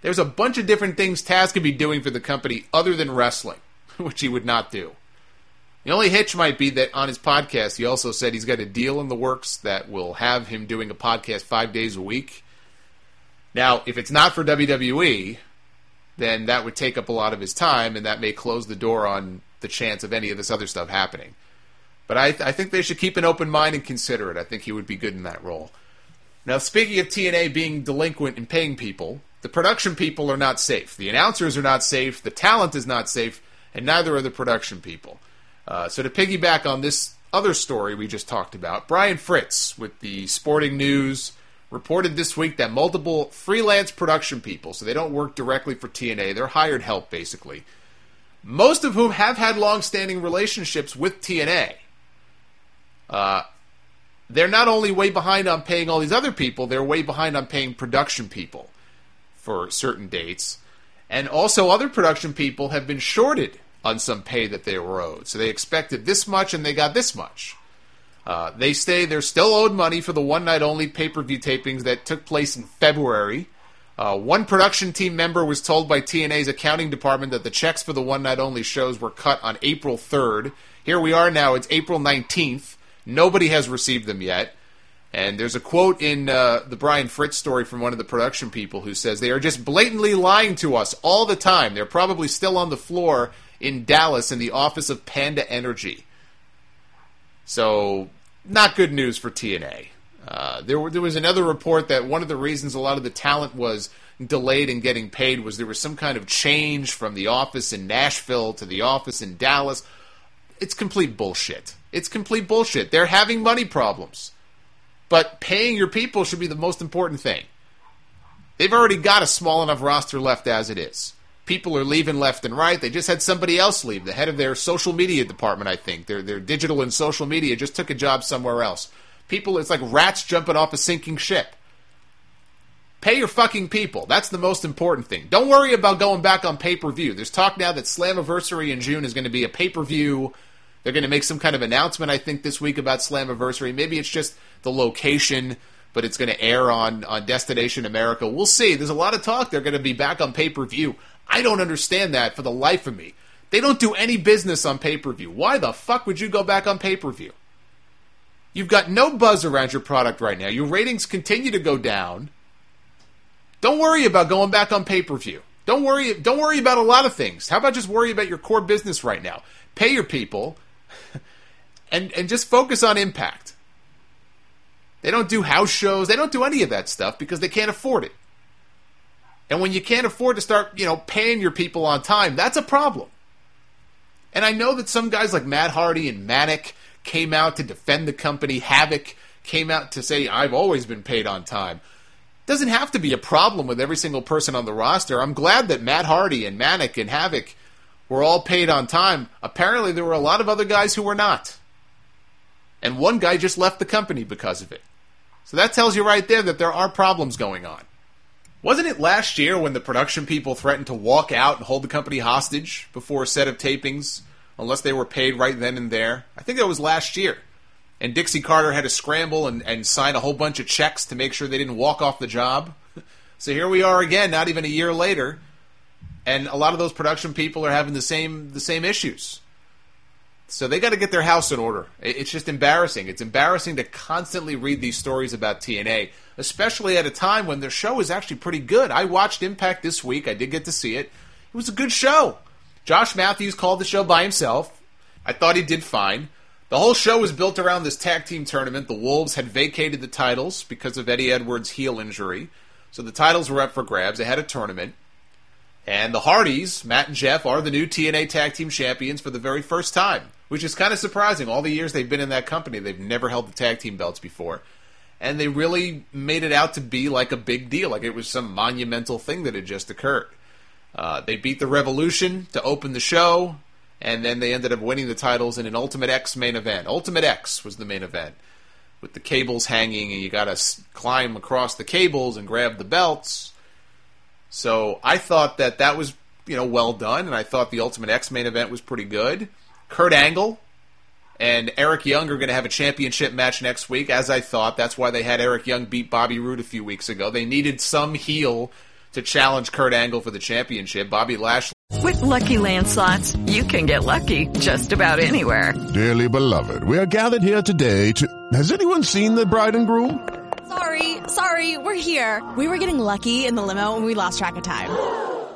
There's a bunch of different things Taz could be doing for the company other than wrestling, which he would not do. The only hitch might be that on his podcast, he also said he's got a deal in the works that will have him doing a podcast 5 days a week. Now, if it's not for WWE, then that would take up a lot of his time, and that may close the door on the chance of any of this other stuff happening. But I think they should keep an open mind and consider it. I think he would be good in that role. Now, speaking of TNA being delinquent and paying people, the production people are not safe. The announcers are not safe. The talent is not safe. And neither are the production people. So to piggyback on this other story we just talked about, Brian Fritz with the Sporting News reported this week that multiple freelance production people, so they don't work directly for TNA, they're hired help basically, most of whom have had long-standing relationships with TNA. They're not only way behind on paying all these other people, they're way behind on paying production people for certain dates. And also other production people have been shorted on some pay that they were owed. So they expected this much and they got this much. They say they're still owed money for the one-night-only pay-per-view tapings that took place in February. One production team member was told by TNA's accounting department that the checks for the one-night-only shows were cut on April 3rd. Here we are now. It's April 19th. Nobody has received them yet. And there's a quote in the Brian Fritz story from one of the production people who says, "They are just blatantly lying to us all the time. They're probably still on the floor in Dallas in the office of Panda Energy." So, not good news for TNA. There was another report that one of the reasons a lot of the talent was delayed in getting paid was there was some kind of change from the office in Nashville to the office in Dallas. It's complete bullshit. They're having money problems. But paying your people should be the most important thing. They've already got a small enough roster left as it is. People are leaving left and right. They just had somebody else leave. The head of their social media department, I think. Their digital and social media just took a job somewhere else. People, it's like rats jumping off a sinking ship. Pay your fucking people. That's the most important thing. Don't worry about going back on pay-per-view. There's talk now that Slammiversary in June is going to be a pay-per-view. They're going to make some kind of announcement, I think, this week about Slammiversary. Maybe it's just the location, but it's going to air on Destination America. We'll see. There's a lot of talk they're going to be back on pay-per-view. I don't understand that for the life of me. They don't do any business on pay-per-view. Why the fuck would you go back on pay-per-view? You've got no buzz around your product right now. Your ratings continue to go down. Don't worry about going back on pay-per-view. Don't worry about a lot of things. How about just worry about your core business right now? Pay your people and just focus on Impact. They don't do house shows. They don't do any of that stuff because they can't afford it. And when you can't afford to start, paying your people on time, that's a problem. And I know that some guys like Matt Hardy and Manic came out to defend the company. Havoc came out to say, I've always been paid on time. Doesn't have to be a problem with every single person on the roster. I'm glad that Matt Hardy and Manic and Havoc were all paid on time. Apparently there were a lot of other guys who were not. And one guy just left the company because of it. So that tells you right there that there are problems going on. Wasn't it last year when the production people threatened to walk out and hold the company hostage before a set of tapings unless they were paid right then and there? I think that was last year. And Dixie Carter had to scramble and sign a whole bunch of checks to make sure they didn't walk off the job. So here we are again, not even a year later, and a lot of those production people are having the same issues. So they got to get their house in order. It's just embarrassing. It's embarrassing to constantly read these stories about TNA, especially at a time when their show is actually pretty good. I watched Impact this week. I did get to see it. It was a good show. Josh Matthews called the show by himself. I thought he did fine. The whole show was built around this tag team tournament. The Wolves had vacated the titles because of Eddie Edwards' heel injury. So the titles were up for grabs. They had a tournament. And the Hardys, Matt and Jeff, are the new TNA Tag Team Champions for the very first time, which is kind of surprising. All the years they've been in that company, they've never held the tag team belts before. And they really made it out to be like a big deal, like it was some monumental thing that had just occurred. They beat the Revolution to open the show, and then they ended up winning the titles in an Ultimate X main event. Ultimate X was the main event, with the cables hanging, and you got to climb across the cables and grab the belts. So I thought that was, well done, and I thought the Ultimate X main event was pretty good. Kurt Angle and Eric Young are going to have a championship match next week, as I thought. That's why they had Eric Young beat Bobby Roode a few weeks ago. They needed some heel to challenge Kurt Angle for the championship. Bobby Lashley. With Lucky Land Slots, you can get lucky just about anywhere. Dearly beloved, we are gathered here today to... Has anyone seen the bride and groom? Sorry, we're here. We were getting lucky in the limo and we lost track of time.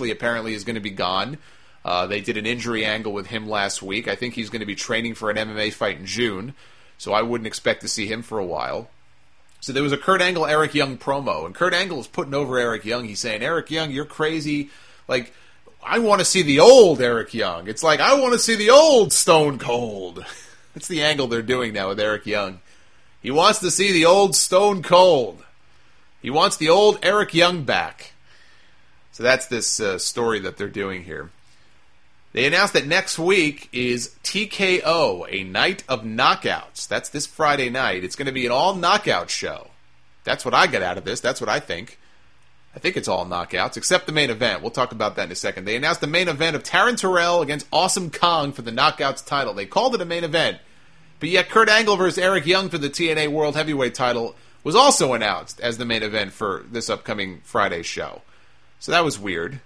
Apparently is going to be gone. They did an injury angle with him last week. I think he's going to be training for an MMA fight in June, so I wouldn't expect to see him for a while. So there was a Kurt Angle, Eric Young promo, and Kurt Angle is putting over Eric Young. He's saying, Eric Young, you're crazy. Like, I want to see the old Eric Young. It's like, I want to see the old Stone Cold. That's the angle they're doing now with Eric Young. He wants to see the old Stone Cold. He wants the old Eric Young back. So that's this story that they're doing here. They announced that next week is TKO, a night of knockouts. That's this Friday night. It's going to be an all-knockout show. That's what I get out of this. That's what I think. I think it's all knockouts, except the main event. We'll talk about that in a second. They announced the main event of Taryn Terrell against Awesome Kong for the Knockouts title. They called it a main event. But yet Kurt Angle versus Eric Young for the TNA World Heavyweight title was also announced as the main event for this upcoming Friday show. So that was weird.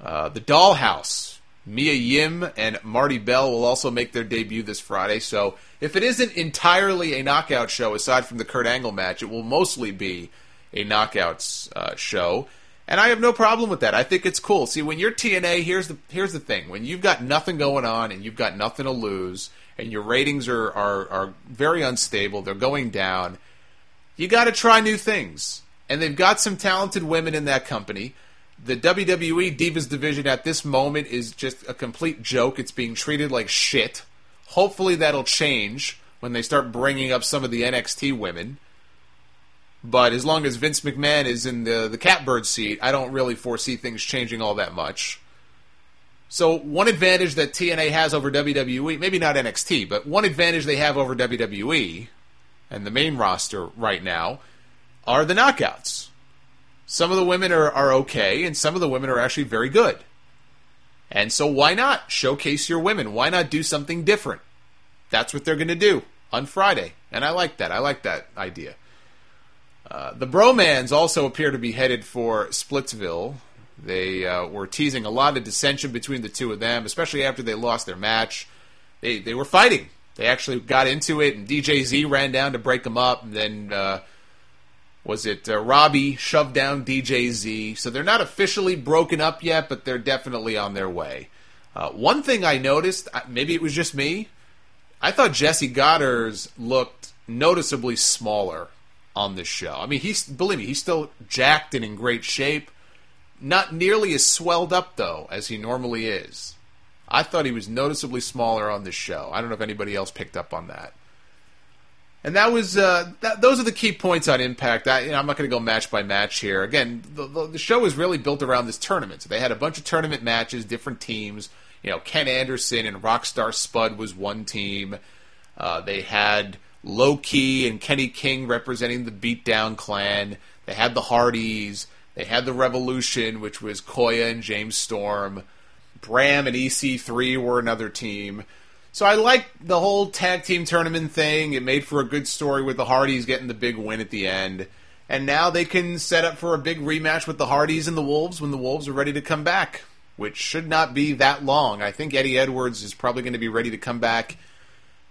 The Dollhouse, Mia Yim and Marty Bell will also make their debut this Friday. So if it isn't entirely a knockout show, aside from the Kurt Angle match, it will mostly be a knockouts show. And I have no problem with that. I think it's cool. See, when you're TNA, here's the thing. When you've got nothing going on and you've got nothing to lose and your ratings are very unstable, they're going down, you got to try new things. And they've got some talented women in that company. The WWE Divas division at this moment is just a complete joke. It's being treated like shit. Hopefully that'll change when they start bringing up some of the NXT women. But as long as Vince McMahon is in the catbird seat, I don't really foresee things changing all that much. So one advantage that TNA has over WWE, maybe not NXT, but one advantage they have over WWE and the main roster right now are the knockouts. Some of the women are okay, and some of the women are actually very good. And so why not showcase your women? Why not do something different? That's what they're going to do on Friday. And I like that. I like that idea. The Bromans also appear to be headed for Splitsville. They were teasing a lot of dissension between the two of them, especially after they lost their match. They were fighting. They actually got into it, and DJZ ran down to break them up. And then, Robbie shoved down DJZ. So they're not officially broken up yet, but they're definitely on their way. One thing I noticed, maybe it was just me, I thought Jesse Goddard's looked noticeably smaller on this show. I mean, he's still jacked and in great shape. Not nearly as swelled up, though, as he normally is. I thought he was noticeably smaller on this show. I don't know if anybody else picked up on that. And that was those are the key points on Impact. I'm not going to go match by match here. Again, the show is really built around this tournament. So they had a bunch of tournament matches, different teams. You know, Ken Anderson and Rockstar Spud was one team. They had Low Key and Kenny King representing the Beatdown Clan. They had the Hardys. They had the Revolution, which was Koya and James Storm. Bram and EC3 were another team. So I like the whole tag team tournament thing. It made for a good story with the Hardys getting the big win at the end. And now they can set up for a big rematch with the Hardys and the Wolves when the Wolves are ready to come back, which should not be that long. I think Eddie Edwards is probably going to be ready to come back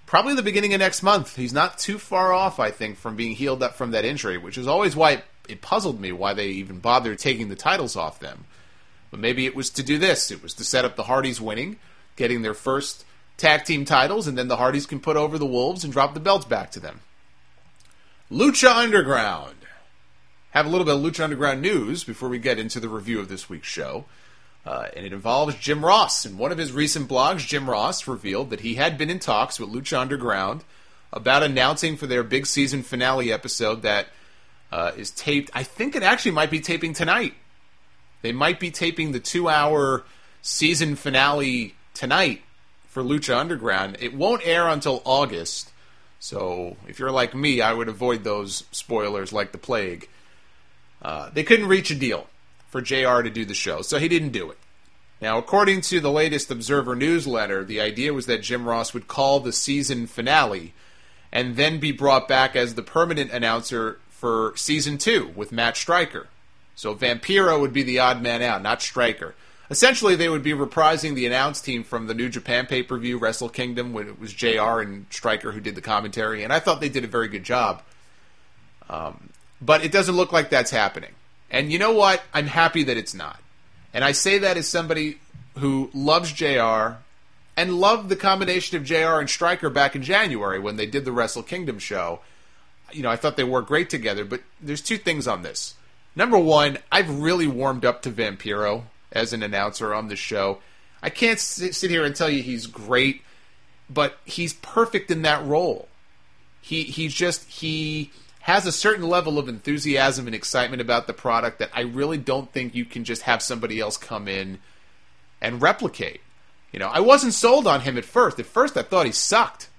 probably the beginning of next month. He's not too far off, I think, from being healed up from that injury, which is always why it puzzled me why they even bothered taking the titles off them. But maybe it was to do this. It was to set up the Hardys winning, getting their first tag team titles, and then the Hardys can put over the Wolves and drop the belts back to them. Lucha Underground. Have a little bit of Lucha Underground news before we get into the review of this week's show. And it involves Jim Ross. In one of his recent blogs, Jim Ross revealed that he had been in talks with Lucha Underground about announcing for their big season finale episode that is taped. I think it actually might be taping tonight. They might be taping the 2-hour season finale tonight for Lucha Underground. It won't air until August. So if you're like me, I would avoid those spoilers like the plague. They couldn't reach a deal for JR to do the show, so he didn't do it. Now, according to the latest Observer newsletter, the idea was that Jim Ross would call the season finale and then be brought back as the permanent announcer for Season 2 with Matt Stryker. So Vampiro would be the odd man out, not Stryker. Essentially, they would be reprising the announce team from the New Japan pay-per-view Wrestle Kingdom when it was JR and Stryker who did the commentary, and I thought they did a very good job. But it doesn't look like that's happening. And you know what? I'm happy that it's not. And I say that as somebody who loves JR and loved the combination of JR and Stryker back in January when they did the Wrestle Kingdom show. You know, I thought they worked great together, but there's two things on this. Number one, I've really warmed up to Vampiro as an announcer on this show. I can't sit here and tell you he's great, but he's perfect in that role. He has a certain level of enthusiasm and excitement about the product that I really don't think you can just have somebody else come in and replicate. You know, I wasn't sold on him at first. At first, I thought he sucked.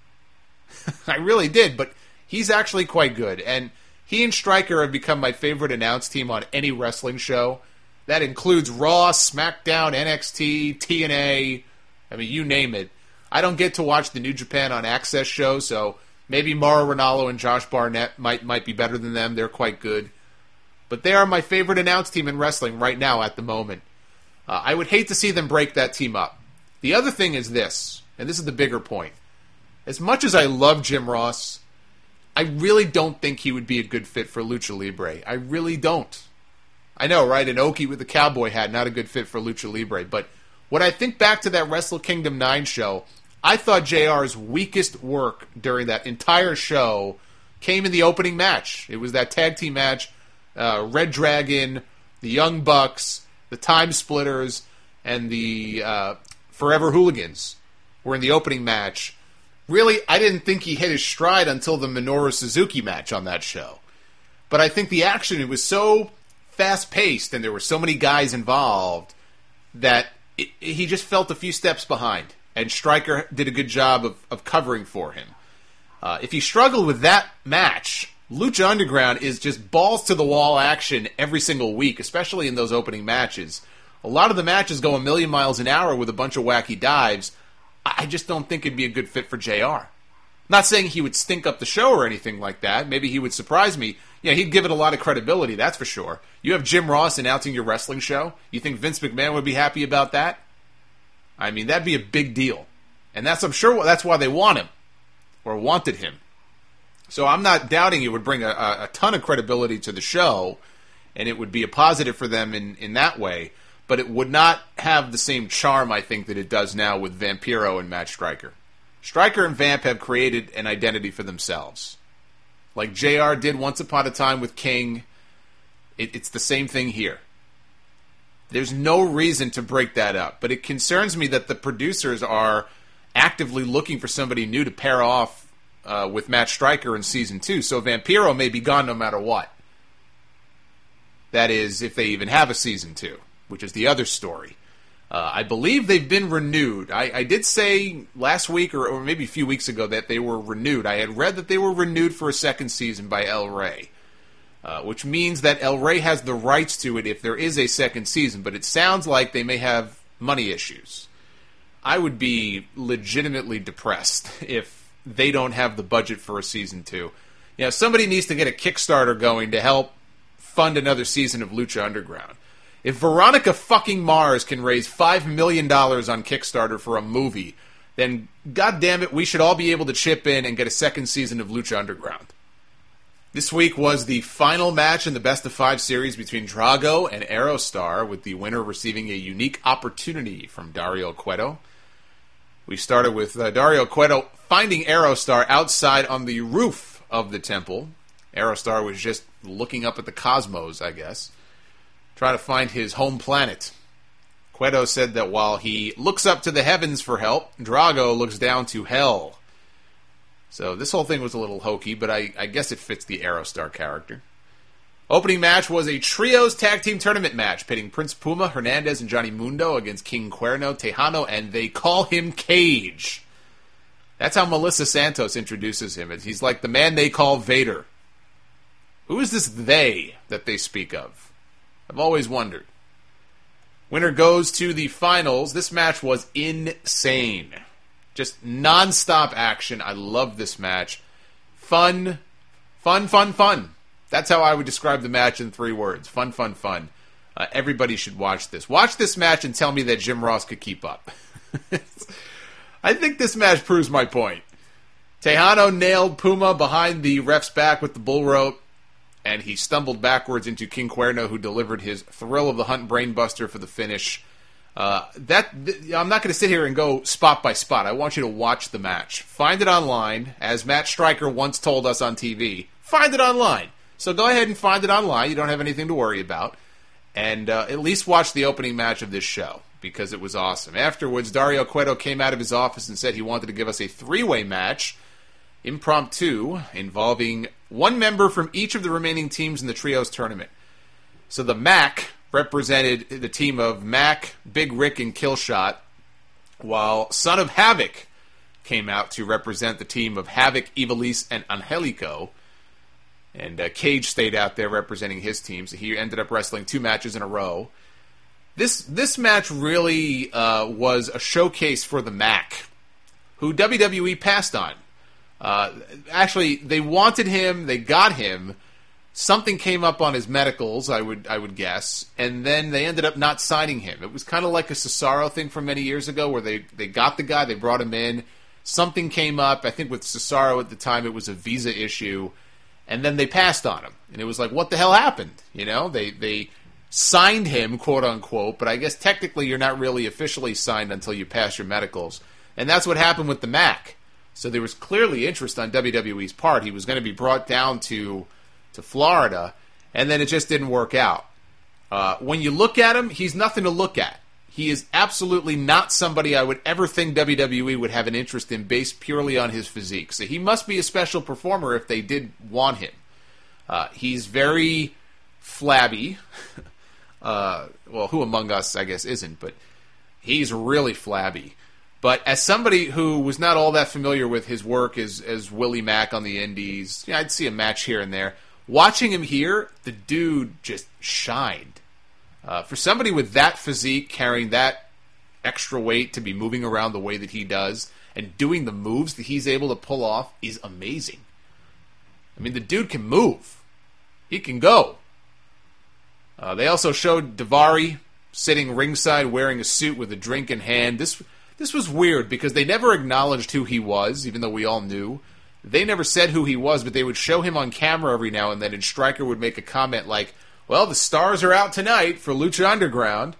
I really did, but he's actually quite good. And he and Stryker have become my favorite announce team on any wrestling show. That includes Raw, SmackDown, NXT, TNA. I mean, you name it. I don't get to watch the New Japan on Access show, so maybe Mauro Ranallo and Josh Barnett might be better than them. They're quite good. But they are my favorite announced team in wrestling right now at the moment. I would hate to see them break that team up. The other thing is this, and this is the bigger point. As much as I love Jim Ross, I really don't think he would be a good fit for Lucha Libre. I really don't. I know, right? An Oki with a cowboy hat, not a good fit for Lucha Libre. But when I think back to that Wrestle Kingdom 9 show, I thought JR's weakest work during that entire show came in the opening match. It was that tag team match, Red Dragon, the Young Bucks, the Time Splitters, and the Forever Hooligans were in the opening match. Really, I didn't think he hit his stride until the Minoru Suzuki match on that show. But I think the action, it was so fast-paced and there were so many guys involved that he just felt a few steps behind. And Stryker did a good job of covering for him. If he struggled with that match, Lucha Underground is just balls-to-the-wall action every single week, especially in those opening matches. A lot of the matches go a million miles an hour with a bunch of wacky dives. I just don't think it'd be a good fit for JR. Not saying he would stink up the show or anything like that. Maybe he would surprise me. Yeah, he'd give it a lot of credibility, that's for sure. You have Jim Ross announcing your wrestling show? You think Vince McMahon would be happy about that? I mean, that'd be a big deal. And that's, I'm sure, that's why they want him, or wanted him. So I'm not doubting it would bring a ton of credibility to the show, and it would be a positive for them in that way, but it would not have the same charm, I think, that it does now with Vampiro and Matt Stryker. Stryker and Vamp have created an identity for themselves. Like JR did once upon a time with King, it's the same thing here. There's no reason to break that up, but it concerns me that the producers are actively looking for somebody new to pair off with Matt Stryker in Season 2, so Vampiro may be gone no matter what. That is, if they even have a Season 2, which is the other story. I believe they've been renewed. I did say last week or maybe a few weeks ago that they were renewed. I had read that they were renewed for a second season by El Rey. Which means that El Rey has the rights to it if there is a second season, but it sounds like they may have money issues. I would be legitimately depressed if they don't have the budget for a season 2. You know, somebody needs to get a Kickstarter going to help fund another season of Lucha Underground. If Veronica fucking Mars can raise $5 million on Kickstarter for a movie, then goddamn it, we should all be able to chip in and get a second season of Lucha Underground. This week was the final match in the Best of 5 series between Drago and Aerostar, with the winner receiving a unique opportunity from Dario Cueto. We started with Dario Cueto finding Aerostar outside on the roof of the temple. Aerostar was just looking up at the cosmos, I guess, trying to find his home planet. Cueto said that while he looks up to the heavens for help, Drago looks down to hell. So this whole thing was a little hokey, but I guess it fits the Aerostar character. Opening match was a trios tag team tournament match pitting Prince Puma, Hernandez, and Johnny Mundo against King Cuerno, Tejano, and they call him Cage. That's how Melissa Santos introduces him. He's like the man they call Vader. Who is this they that they speak of? I've always wondered. Winner goes to the finals. This match was insane. Just non-stop action. I love this match. Fun, fun, fun, fun. That's how I would describe the match in 3 words. Fun, fun, fun. Everybody should watch this. Watch this match and tell me that Jim Ross could keep up. I think this match proves my point. Tejano nailed Puma behind the ref's back with the bull rope, and he stumbled backwards into King Cuerno, who delivered his Thrill of the Hunt brainbuster for the finish. I'm not going to sit here and go spot by spot. I want you to watch the match. Find it online, as Matt Stryker once told us on TV. Find it online. So go ahead and find it online. You don't have anything to worry about. And at least watch the opening match of this show, because it was awesome. Afterwards, Dario Cueto came out of his office and said he wanted to give us a 3-way match, impromptu, involving one member from each of the remaining teams in the trios tournament. So the MAC represented the team of Mac, Big Rick, and Killshot, while Son of Havoc came out to represent the team of Havoc, Ivelisse, and Angelico. And Cage stayed out there representing his team, so he ended up wrestling 2 matches in a row. This match really was a showcase for the Mac. who WWE passed on. Actually, they wanted him, they got him. Something came up on his medicals, I would guess, and then they ended up not signing him. It was kind of like a Cesaro thing from many years ago where they got the guy, they brought him in. Something came up, I think with Cesaro at the time, it was a visa issue, and then they passed on him. And it was like, what the hell happened? You know, they signed him, quote-unquote, but I guess technically you're not really officially signed until you pass your medicals. And that's what happened with the Mac. So there was clearly interest on WWE's part. He was going to be brought down to Florida, and then it just didn't work out. When you look at him, he's nothing to look at. He is absolutely not somebody I would ever think WWE would have an interest in based purely on his physique. So he must be a special performer if they did want him. He's very flabby. Well, who among us, I guess, isn't, but he's really flabby. But as somebody who was not all that familiar with his work as Willie Mack on the Indies, you know, I'd see a match here and there. Watching him here, the dude just shined. For somebody with that physique, carrying that extra weight to be moving around the way that he does, and doing the moves that he's able to pull off is amazing. I mean, the dude can move. He can go. They also showed Daivari sitting ringside wearing a suit with a drink in hand. This was weird because they never acknowledged who he was, even though we all knew. They never said who he was, but they would show him on camera every now and then, and Stryker would make a comment like, well, the stars are out tonight for Lucha Underground.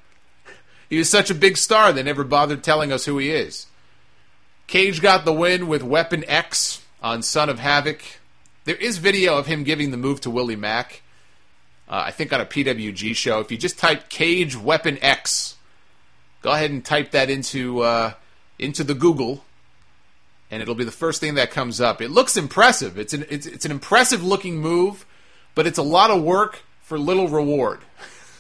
He was such a big star, they never bothered telling us who he is. Cage got the win with Weapon X on Son of Havoc. There is video of him giving the move to Willie Mack, I think on a PWG show. If you just type Cage Weapon X, go ahead and type that into the Google, and it'll be the first thing that comes up. It looks impressive. It's an impressive looking move, but it's a lot of work for little reward.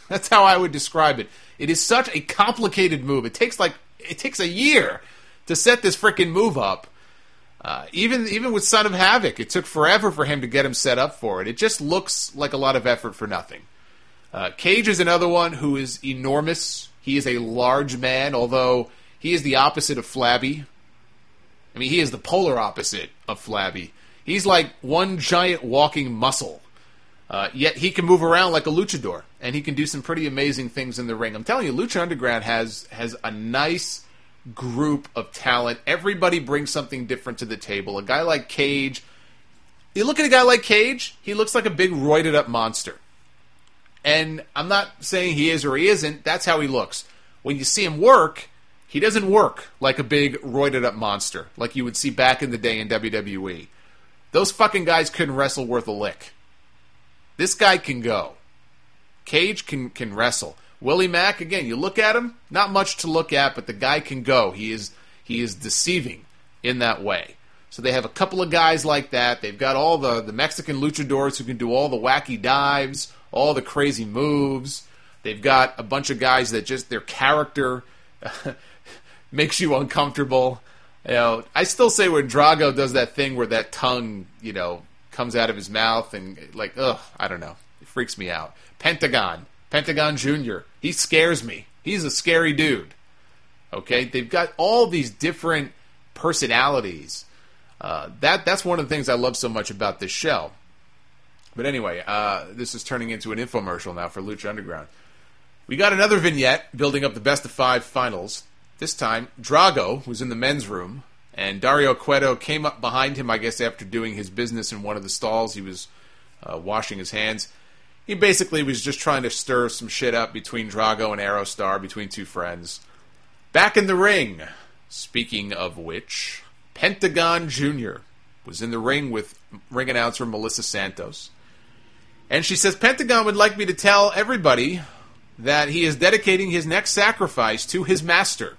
That's how I would describe it. It is such a complicated move. It takes a year to set this freaking move up. Even with Son of Havoc, it took forever for him to get him set up for it. It just looks like a lot of effort for nothing. Cage is another one who is enormous. He is a large man, although he is the opposite of flabby. I mean, he is the polar opposite of flabby. He's like one giant walking muscle. Yet he can move around like a luchador, and he can do some pretty amazing things in the ring. I'm telling you, Lucha Underground has a nice group of talent. Everybody brings something different to the table. A guy like Cage, you look at a guy like Cage, he looks like a big roided-up monster. And I'm not saying he is or he isn't. That's how he looks. When you see him work, he doesn't work like a big roided-up monster, like you would see back in the day in WWE. Those fucking guys couldn't wrestle worth a lick. This guy can go. Cage can wrestle. Willie Mack, again, you look at him, not much to look at, but the guy can go. He is deceiving in that way. So they have a couple of guys like that. They've got all the Mexican luchadors who can do all the wacky dives, all the crazy moves. They've got a bunch of guys that just their character makes you uncomfortable. You know, I still say when Drago does that thing where that tongue, you know, comes out of his mouth and like, ugh, I don't know. It freaks me out. Pentagon Jr., he scares me. He's a scary dude. Okay? They've got all these different personalities. That's one of the things I love so much about this show. But anyway, this is turning into an infomercial now for Lucha Underground. We got another vignette building up the best-of-5 finals. This time, Drago was in the men's room, and Dario Cueto came up behind him, I guess, after doing his business in one of the stalls. He was washing his hands. He basically was just trying to stir some shit up between Drago and Aerostar, between two friends. Back in the ring, speaking of which, Pentagon Jr. was in the ring with ring announcer Melissa Santos. And she says, Pentagon would like me to tell everybody that he is dedicating his next sacrifice to his master.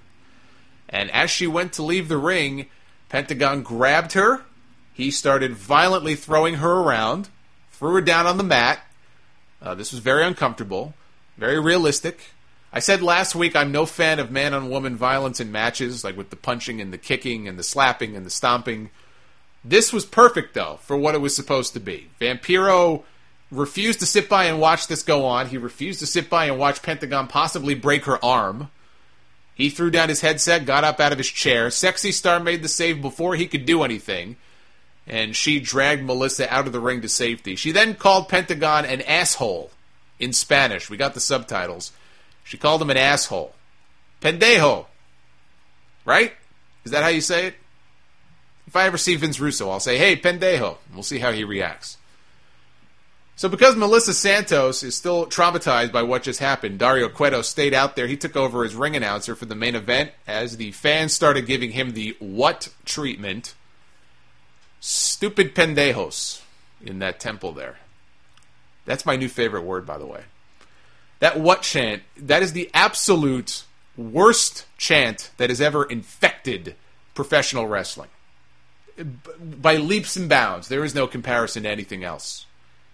And as she went to leave the ring, Pentagon grabbed her. He started violently throwing her around, threw her down on the mat. This was very uncomfortable, very realistic. I said last week I'm no fan of man-on-woman violence in matches, like with the punching and the kicking and the slapping and the stomping. This was perfect, though, for what it was supposed to be. Vampiro refused to sit by and watch this go on. He refused to sit by and watch Pentagon possibly break her arm. He threw down his headset, got up out of his chair. Sexy Star made the save before he could do anything, and she dragged Melissa out of the ring to safety. She then called Pentagon an asshole in Spanish. We got the subtitles. She called him an asshole. Pendejo. Right? Is that how you say it? If I ever see Vince Russo, I'll say, hey, pendejo. We'll see how he reacts. So because Melissa Santos is still traumatized by what just happened, Dario Cueto stayed out there. He took over as ring announcer for the main event as the fans started giving him the what treatment. Stupid pendejos in that temple there. That's my new favorite word, by the way. That what chant, that is the absolute worst chant that has ever infected professional wrestling. By leaps and bounds. There is no comparison to anything else.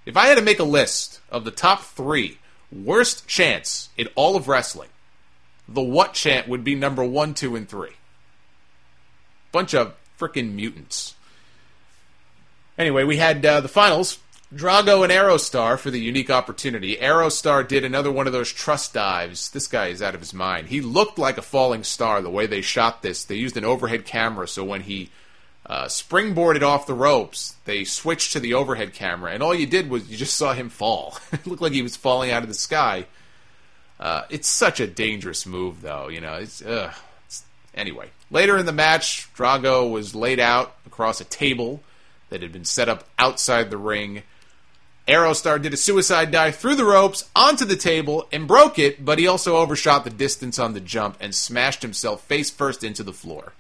If I had to make a list of the top 3 worst chants in all of wrestling, the what chant would be number 1, 2, and 3. Bunch of freaking mutants. Anyway, we had the finals. Drago and Aerostar for the unique opportunity. Aerostar did another one of those trust dives. This guy is out of his mind. He looked like a falling star the way they shot this. They used an overhead camera, so when he springboarded off the ropes, they switched to the overhead camera, and all you did was you just saw him fall. It looked like he was falling out of the sky. It's such a dangerous move, though. You know, anyway, later in the match, Drago was laid out across a table that had been set up outside the ring. Aerostar did a suicide dive through the ropes, onto the table, and broke it, but he also overshot the distance on the jump and smashed himself face first into the floor.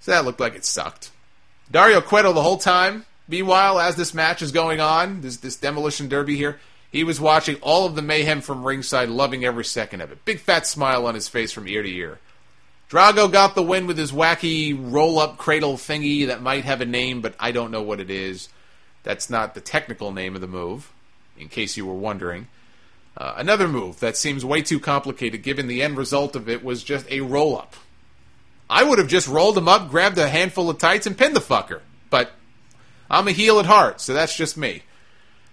So that looked like it sucked. Dario Cueto the whole time, meanwhile, as this match is going on, this demolition derby here, he was watching all of the mayhem from ringside, loving every second of it. Big fat smile on his face from ear to ear. Drago got the win with his wacky roll-up cradle thingy that might have a name, but I don't know what it is. That's not the technical name of the move, in case you were wondering. Another move that seems way too complicated, given the end result of it was just a roll-up. I would have just rolled him up, grabbed a handful of tights, and pinned the fucker. But I'm a heel at heart, so that's just me.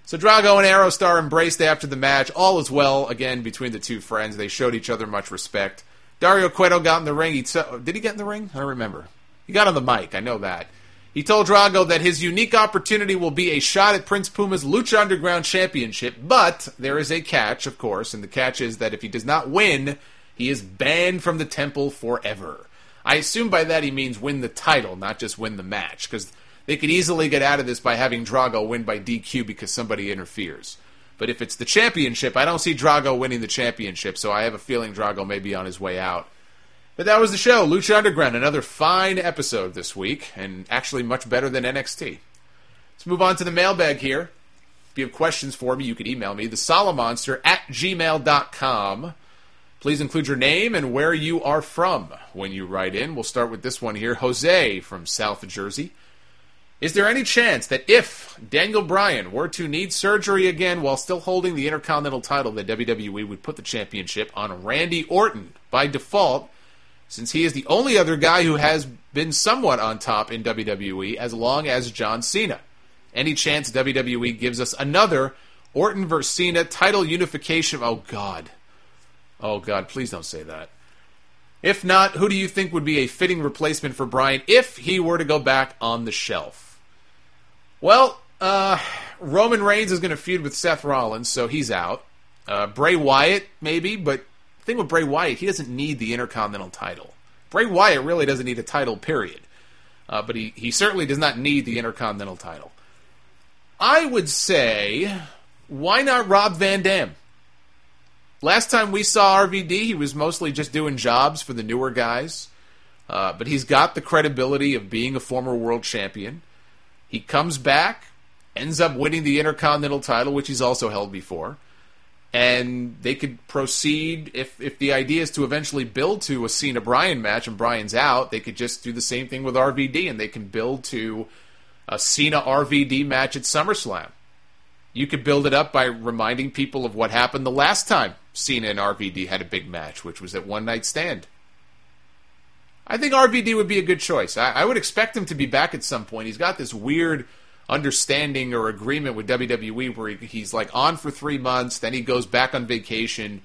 So Drago and Aerostar embraced after the match. All is well, again, between the two friends. They showed each other much respect. Dario Cueto got in the ring. Did he get in the ring? I don't remember. He got on the mic. I know that. He told Drago that his unique opportunity will be a shot at Prince Puma's Lucha Underground Championship, but there is a catch, of course, and the catch is that if he does not win, he is banned from the temple forever. I assume by that he means win the title, not just win the match, because they could easily get out of this by having Drago win by DQ because somebody interferes. But if it's the championship, I don't see Drago winning the championship, so I have a feeling Drago may be on his way out. But that was the show, Lucha Underground, another fine episode this week, and actually much better than NXT. Let's move on to the mailbag here. If you have questions for me, you can email me, thesolomonster@gmail.com. Please include your name and where you are from when you write in. We'll start with this one here, Jose from South Jersey. Is there any chance that if Daniel Bryan were to need surgery again while still holding the Intercontinental title, that WWE would put the championship on Randy Orton by default, since he is the only other guy who has been somewhat on top in WWE as long as John Cena? Any chance WWE gives us another Orton versus Cena title unification? Oh, God. Oh, God, please don't say that. If not, who do you think would be a fitting replacement for Bryan if he were to go back on the shelf? Well, Roman Reigns is going to feud with Seth Rollins, so he's out. Bray Wyatt, maybe, but the thing with Bray Wyatt, he doesn't need the Intercontinental title. Bray Wyatt really doesn't need a title, period. But he certainly does not need the Intercontinental title. I would say, why not Rob Van Dam? Last time we saw RVD, he was mostly just doing jobs for the newer guys. But he's got the credibility of being a former world champion. He comes back, ends up winning the Intercontinental title, which he's also held before, and they could proceed, if the idea is to eventually build to a Cena-Bryan match and Bryan's out, they could just do the same thing with RVD, and they can build to a Cena-RVD match at SummerSlam. You could build it up by reminding people of what happened the last time Cena and RVD had a big match, which was at One Night Stand. I think RVD would be a good choice. I would expect him to be back at some point. He's got this weird understanding or agreement with WWE where he's like on for 3 months, then he goes back on vacation,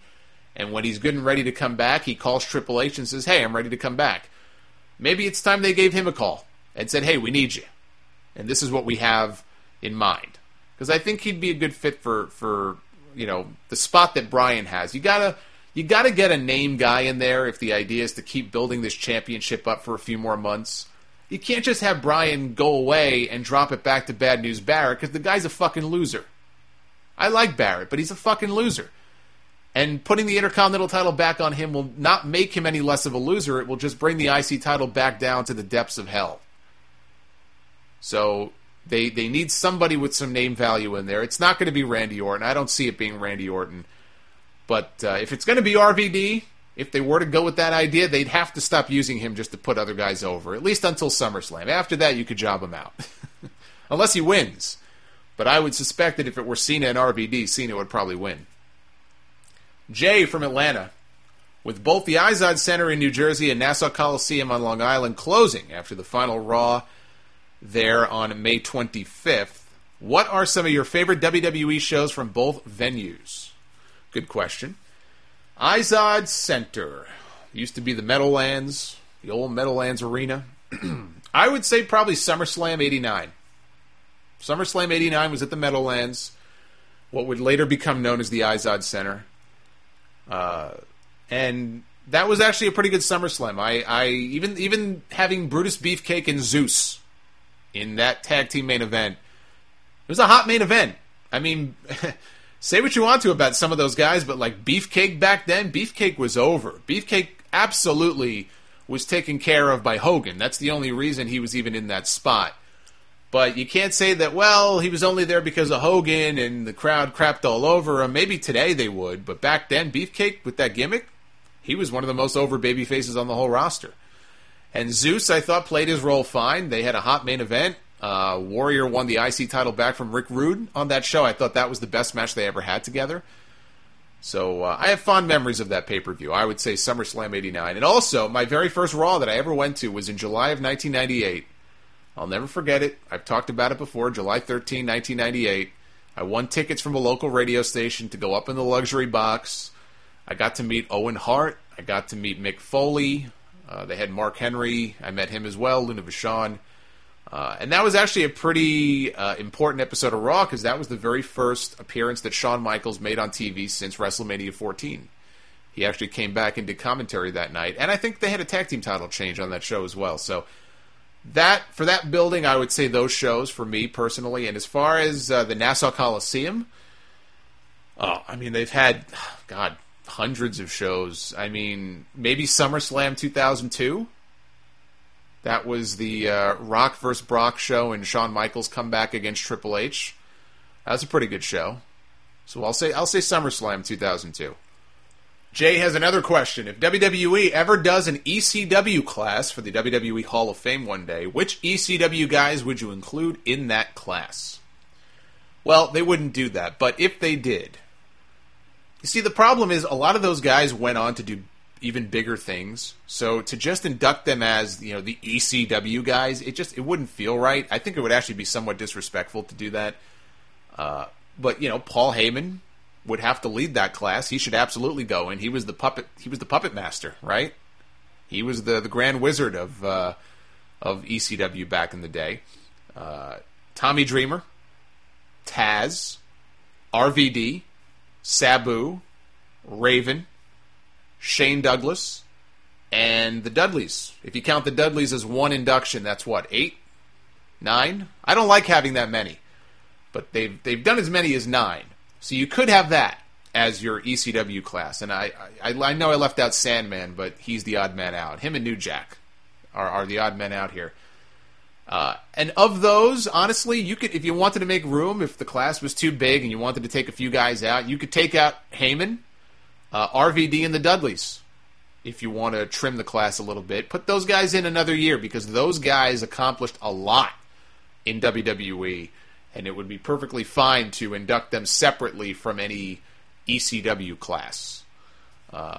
And when he's good and ready to come back, he calls Triple H and says, hey, I'm ready to come back. Maybe it's time they gave him a call and said, hey, we need you. And this is what we have in mind. Because I think he'd be a good fit for you know, the spot that Bryan has. You gotta get a name guy in there if the idea is to keep building this championship up for a few more months. You can't just have Bryan go away and drop it back to Bad News Barrett because the guy's a fucking loser. I like Barrett, but he's a fucking loser. And putting the Intercontinental title back on him will not make him any less of a loser. It will just bring the IC title back down to the depths of hell. So they need somebody with some name value in there. It's not going to be Randy Orton. I don't see it being Randy Orton. But if it's going to be RVD, if they were to go with that idea, they'd have to stop using him just to put other guys over, at least until SummerSlam. After that, you could job him out. Unless he wins. But I would suspect that if it were Cena and RVD, Cena would probably win. Jay from Atlanta. With both the Izod Center in New Jersey and Nassau Coliseum on Long Island closing after the final Raw there on May 25th, what are some of your favorite WWE shows from both venues? Good question. Izod Center. Used to be the Meadowlands, the old Meadowlands Arena. I would say probably SummerSlam 89. SummerSlam 89 was at the Meadowlands, what would later become known as the Izod Center. And that was actually a pretty good SummerSlam. I even having Brutus Beefcake and Zeus in that tag team main event, it was a hot main event. I mean, say what you want to about some of those guys, but like Beefcake back then, Beefcake was over. Beefcake absolutely was taken care of by Hogan. That's the only reason he was even in that spot. But you can't say that, well, he was only there because of Hogan and the crowd crapped all over him. Maybe today they would, but back then, Beefcake, with that gimmick, he was one of the most over baby faces on the whole roster. And Zeus, I thought, played his role fine. They had a hot main event. Warrior won the IC title back from Rick Rude on that show. I thought that was the best match they ever had together. So I have fond memories of that pay-per-view. I would say SummerSlam 89. And also, my very first Raw that I ever went to was in July of 1998. I'll never forget it. I've talked about it before. July 13, 1998. I won tickets from a local radio station to go up in the luxury box. I got to meet Owen Hart. I got to meet Mick Foley. They had Mark Henry. I met him as well, Luna Vachon. And that was actually a pretty important episode of Raw because that was the very first appearance that Shawn Michaels made on TV since WrestleMania 14. He actually came back and did commentary that night. And I think they had a tag team title change on that show as well. So that for that building, I would say those shows for me personally. And as far as the Nassau Coliseum, I mean, they've had, God, hundreds of shows. I mean, maybe SummerSlam 2002. That was the Rock vs. Brock show and Shawn Michaels comeback against Triple H. That was a pretty good show. So I'll say SummerSlam 2002. Jay has another question. If WWE ever does an ECW class for the WWE Hall of Fame one day, which ECW guys would you include in that class? Well, they wouldn't do that, but if they did. You see, the problem is a lot of those guys went on to do even bigger things. So to just induct them as, you know, the ECW guys, it wouldn't feel right. I think it would actually be somewhat disrespectful to do that. But, you know, Paul Heyman would have to lead that class. He should absolutely go in. He was the puppet master, right? He was the grand wizard of ECW back in the day. Tommy Dreamer, Taz, RVD, Sabu, Raven, Shane Douglas, and the Dudleys. If you count the Dudleys as one induction, that's what, 8? 9? I don't like having that many. But they've done as many as 9. So you could have that as your ECW class. And I know I left out Sandman, but he's the odd man out. Him and New Jack are the odd men out here. And of those, honestly, you could, if you wanted to make room, if the class was too big and you wanted to take a few guys out, you could take out Heyman, RVD, and the Dudleys. If you want to trim the class a little bit, put those guys in another year because those guys accomplished a lot in WWE. And it would be perfectly fine to induct them separately from any ECW class. I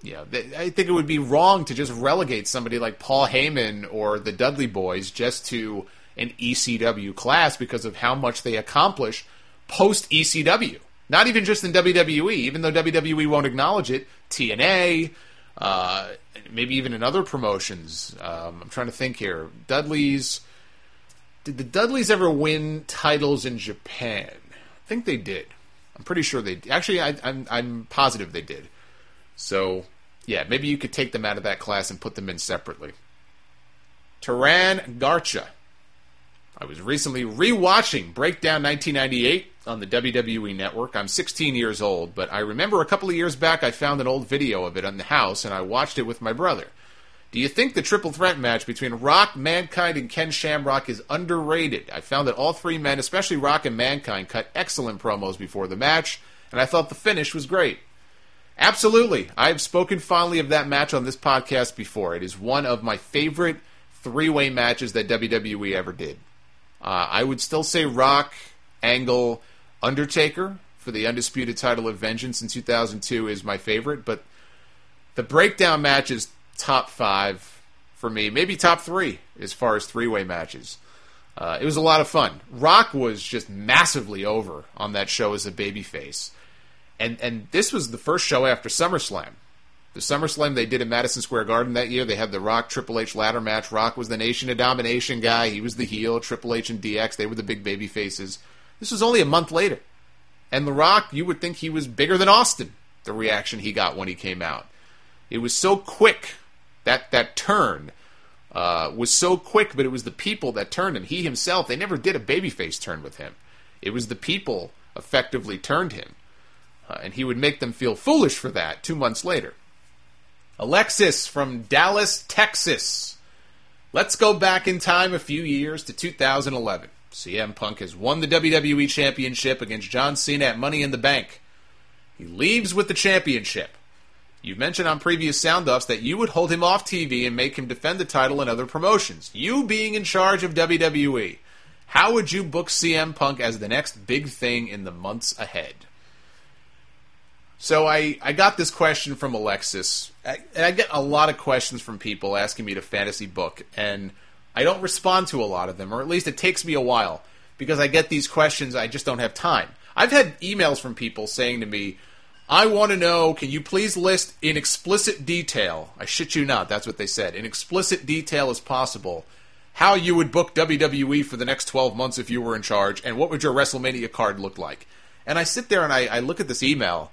think it would be wrong to just relegate somebody like Paul Heyman or the Dudley Boys just to an ECW class because of how much they accomplish post-ECW. Not even just in WWE, even though WWE won't acknowledge it, TNA, maybe even in other promotions. I'm trying to think here. Dudleys. Did the Dudleys ever win titles in Japan? I think they did. I'm pretty sure they did. Actually, I'm positive they did. So, yeah, maybe you could take them out of that class and put them in separately. Taran Garcha. I was recently rewatching Breakdown 1998 on the WWE Network. I'm 16 years old, but I remember a couple of years back I found an old video of it in the house, and I watched it with my brother. Do you think the triple threat match between Rock, Mankind, and Ken Shamrock is underrated? I found that all three men, especially Rock and Mankind, cut excellent promos before the match, and I thought the finish was great. Absolutely. I have spoken fondly of that match on this podcast before. It is one of my favorite three-way matches that WWE ever did. I would still say Rock, Angle, Undertaker for the Undisputed title of Vengeance in 2002 is my favorite, but the Breakdown match is top five for me, maybe top three as far as three-way matches. It was a lot of fun. Rock was just massively over on that show as a babyface. And this was the first show after SummerSlam. The SummerSlam they did in Madison Square Garden that year, they had the Rock Triple H ladder match. Rock was the Nation of Domination guy. He was the heel. Triple H and DX, they were the big babyfaces. This was only a month later. And The Rock, you would think he was bigger than Austin, the reaction he got when he came out. It was so quick. That turn was so quick, but it was the people that turned him. He himself, they never did a babyface turn with him. It was the people effectively turned him. And he would make them feel foolish for that 2 months later. Alexis from Dallas, Texas. Let's go back in time a few years to 2011. CM Punk has won the WWE Championship against John Cena at Money in the Bank. He leaves with the championship. You've mentioned on previous sound-offs that you would hold him off TV and make him defend the title in other promotions. You being in charge of WWE, how would you book CM Punk as the next big thing in the months ahead? So I got this question from Alexis, and I get a lot of questions from people asking me to fantasy book, and I don't respond to a lot of them, or at least it takes me a while, because I get these questions, I just don't have time. I've had emails from people saying to me, I want to know, can you please list in explicit detail, I shit you not, that's what they said, in explicit detail as possible, how you would book WWE for the next 12 months if you were in charge, and what would your WrestleMania card look like? And I sit there and I look at this email,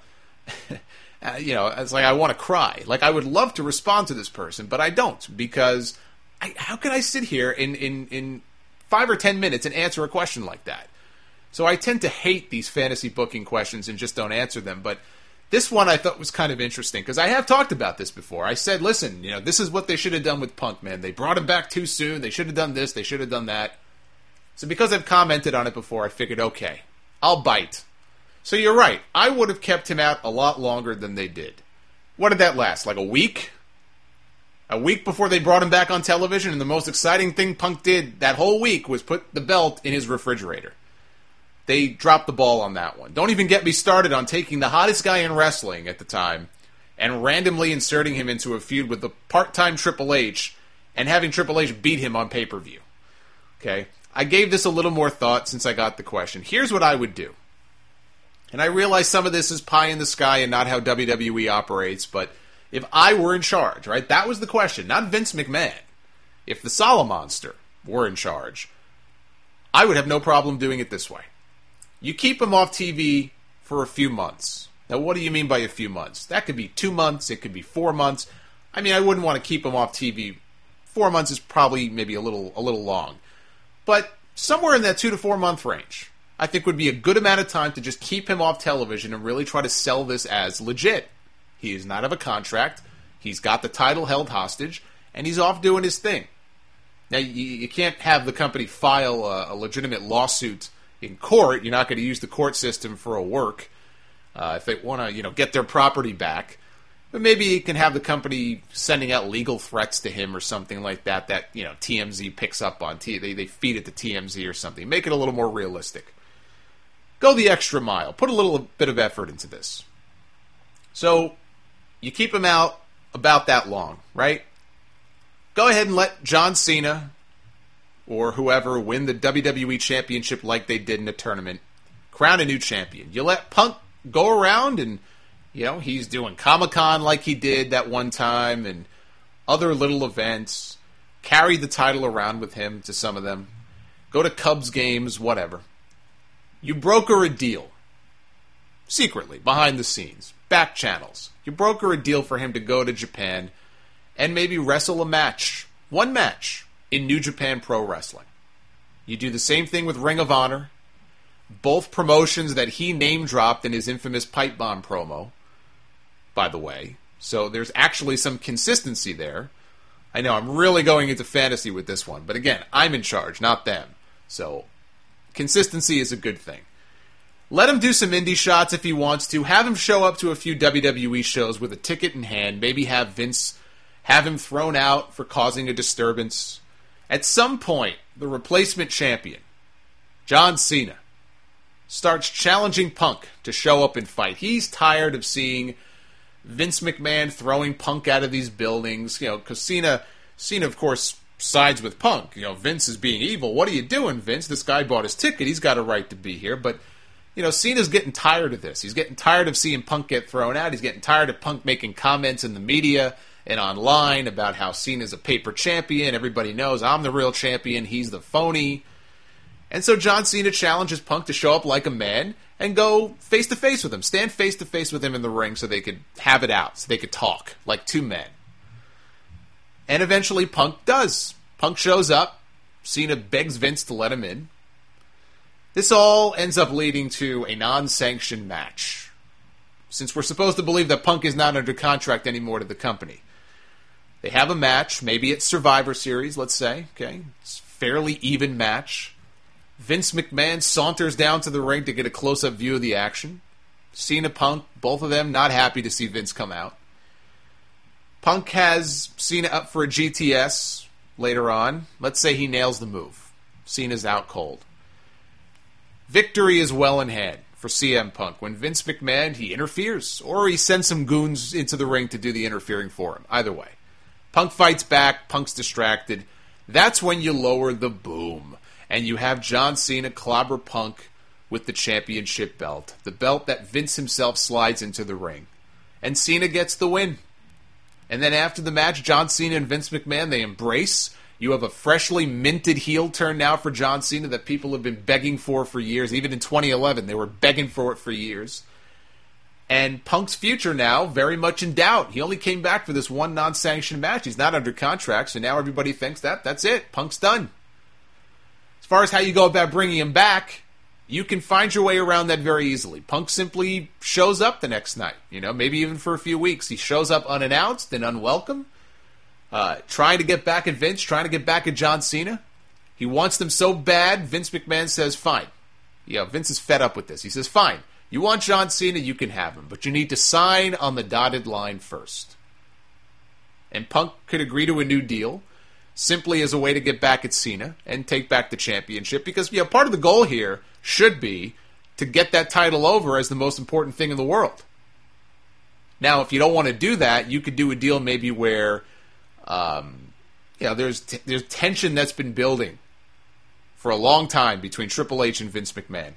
you know, it's like I want to cry. Like, I would love to respond to this person, but I don't, because how can I sit here in 5 or 10 minutes and answer a question like that? So I tend to hate these fantasy booking questions and just don't answer them, but this one I thought was kind of interesting, because I have talked about this before. I said, listen, you know, this is what they should have done with Punk, man. They brought him back too soon. They should have done this. They should have done that. So because I've commented on it before, I figured, okay, I'll bite. So you're right. I would have kept him out a lot longer than they did. What did that last? Like a week? A week before they brought him back on television, and the most exciting thing Punk did that whole week was put the belt in his refrigerator. They dropped the ball on that one. Don't even get me started on taking the hottest guy in wrestling at the time and randomly inserting him into a feud with the part-time Triple H and having Triple H beat him on pay-per-view. Okay? I gave this a little more thought since I got the question. Here's what I would do. And I realize some of this is pie in the sky and not how WWE operates, but if I were in charge, right? That was the question, not Vince McMahon. If the Solomonster were in charge, I would have no problem doing it this way. You keep him off TV for a few months. Now, what do you mean by a few months? That could be 2 months. It could be 4 months. I mean, I wouldn't want to keep him off TV. 4 months is probably maybe a little long. But somewhere in that 2 to 4 month range, I think would be a good amount of time to just keep him off television and really try to sell this as legit. He is not of a contract. He's got the title held hostage, and he's off doing his thing. Now, you can't have the company file a legitimate lawsuit in court. You're not going to use the court system for a work if they want to, you know, get their property back. But maybe you can have the company sending out legal threats to him or something like that. That, you know, TMZ picks up on. They feed it to TMZ or something. Make it a little more realistic. Go the extra mile. Put a little bit of effort into this. So you keep him out about that long, right? Go ahead and let John Cena or whoever win the WWE Championship like they did in a tournament. crown a new champion. You let Punk go around and, you know, he's doing Comic-Con like he did that one time and other little events. Carry the title around with him to some of them. Go to Cubs games, whatever. You broker a deal. Secretly, behind the scenes, back channels. You broker a deal for him to go to Japan and maybe wrestle a match, one match, in New Japan Pro Wrestling. You do the same thing with Ring of Honor, both promotions that he name-dropped in his infamous pipe bomb promo, by the way. So there's actually some consistency there. I know, I'm really going into fantasy with this one. But again, I'm in charge, not them. So, consistency is a good thing. Let him do some indie shots if he wants to. Have him show up to a few WWE shows with a ticket in hand. Maybe have Vince have him thrown out for causing a disturbance. At some point, the replacement champion, John Cena, starts challenging Punk to show up and fight. He's tired of seeing Vince McMahon throwing Punk out of these buildings, you know, because Cena, of course, sides with Punk. You know, Vince is being evil. What are you doing, Vince? This guy bought his ticket. He's got a right to be here. But, you know, Cena's getting tired of this. He's getting tired of seeing Punk get thrown out. He's getting tired of Punk making comments in the media and online about how Cena's a paper champion. Everybody knows I'm the real champion. He's the phony. And so John Cena challenges Punk to show up like a man and go face-to-face with him. Stand face-to-face with him in the ring so they could have it out, so they could talk like two men. And eventually Punk does. Punk shows up. Cena begs Vince to let him in. This all ends up leading to a non-sanctioned match, since we're supposed to believe that Punk is not under contract anymore to the company. They have a match. Maybe it's Survivor Series, let's say. Okay, it's a fairly even match. Vince McMahon saunters down to the ring to get a close-up view of the action. Cena, Punk, both of them not happy to see Vince come out. Punk has Cena up for a GTS later on. Let's say he nails the move. Cena's out cold. Victory is well in hand for CM Punk when Vince McMahon, he interferes, or he sends some goons into the ring to do the interfering for him. Either way. Punk fights back. Punk's distracted. That's when you lower the boom. And you have John Cena clobber Punk with the championship belt. The belt that Vince himself slides into the ring. And Cena gets the win. And then after the match, John Cena and Vince McMahon, they embrace. You have a freshly minted heel turn now for John Cena that people have been begging for years. Even in 2011, they were begging for it for years. And Punk's future now, very much in doubt. He only came back for this one non-sanctioned match. He's not under contract, so now everybody thinks that's it. Punk's done. As far as how you go about bringing him back, you can find your way around that very easily. Punk simply shows up the next night, you know, maybe even for a few weeks. He shows up unannounced and unwelcome, trying to get back at Vince, trying to get back at John Cena. He wants them so bad, Vince McMahon says, fine. You know, Vince is fed up with this. He says, fine, you want John Cena, you can have him, but you need to sign on the dotted line first. And Punk could agree to a new deal, simply as a way to get back at Cena and take back the championship. Because, you know, part of the goal here should be to get that title over as the most important thing in the world. Now, if you don't want to do that, you could do a deal maybe where, you know, there's tension that's been building for a long time between Triple H and Vince McMahon.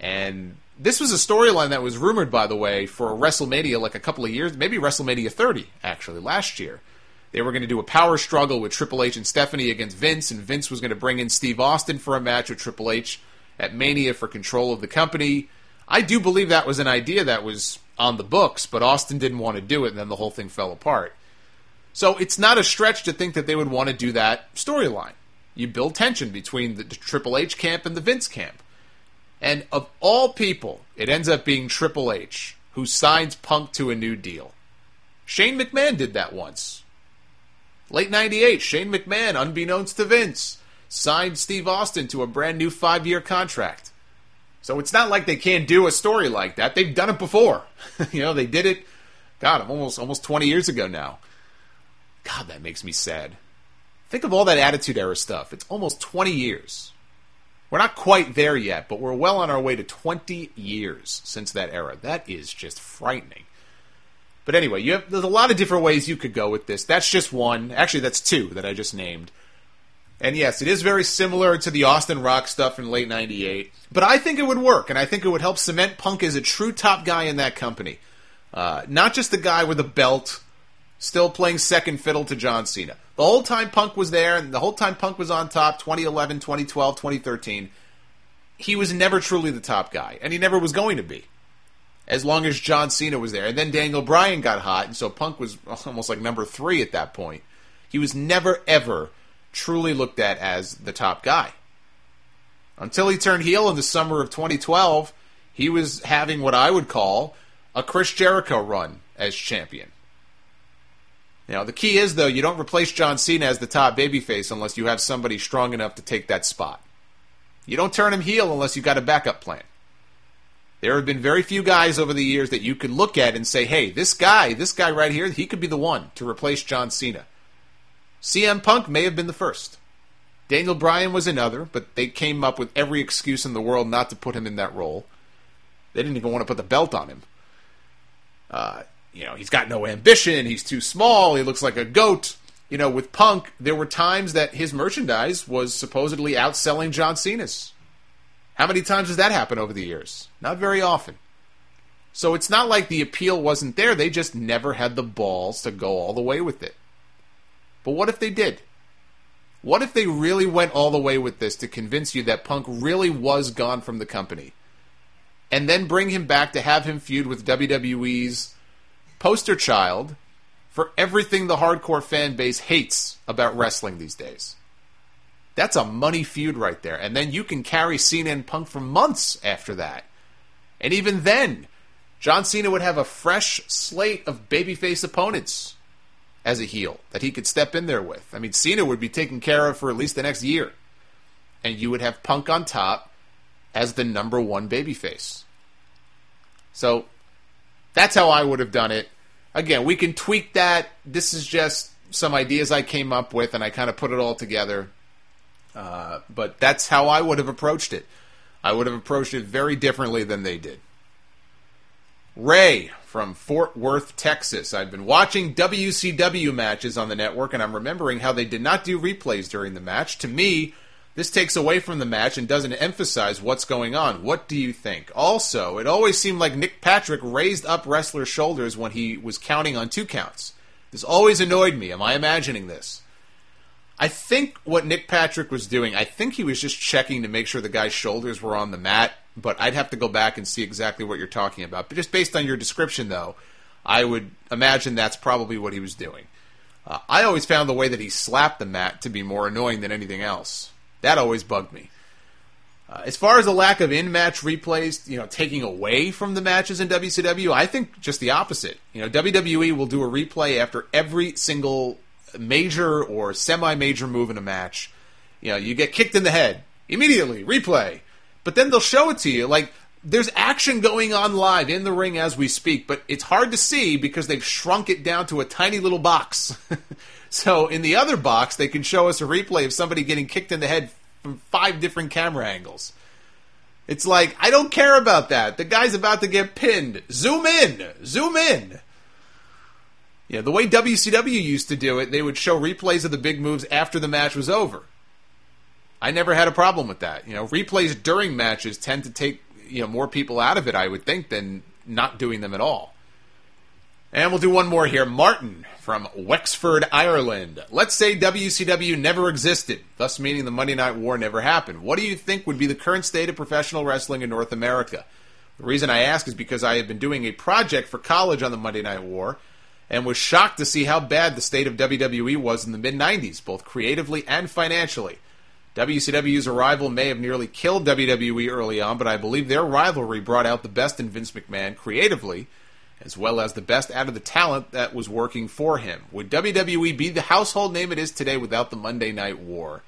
And this was a storyline that was rumored, by the way, for WrestleMania like a couple of years, maybe WrestleMania 30, actually, last year. They were going to do a power struggle with Triple H and Stephanie against Vince, and Vince was going to bring in Steve Austin for a match with Triple H at Mania for control of the company. I do believe that was an idea that was on the books, but Austin didn't want to do it, and then the whole thing fell apart. So it's not a stretch to think that they would want to do that storyline. You build tension between the Triple H camp and the Vince camp. And of all people, it ends up being Triple H, who signs Punk to a new deal. Shane McMahon did that once. Late 98, Shane McMahon, unbeknownst to Vince, signed Steve Austin to a brand new 5-year contract. So it's not like they can't do a story like that. They've done it before. You know, they did it, God, almost 20 years ago now. God, that makes me sad. Think of all that Attitude Era stuff. It's almost 20 years. We're not quite there yet, but we're well on our way to 20 years since that era. That is just frightening. But anyway, there's a lot of different ways you could go with this. That's just one. Actually, that's two that I just named. And yes, it is very similar to the Austin Rock stuff in late 98. But I think it would work, and I think it would help cement Punk as a true top guy in that company. Not just the guy with a belt still playing second fiddle to John Cena. The whole time Punk was there, and the whole time Punk was on top, 2011, 2012, 2013, he was never truly the top guy, and he never was going to be, as long as John Cena was there. And then Daniel Bryan got hot, and so Punk was almost like number three at that point. He was never, ever truly looked at as the top guy. Until he turned heel in the summer of 2012, he was having what I would call a Chris Jericho run as champion. Now, the key is, though, you don't replace John Cena as the top babyface unless you have somebody strong enough to take that spot. You don't turn him heel unless you've got a backup plan. There have been very few guys over the years that you could look at and say, hey, this guy right here, he could be the one to replace John Cena. CM Punk may have been the first. Daniel Bryan was another, but they came up with every excuse in the world not to put him in that role. They didn't even want to put the belt on him. He's got no ambition, he's too small, he looks like a goat. With Punk, there were times that his merchandise was supposedly outselling John Cena's. How many times does that happen over the years? Not very often. So it's not like the appeal wasn't there, they just never had the balls to go all the way with it. But what if they did? What if they really went all the way with this to convince you that Punk really was gone from the company? And then bring him back to have him feud with WWE's poster child for everything the hardcore fan base hates about wrestling these days. That's a money feud right there. And then you can carry Cena and Punk for months after that. And even then, John Cena would have a fresh slate of babyface opponents as a heel that he could step in there with. I mean, Cena would be taken care of for at least the next year. And you would have Punk on top as the number one babyface. So, that's how I would have done it. Again, we can tweak that. This is just some ideas I came up with, and I kind of put it all together. But that's how I would have approached it. I would have approached it very differently than they did. Ray from Fort Worth, Texas. I've been watching WCW matches on the network, and I'm remembering how they did not do replays during the match. To me, this takes away from the match and doesn't emphasize what's going on. What do you think? Also, it always seemed like Nick Patrick raised up wrestlers' shoulders when he was counting on two counts. This always annoyed me. Am I imagining this? I think what Nick Patrick was doing, I think he was just checking to make sure the guy's shoulders were on the mat, but I'd have to go back and see exactly what you're talking about. But just based on your description, though, I would imagine that's probably what he was doing. I always found the way that he slapped the mat to be more annoying than anything else. That always bugged me. As far as the lack of in-match replays, taking away from the matches in WCW, I think just the opposite. WWE will do a replay after every single major or semi-major move in a match. You get kicked in the head. Immediately, replay. But then they'll show it to you. Like, there's action going on live in the ring as we speak, but it's hard to see because they've shrunk it down to a tiny little box. So in the other box, they can show us a replay of somebody getting kicked in the head from 5 different camera angles. It's like, I don't care about that. The guy's about to get pinned. Zoom in. Yeah, the way WCW used to do it, they would show replays of the big moves after the match was over. I never had a problem with that. Replays during matches tend to take more people out of it, I would think, than not doing them at all. And we'll do one more here. Martin from Wexford, Ireland. Let's say WCW never existed, thus meaning the Monday Night War never happened. What do you think would be the current state of professional wrestling in North America? The reason I ask is because I have been doing a project for college on the Monday Night War, and was shocked to see how bad the state of WWE was in the mid-90s, both creatively and financially. WCW's arrival may have nearly killed WWE early on, but I believe their rivalry brought out the best in Vince McMahon creatively, as well as the best out of the talent that was working for him. Would WWE be the household name it is today without the Monday Night War?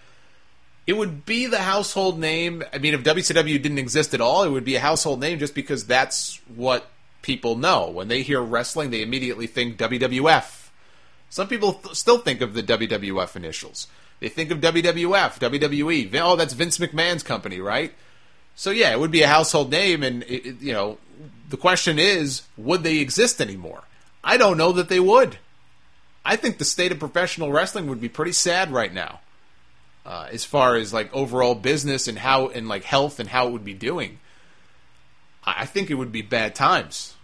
It would be the household name. I mean, if WCW didn't exist at all, it would be a household name just because that's what people know. When they hear wrestling, they immediately think WWF. Some people still think of the WWF initials. They think of WWF, WWE. Oh, that's Vince McMahon's company, right? So yeah, it would be a household name, and the question is, would they exist anymore? I don't know that they would. I think the state of professional wrestling would be pretty sad right now. as far as like overall business and how and like health and how it would be doing. I think it would be bad times.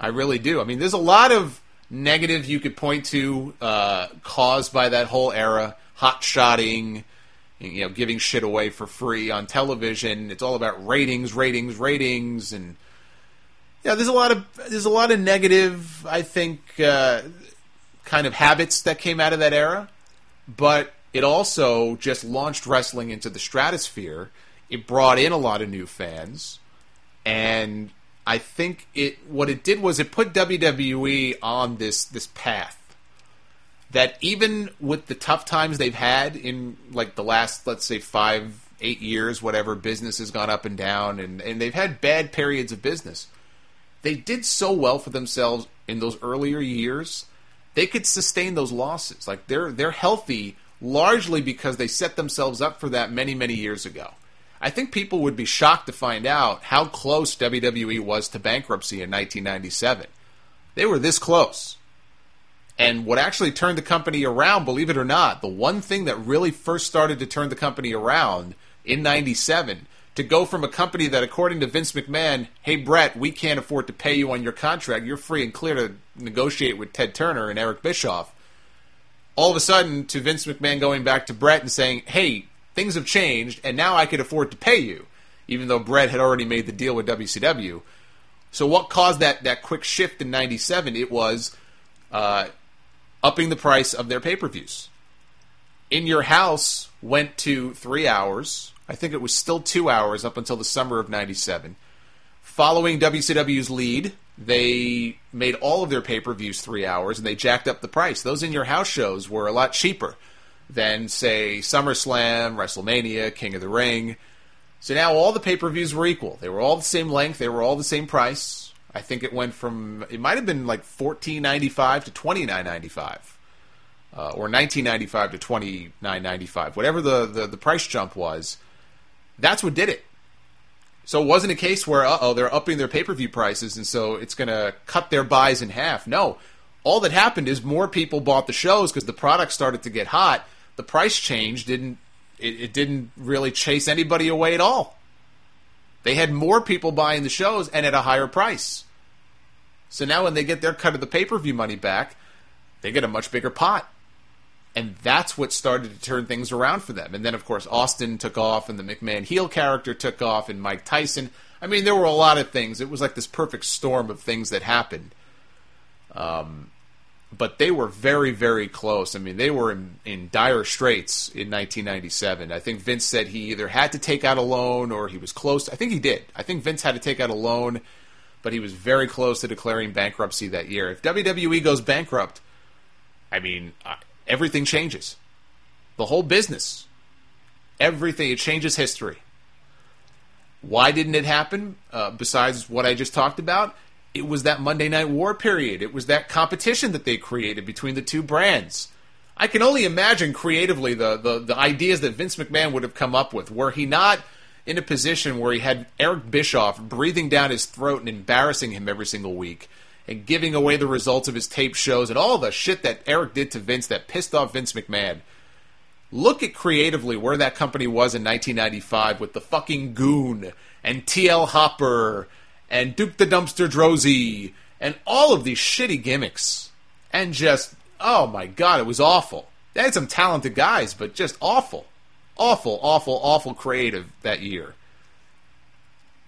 I really do. I mean, there's a lot of negative you could point to caused by that whole era, hot-shotting, you know, giving shit away for free on television. It's all about ratings, and yeah, there's a lot of negative, I think, kind of habits that came out of that era. But it also just launched wrestling into the stratosphere. It brought in a lot of new fans, and I think what it did was it put WWE on this path that even with the tough times they've had in like the last, let's say, 5-8 years, whatever, business has gone up and down, and they've had bad periods of business. They did so well for themselves in those earlier years, they could sustain those losses. Like they're healthy largely because they set themselves up for that many, many years ago. I think people would be shocked to find out how close WWE was to bankruptcy in 1997. They were this close. And what actually turned the company around, believe it or not, the one thing that really first started to turn the company around in 97, to go from a company that, according to Vince McMahon, hey, Brett, we can't afford to pay you on your contract. You're free and clear to negotiate with Ted Turner and Eric Bischoff. All of a sudden, to Vince McMahon going back to Brett and saying, hey, things have changed, and now I could afford to pay you, even though Brett had already made the deal with WCW. So what caused that quick shift in 97? It was upping the price of their pay-per-views. In Your House went to 3 hours. I think it was still 2 hours up until the summer of 97. Following WCW's lead, they made all of their pay-per-views 3 hours, and they jacked up the price. Those In Your House shows were a lot cheaper than, say, SummerSlam, WrestleMania, King of the Ring. So now all the pay-per-views were equal. They were all the same length. They were all the same price. I think it went from, it might have been like $14.95 to $29.95, or $19.95 to $29.95. Whatever the price jump was, that's what did it. So it wasn't a case where, they're upping their pay-per-view prices, and so it's going to cut their buys in half. No. All that happened is more people bought the shows because the product started to get hot. The price change didn't really chase anybody away at all. They had more people buying the shows and at a higher price. So now when they get their cut of the pay-per-view money back, they get a much bigger pot. And that's what started to turn things around for them. And then, of course, Austin took off and the McMahon heel character took off and Mike Tyson. I mean, there were a lot of things. It was like this perfect storm of things that happened. But they were very, very close. I mean, they were in dire straits in 1997. I think Vince said he either had to take out a loan or he was close. I think he did. I think Vince had to take out a loan, but he was very close to declaring bankruptcy that year. If WWE goes bankrupt, I mean, everything changes. The whole business. Everything. It changes history. Why didn't it happen, besides what I just talked about? It was that Monday Night War period. It was that competition that they created between the two brands. I can only imagine creatively the ideas that Vince McMahon would have come up with were he not in a position where he had Eric Bischoff breathing down his throat and embarrassing him every single week and giving away the results of his tape shows and all the shit that Eric did to Vince that pissed off Vince McMahon. Look at creatively where that company was in 1995 with the fucking Goon and T.L. Hopper and Duke the Dumpster Drozy, and all of these shitty gimmicks. And just, oh my god, it was awful. They had some talented guys, but just awful. Awful, awful, awful creative that year.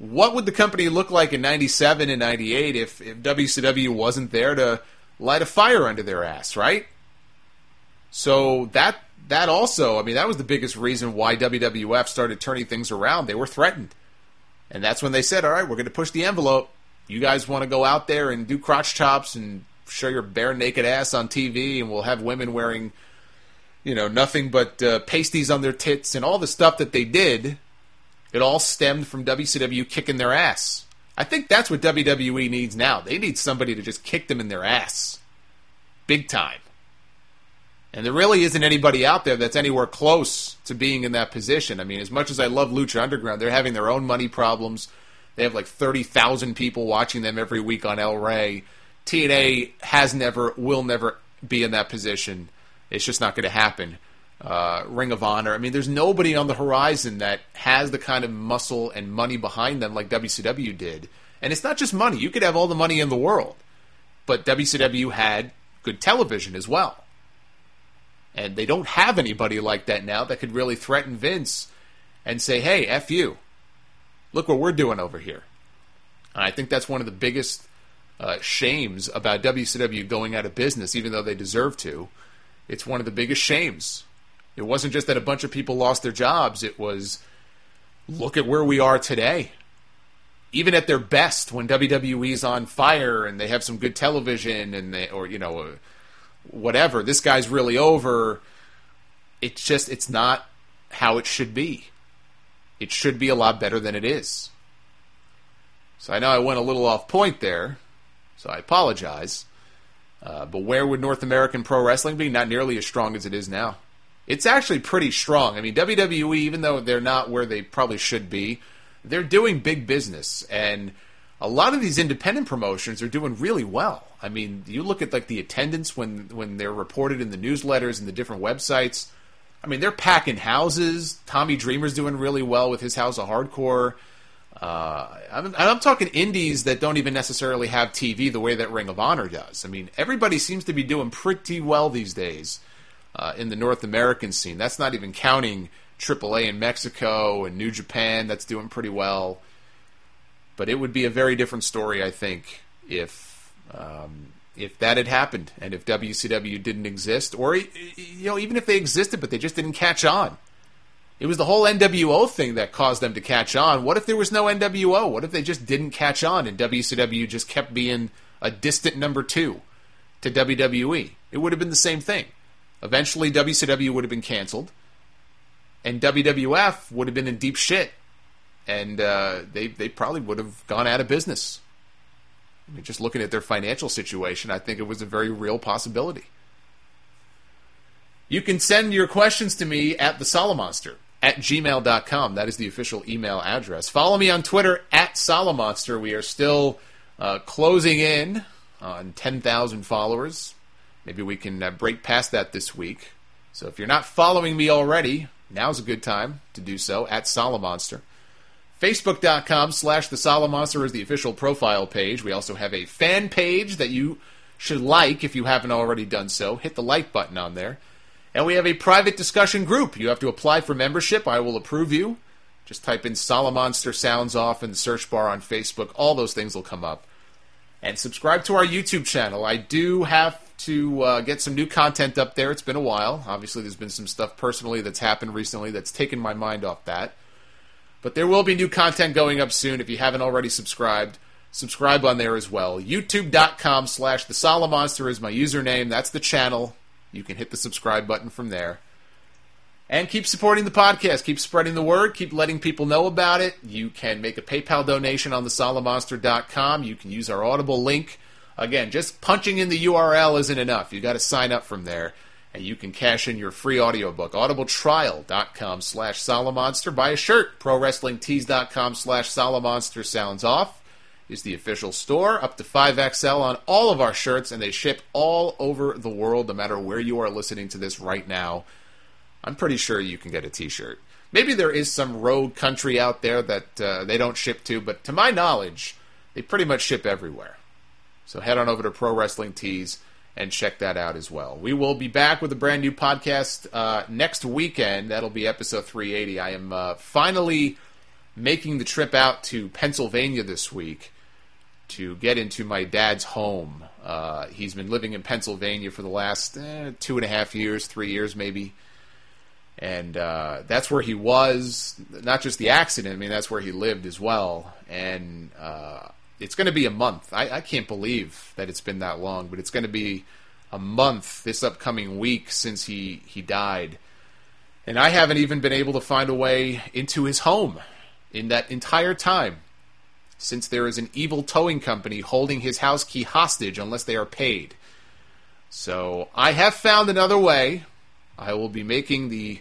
What would the company look like in 97 and 98 if WCW wasn't there to light a fire under their ass, right? So that also, I mean, that was the biggest reason why WWF started turning things around. They were threatened. And that's when they said, all right, we're going to push the envelope. You guys want to go out there and do crotch chops and show your bare naked ass on TV, and we'll have women wearing, you know, nothing but pasties on their tits and all the stuff that they did. It all stemmed from WCW kicking their ass. I think that's what WWE needs now. They need somebody to just kick them in their ass. Big time. And there really isn't anybody out there that's anywhere close to being in that position. I mean, as much as I love Lucha Underground, they're having their own money problems. They have like 30,000 people watching them every week on El Rey. TNA will never be in that position. It's just not going to happen. Ring of Honor. I mean, there's nobody on the horizon that has the kind of muscle and money behind them like WCW did. And it's not just money. You could have all the money in the world. But WCW had good television as well. And they don't have anybody like that now that could really threaten Vince and say, hey, F you. Look what we're doing over here. And I think that's one of the biggest shames about WCW going out of business, even though they deserve to. It's one of the biggest shames. It wasn't just that a bunch of people lost their jobs. It was, look at where we are today. Even at their best, when WWE's on fire and they have some good television and they, or, you know, whatever, this guy's really over. It's just, it's not how it should be. It should be a lot better than it is. So I know I went a little off point there, so I apologize. But where would North American pro wrestling be? Not nearly as strong as it is now. It's actually pretty strong. I mean, WWE, even though they're not where they probably should be, they're doing big business. And a lot of these independent promotions are doing really well. I mean, you look at like the attendance when they're reported in the newsletters and the different websites. I mean, they're packing houses. Tommy Dreamer's doing really well with his House of Hardcore. I'm talking indies that don't even necessarily have TV the way that Ring of Honor does. I mean, everybody seems to be doing pretty well these days in the North American scene. That's not even counting AAA in Mexico and New Japan. That's doing pretty well. But it would be a very different story, I think, if that had happened and if WCW didn't exist, or, you know, even if they existed but they just didn't catch on. It was the whole NWO thing that caused them to catch on. What if there was no NWO? What if they just didn't catch on and WCW just kept being a distant number two to WWE? It would have been the same thing. Eventually, WCW would have been canceled, and WWF would have been in deep shit, and they probably would have gone out of business. I mean, just looking at their financial situation, I think it was a very real possibility. You can send your questions to me at thesolomonster@gmail.com. That is the official email address. Follow me on Twitter @Solomonster. We are still closing in on 10,000 followers. Maybe we can break past that this week. So if you're not following me already, now's a good time to do so, @Solomonster. Facebook.com/thesolomonster is the official profile page. We also have a fan page that you should like if you haven't already done so. Hit the like button on there. And we have a private discussion group. You have to apply for membership. I will approve you. Just type in Solomonster Sounds Off in the search bar on Facebook. All those things will come up. And subscribe to our YouTube channel. I do have to get some new content up there. It's been a while. Obviously, there's been some stuff personally that's happened recently that's taken my mind off that. But there will be new content going up soon. If you haven't already subscribed, subscribe on there as well. YouTube.com/thesolomonster is my username. That's the channel. You can hit the subscribe button from there. And keep supporting the podcast. Keep spreading the word. Keep letting people know about it. You can make a PayPal donation on thesolomonster.com. You can use our Audible link. Again, just punching in the URL isn't enough. You got to sign up from there, and you can cash in your free audiobook. Audibletrial.com/Solomonster. Buy a shirt. ProWrestlingTees.com/Solomonster Sounds Off is the official store, up to 5XL on all of our shirts, and they ship all over the world, no matter where you are listening to this right now. I'm pretty sure you can get a t-shirt. Maybe there is some rogue country out there that they don't ship to, but to my knowledge, they pretty much ship everywhere. So head on over to Pro Wrestling Tees and check that out as well. We will be back with a brand new podcast next weekend. That'll be episode 380. I am finally making the trip out to Pennsylvania this week to get into my dad's home. He's been living in Pennsylvania for the last 2.5 years, 3 years maybe. And that's where he was, not just the accident, I mean, that's where he lived as well. And it's going to be a month. I can't believe that it's been that long, but it's going to be a month this upcoming week since he died. And I haven't even been able to find a way into his home in that entire time, since there is an evil towing company holding his house key hostage unless they are paid. So I have found another way. I will be making the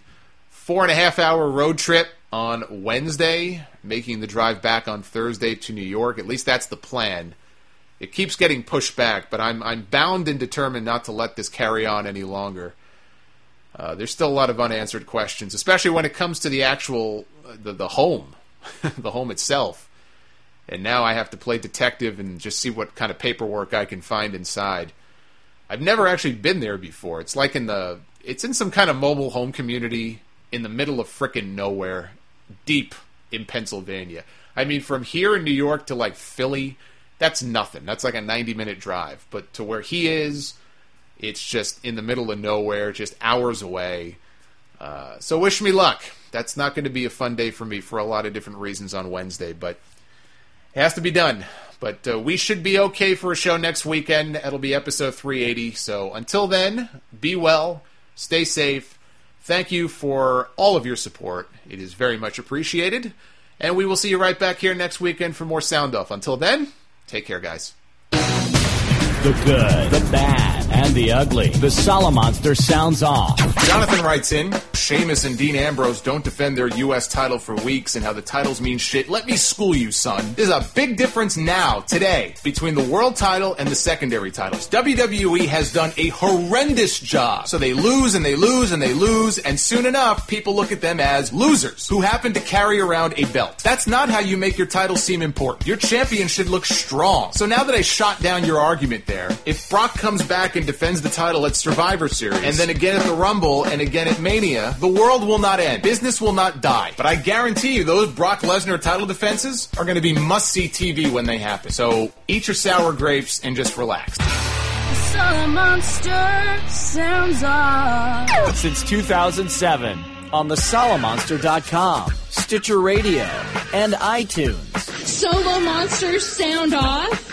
4.5-hour road trip on Wednesday, making the drive back on Thursday to New York. At least that's the plan. It keeps getting pushed back, but I'm bound and determined not to let this carry on any longer. There's still a lot of unanswered questions, especially when it comes to the actual the home, the home itself. And now I have to play detective and just see what kind of paperwork I can find inside. I've never actually been there before. It's like it's in some kind of mobile home community in the middle of frickin' nowhere, deep in Pennsylvania. I mean, from here in New York to like Philly, that's nothing. That's like a 90-minute drive. But to where he is, it's just in the middle of nowhere, just hours away. So wish me luck. That's not going to be a fun day for me for a lot of different reasons on Wednesday, but it has to be done. But we should be okay for a show next weekend. It'll be episode 380. So until then, be well, stay safe. Thank you for all of your support. It is very much appreciated. And we will see you right back here next weekend for more Sound Off. Until then, take care, guys. The good, the bad, and the ugly. The Solomonster Sounds Off. Jonathan writes in, Sheamus and Dean Ambrose don't defend their U.S. title for weeks and how the titles mean shit. Let me school you, son. There's a big difference now, today, between the world title and the secondary titles. WWE has done a horrendous job. So they lose and they lose and they lose, and soon enough, people look at them as losers who happen to carry around a belt. That's not how you make your title seem important. Your champion should look strong. So now that I shot down your argument there, if Brock comes back and defends the title at Survivor Series, and then again at the Rumble, and again at Mania, the world will not end. Business will not die. But I guarantee you those Brock Lesnar title defenses are going to be must-see TV when they happen. So eat your sour grapes and just relax. The Solomonster Sounds Off. Since 2007 on thesolomonster.com, Stitcher Radio, and iTunes. Solomonster Sound Off.